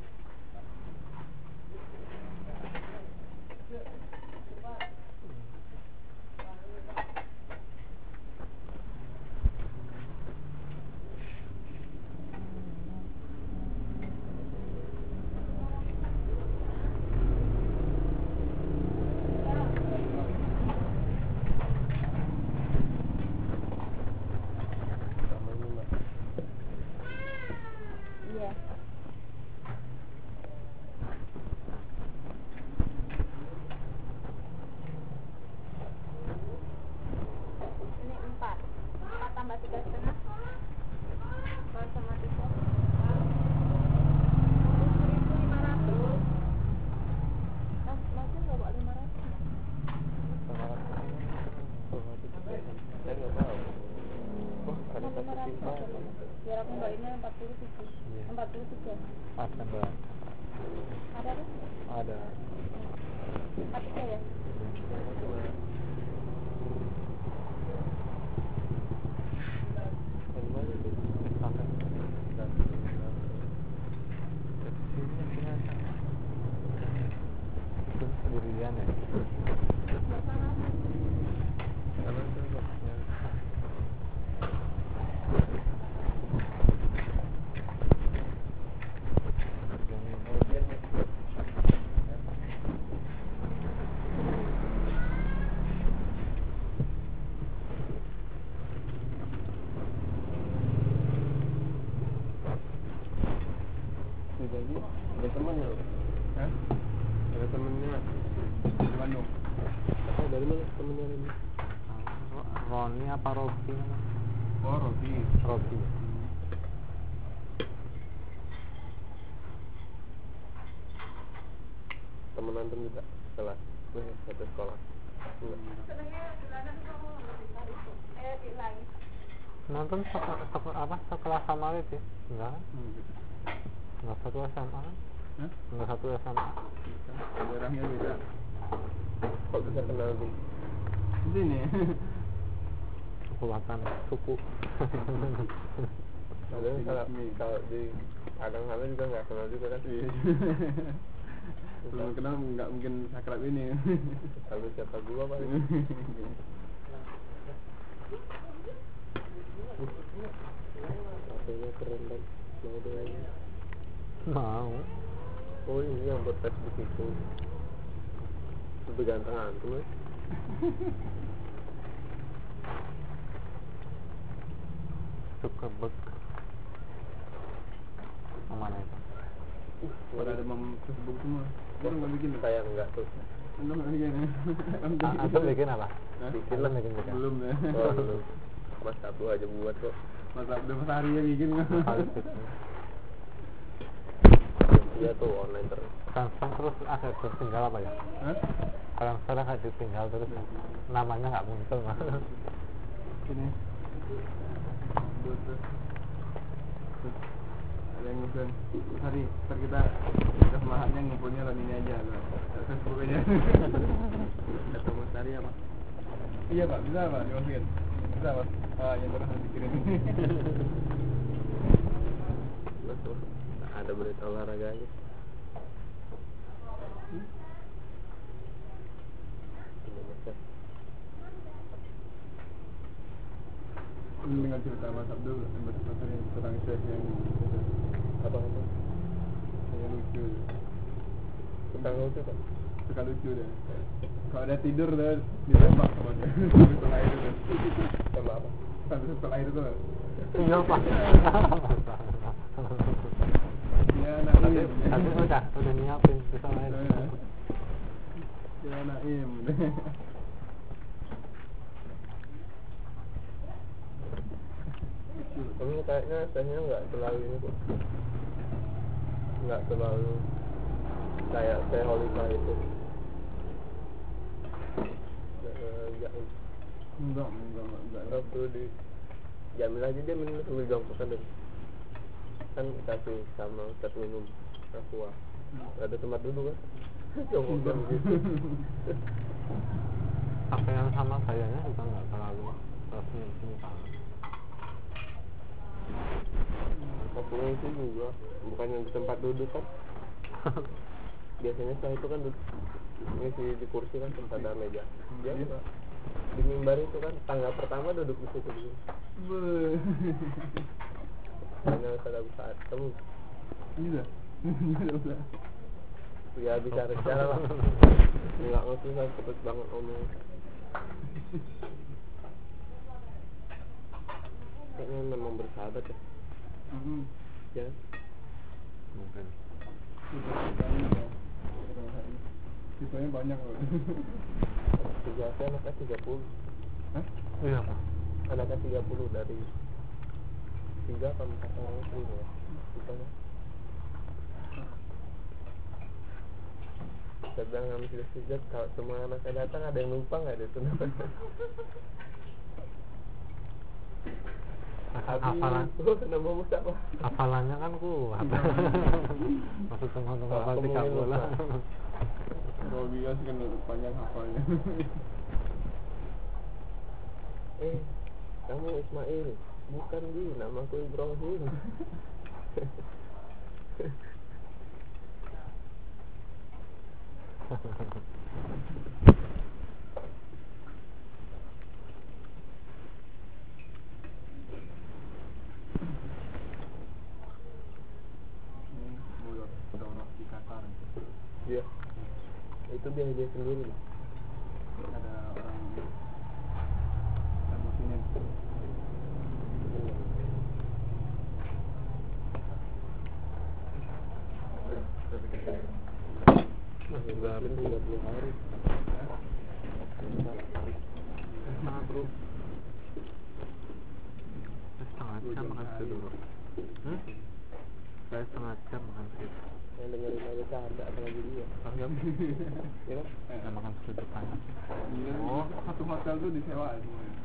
pribadi ada teman ya? Hah? Ada temannya di Bandung. Apa dari mana temannya ini? Roni apa Robi? Oh Robi. Robi. Temen antum juga sekolah, gue satu sekolah. Nonton apa sekolah sama Wib ya? Enggak. Enggak satu S M A. Hah? Enggak satu S M A. Orangnya beda. Kok bisa kenal sih? Sini. Suku bahkan suku. Kalau kalau di kadang-kadang juga enggak kenal juga kan. Belum kenal enggak mungkin akrab ini. Kalau siapa gua paling. Apanya keren kan? Mau doain? Mau. Oh ini yang buat Facebook itu lebih ganteng antum ya? Suka beg. Kemana itu? Pada ada mem Facebook semua. Orang nggak bikin saya nggak tuh. Belum bikin. Antum bikin apa? Bikin lah bikin bikin. Belum ya. Belum. Mas Abdul aja buat kok. Mas Abdul Mas Arya bikin kan. Iya tuh online terus. Langsung terus ada tertinggal apa ya? Hah? Kalau sekarang ada tertinggal terus namanya nggak muncul mas. Ini. Ada yang ngumpulin hari ntar kita kita semahatnya ngumpulnya lalu ini aja lah Facebook aja atau Mas Arya pak? Iya pak, bisa pak dimasukin bisa pak? Ah yang terus dikirim betul ada berita olahraga aja ini dengan cerita Mas Abdul tentang chef yang apa apa yang lucu tentang lucu kan suka lucu deh kalau udah tidur deh ditembak sama dia setelah itu tembak apa sampai setelah itu tuh iya pak ya anak im tapi udah udah nyiapin setelah itu ya anak im tapi kayaknya tehnya nggak terlalu ini kok nggak terlalu kayak teh Holika itu nggak enggak enggak enggak nggak perlu dijamin aja dia minum sambil jongkokan deh kan kasih sama cat minum aqua ada tempat dulu kan jongkokan gitu apa yang sama kayaknya juga nggak terlalu terus simpan Kopinya itu juga bukan yang di tempat duduk kan? Biasanya setelah itu kan duduk ngisi di kursi kan tempat ada meja. Dia apa? Di mimbar itu kan tangga pertama duduk di situ dulu. Hanya salah saat temu. Iya. Ya bicara secara lah. Enggak ngerti saya cepet banget omong. Kayaknya memang bersahabat ya. Mhm. Ya. Mungkin. Tipenya banyak loh. Biasanya anaknya tiga puluh. Hah? Iya, Pak. Anaknya tiga puluh dari tiga sampai empat orang itu ya. Tipenya. Sedang kami sudah sejak kalau semua anaknya datang ada yang lupa enggak ada tuh. Hafalan, hafalannya kan ku, masuk tengah-tengah hafal tiga bola. Kalau bias kan panjang hafalnya. Eh, kamu Ismail, bukan di, namaku Ibrahim. Iya, itu biar dia sendiri. Ada orang sama sini. Oh, satu hotel tuh disewa semuanya.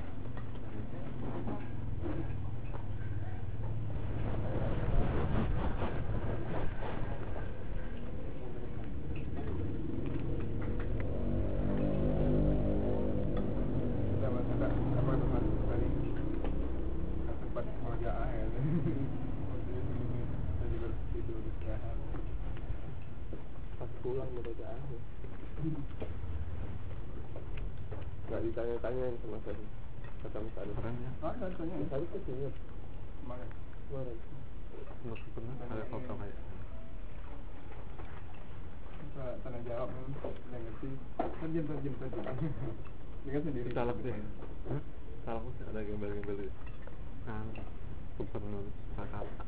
Gak ditanya-tanyain sama saya. Kata Mas Adi ya? Ah, gak ditanya. Mas Adi tuh sini kemarin. Kemarin Mas pernah ada foto kayak tanya jawab, gak ngerti. Terjem-terjem dia kan sendiri. Salak sih. Salak sih ada gembel-gembel dia. Nah, aku pernah kata-kata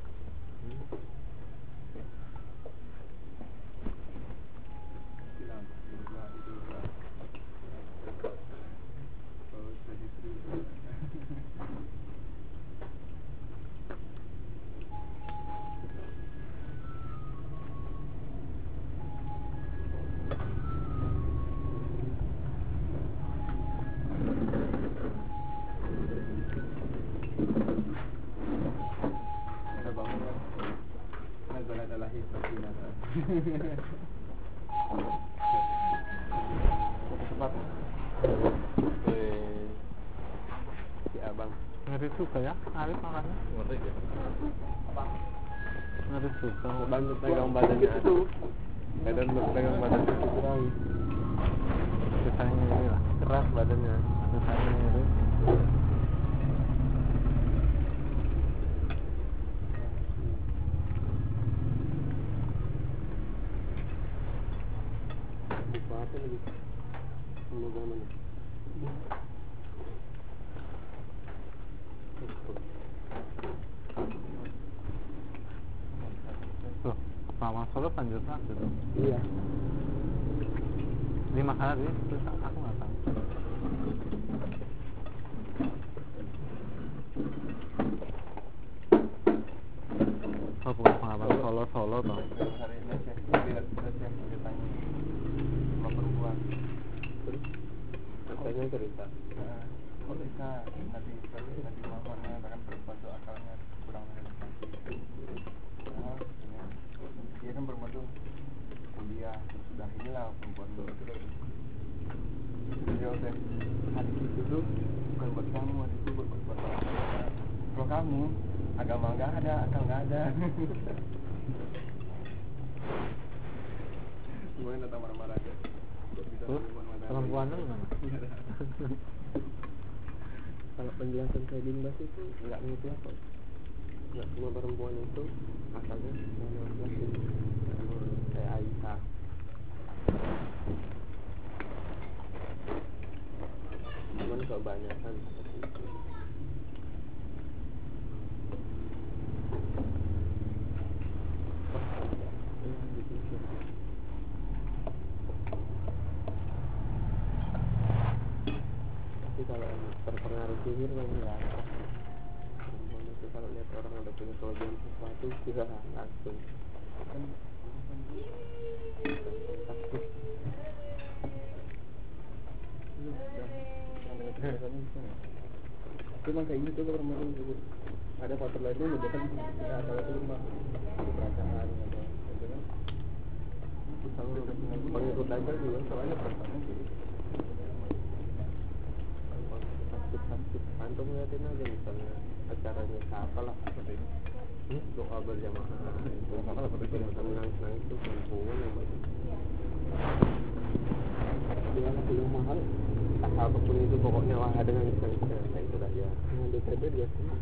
tempat si abang ngeri suka ya, Arif makannya ngeri ya abang ngeri suka, abang pegang badannya itu badan pegang badannya itu kurang ini lah, keras badannya kesannya itu Mama Solo panjat satu tuh. Iya. Ini makanan ini terus aku nggak tahu. Oh, bukan Mama Solo Solo tuh. Hari ini saya lihat cerita yang ceritanya sama perempuan. Terus katanya cerita. Oh cerita nanti nanti nanti mama akan perempuan tuh akalnya kurang menentu. Dia kan perempuan tuh kuliah terus sudah inilah perempuan tuh itu dari beliau teh hadis itu tuh bukan buat kamu, hadis itu buat buat orang. Kalau kamu agama nggak ada, akal nggak ada. Semuanya datang marah-marah aja. Perempuan tuh mana? Kalau penjelasan saya dimbas itu nggak mutlak kok. Nggak semua perempuan itu asalnya kayak Aisyah. Cuman kebanyakan seperti itu. Tapi kalau terpengaruh sihir memang nggak ada. Kalau lihat orang ada punya kelebihan sesuatu juga langsung kan takut cuma kayak gitu kemarin juga ada faktor lainnya juga kan ya salah satu rumah perasaan atau macam macam pengikut lainnya juga soalnya perasaan gitu takut antum ngeliatin aja misalnya acaranya apalah seperti hmm? doa berjamaah itu apalah seperti nangis-nangis itu perempuan yang banyak dia ngasih yang mahal apapun itu pokoknya lah ada nangis-nangisnya nah itu dah ya nah D T B dia semua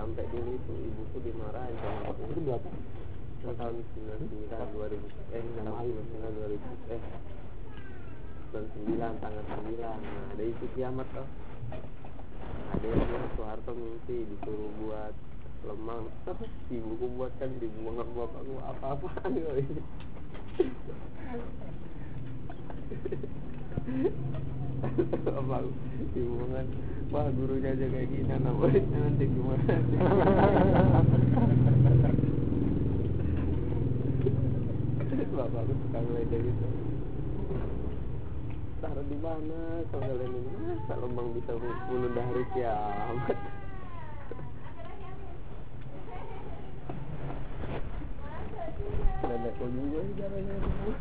sampai dulu itu ibuku dimarahin sama aku itu berapa? Tahun seribu sembilan ratus sembilan puluh sembilan eh seribu sembilan ratus sembilan puluh eh seribu sembilan ratus sembilan puluh sembilan tanggal sembilan nah ada itu kiamat toh. Ada yang Soeharto mimpi disuruh buat lemang. Ibuku buatkan dibuang sama bapakku apa-apaan kali. Bapakku dibuangan. Wah, gurunya aja kayak gini anak muridnya nanti gimana. Bapakku suka ngeledah gitu. Taruh di mana kalau ini masa lembang bisa bunuh dari kiamat. Nenek kau juga caranya itu.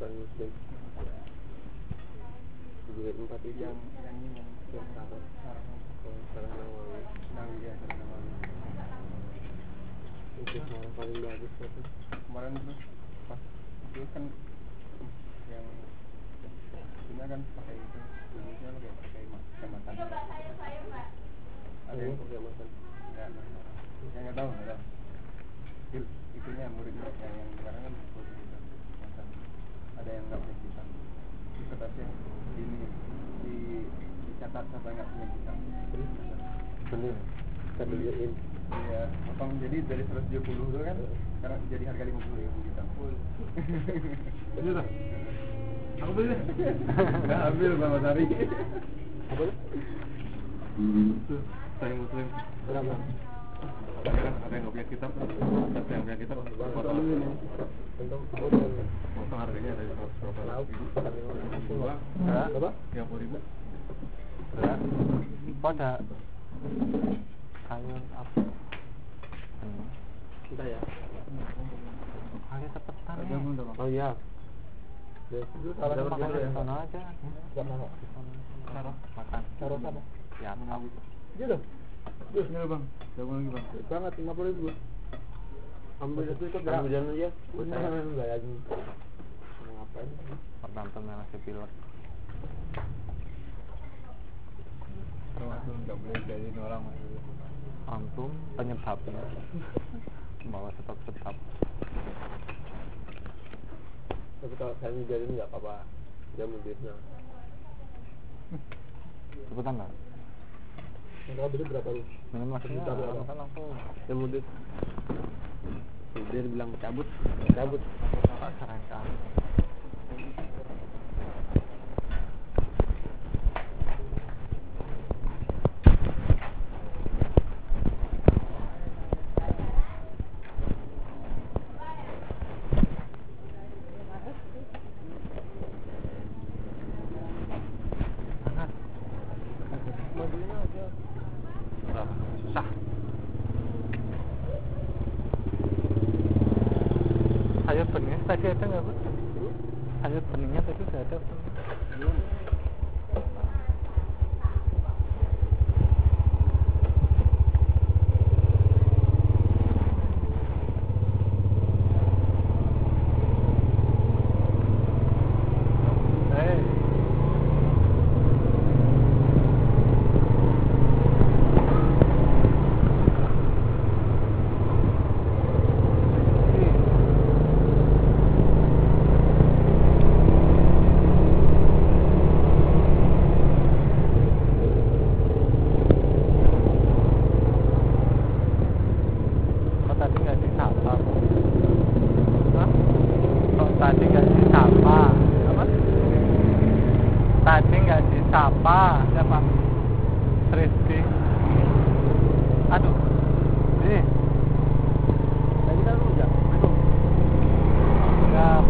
Aduh ini tadi kan hujan, aduh nggak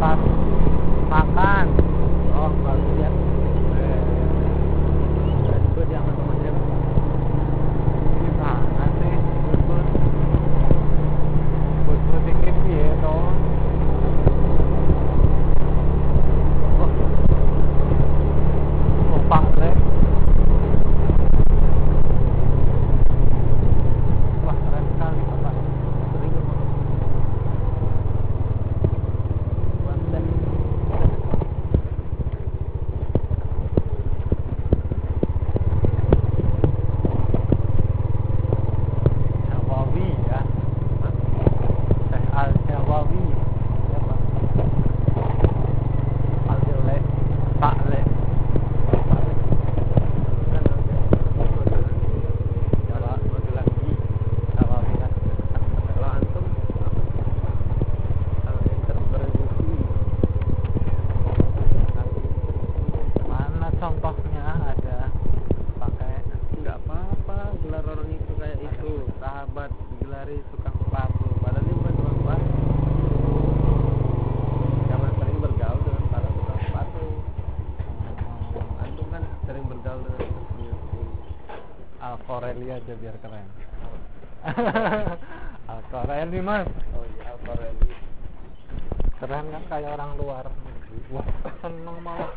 pas. Corelli aja biar keren. Al Corelli mas. Oh iya, Al Corelli. Keren kan kayak orang luar. Wah seneng malah.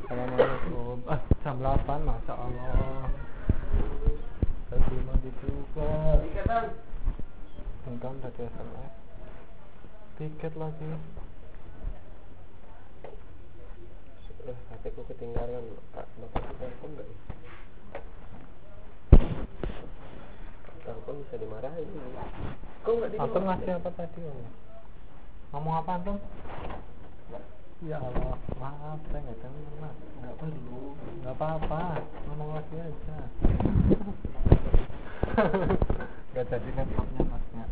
Assalamualaikum. Ah, jam delapan masya Allah. Terima dibuka. Engkau dari S M S. Tiket lagi. H P-ku ketinggalan, Pak. Bapak bisa telepon nggak? Telepon bisa dimarahin. Kok nggak dimarahin? Antum ngasih apa tadi, Om? Ngomong apa, Antum? Ya Allah, maaf, saya nggak dengar, Mas. Nggak perlu. Nggak apa-apa, ngomong lagi aja. Nggak jadi laptopnya, Masnya.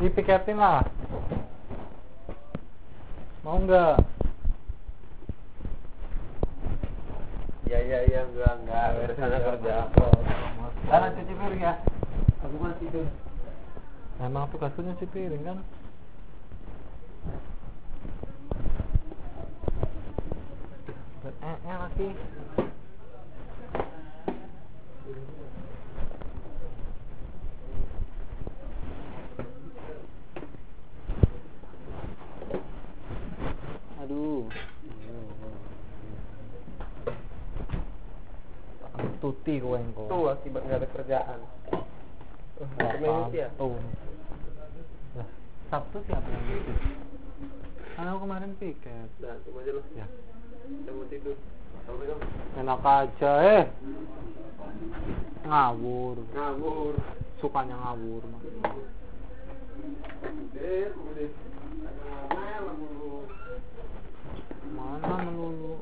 Dipiketin lah, mau nggak? Ya ya ya, enggak enggak. Bersana kerja. Karena cuci piring ya. Aku kan tidur. Emang tugasnya cuci piring kan? Eh eh lagi. Tuti gue engko. Tuh akibat nggak ada kerjaan. Kemarin ya. Tuh. Nah, Sabtu siapa yang itu? Aku kemarin piket. Nah, cuma aja lah. Ya. Kamu tidur. Assalamualaikum. Enak aja eh. Ngawur. Ngawur. Sukanya ngawur. Eh, kemudian. Mana melulu?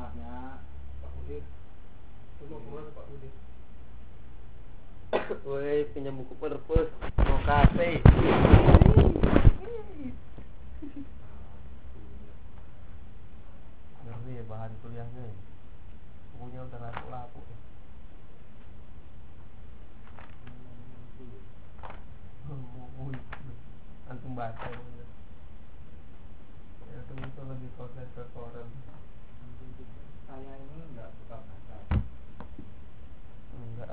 anaknya Pak Budi. Coba bulan Pak Budi. Woi, pinjam buku perpus mau kafe. Ini ya bahan kuliahnya. Bukunya udah laku-laku. Antum baca ya, itu lebih konsen ke koran. Saya ini enggak suka baca. Enggak.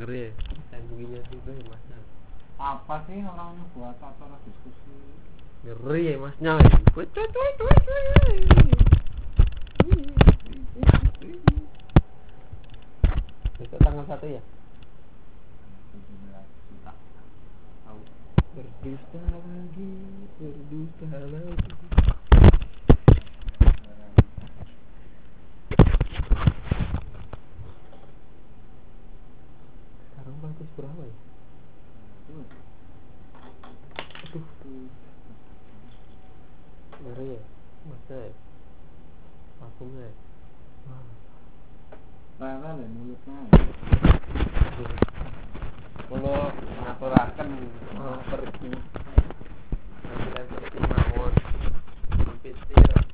Gere, dan begini juga ya masnya. Apa sih orangnya buat acara diskusi? Gere ya masnya. Kucut, kucut, kucut. Itu tanggal satu ya? tujuh belas juta. Tahu. Berdusta lagi, berdusta lagi. Bagus berapa ya? Hmm. Aduh. Ngeri ya? Masa ya? Maksudnya ya? Rara dan mulutnya ya? Kalau mengaturakan mau pergi nantilah seperti mawon hampir tiap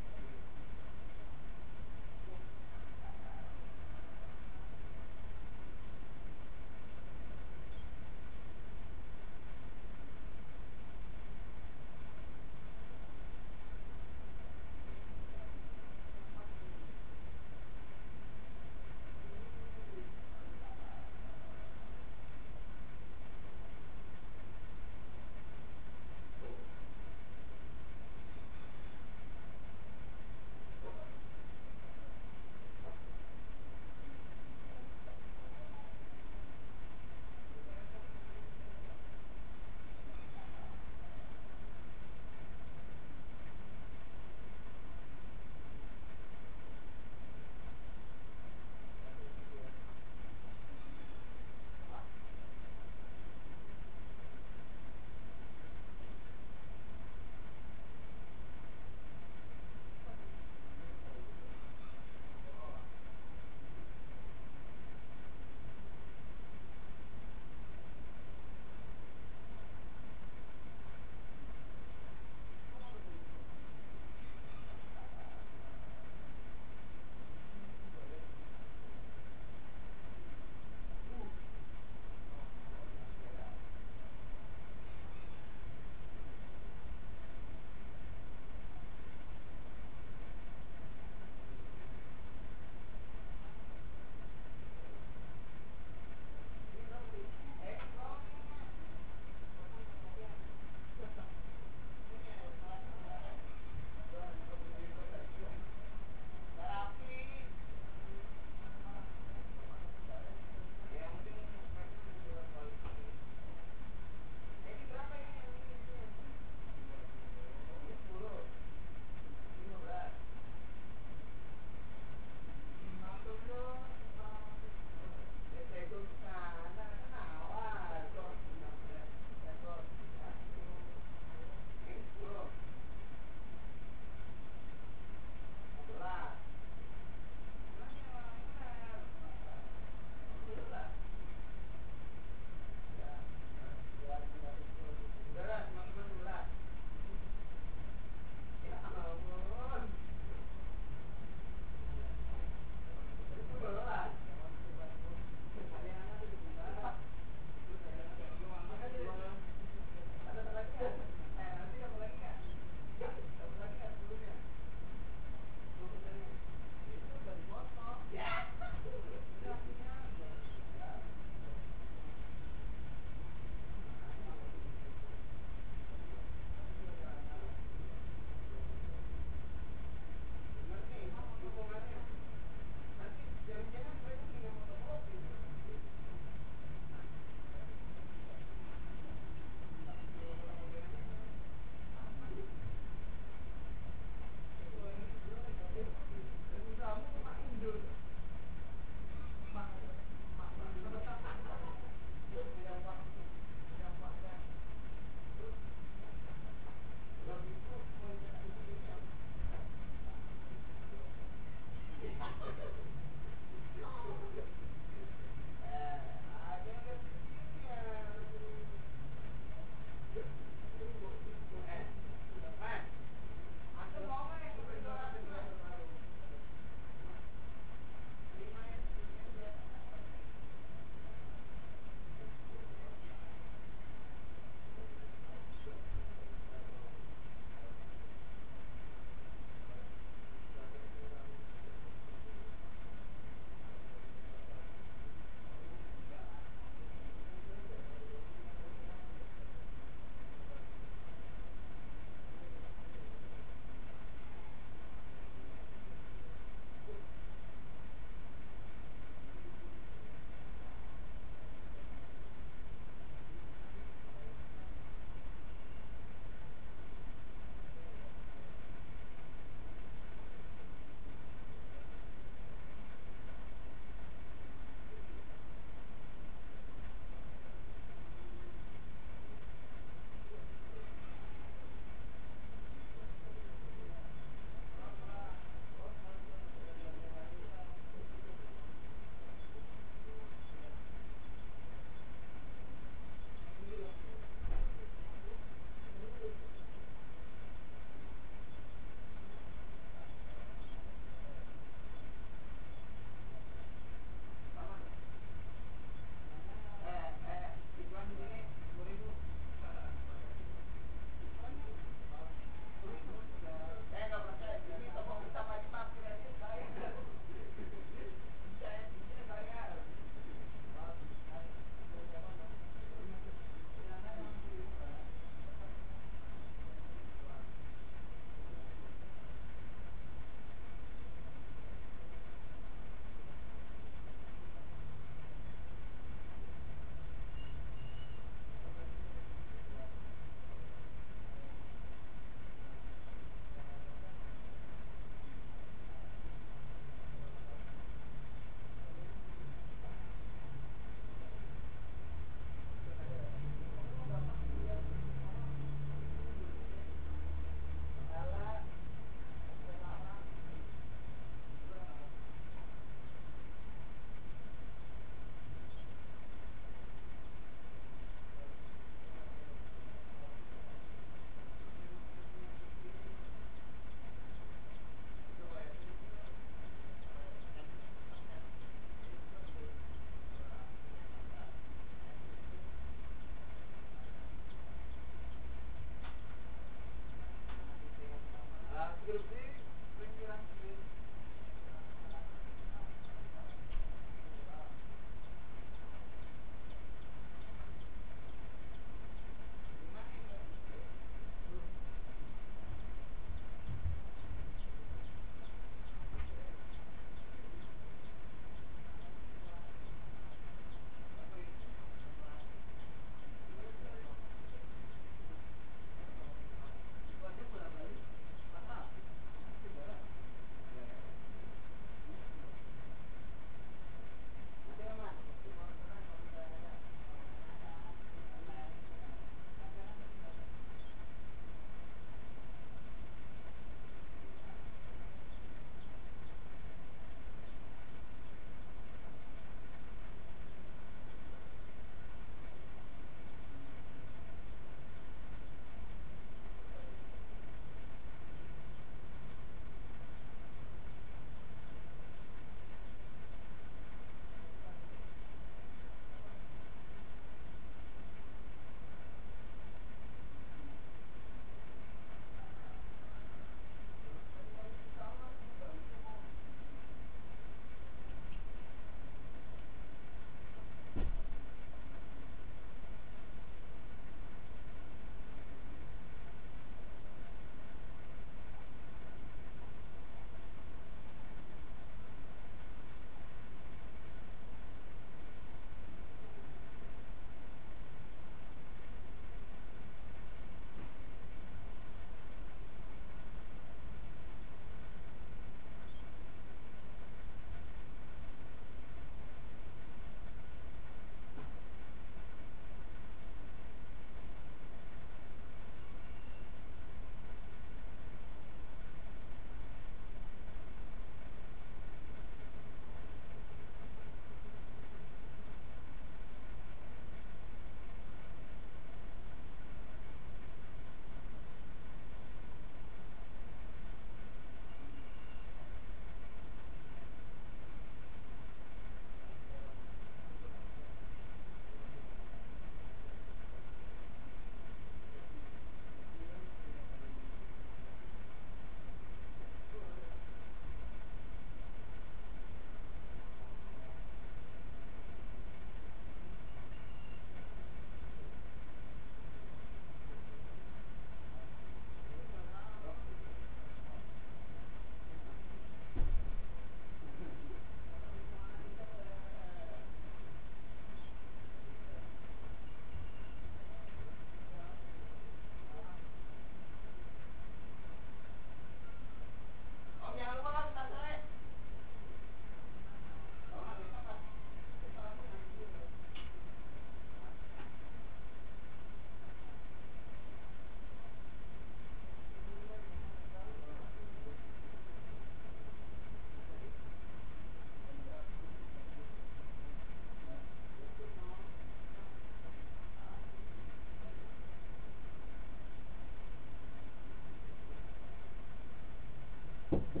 Hmm.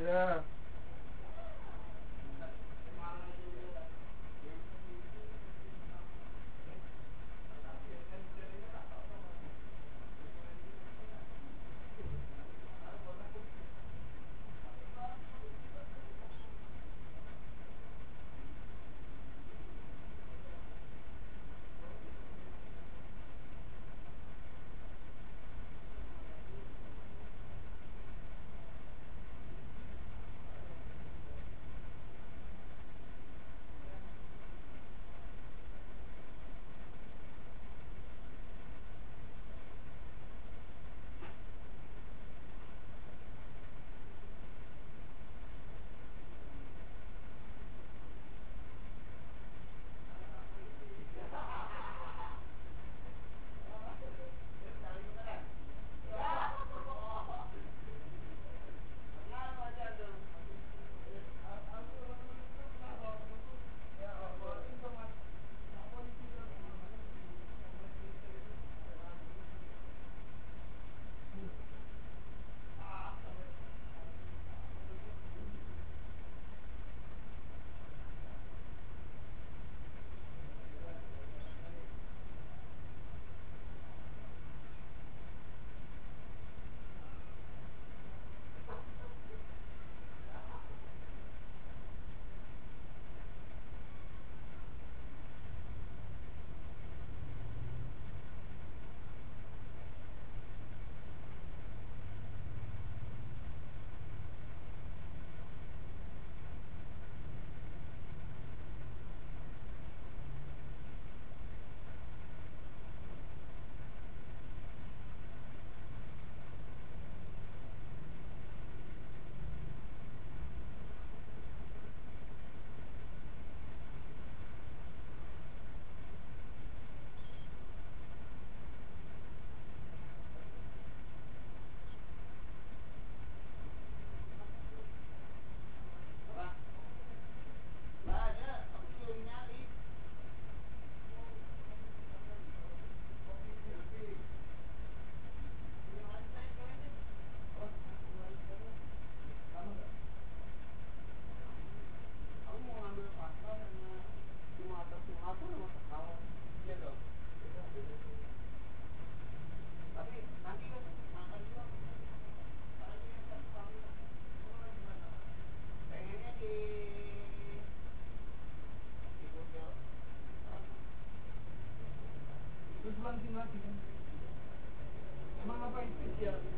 Ya. Emang apa itu?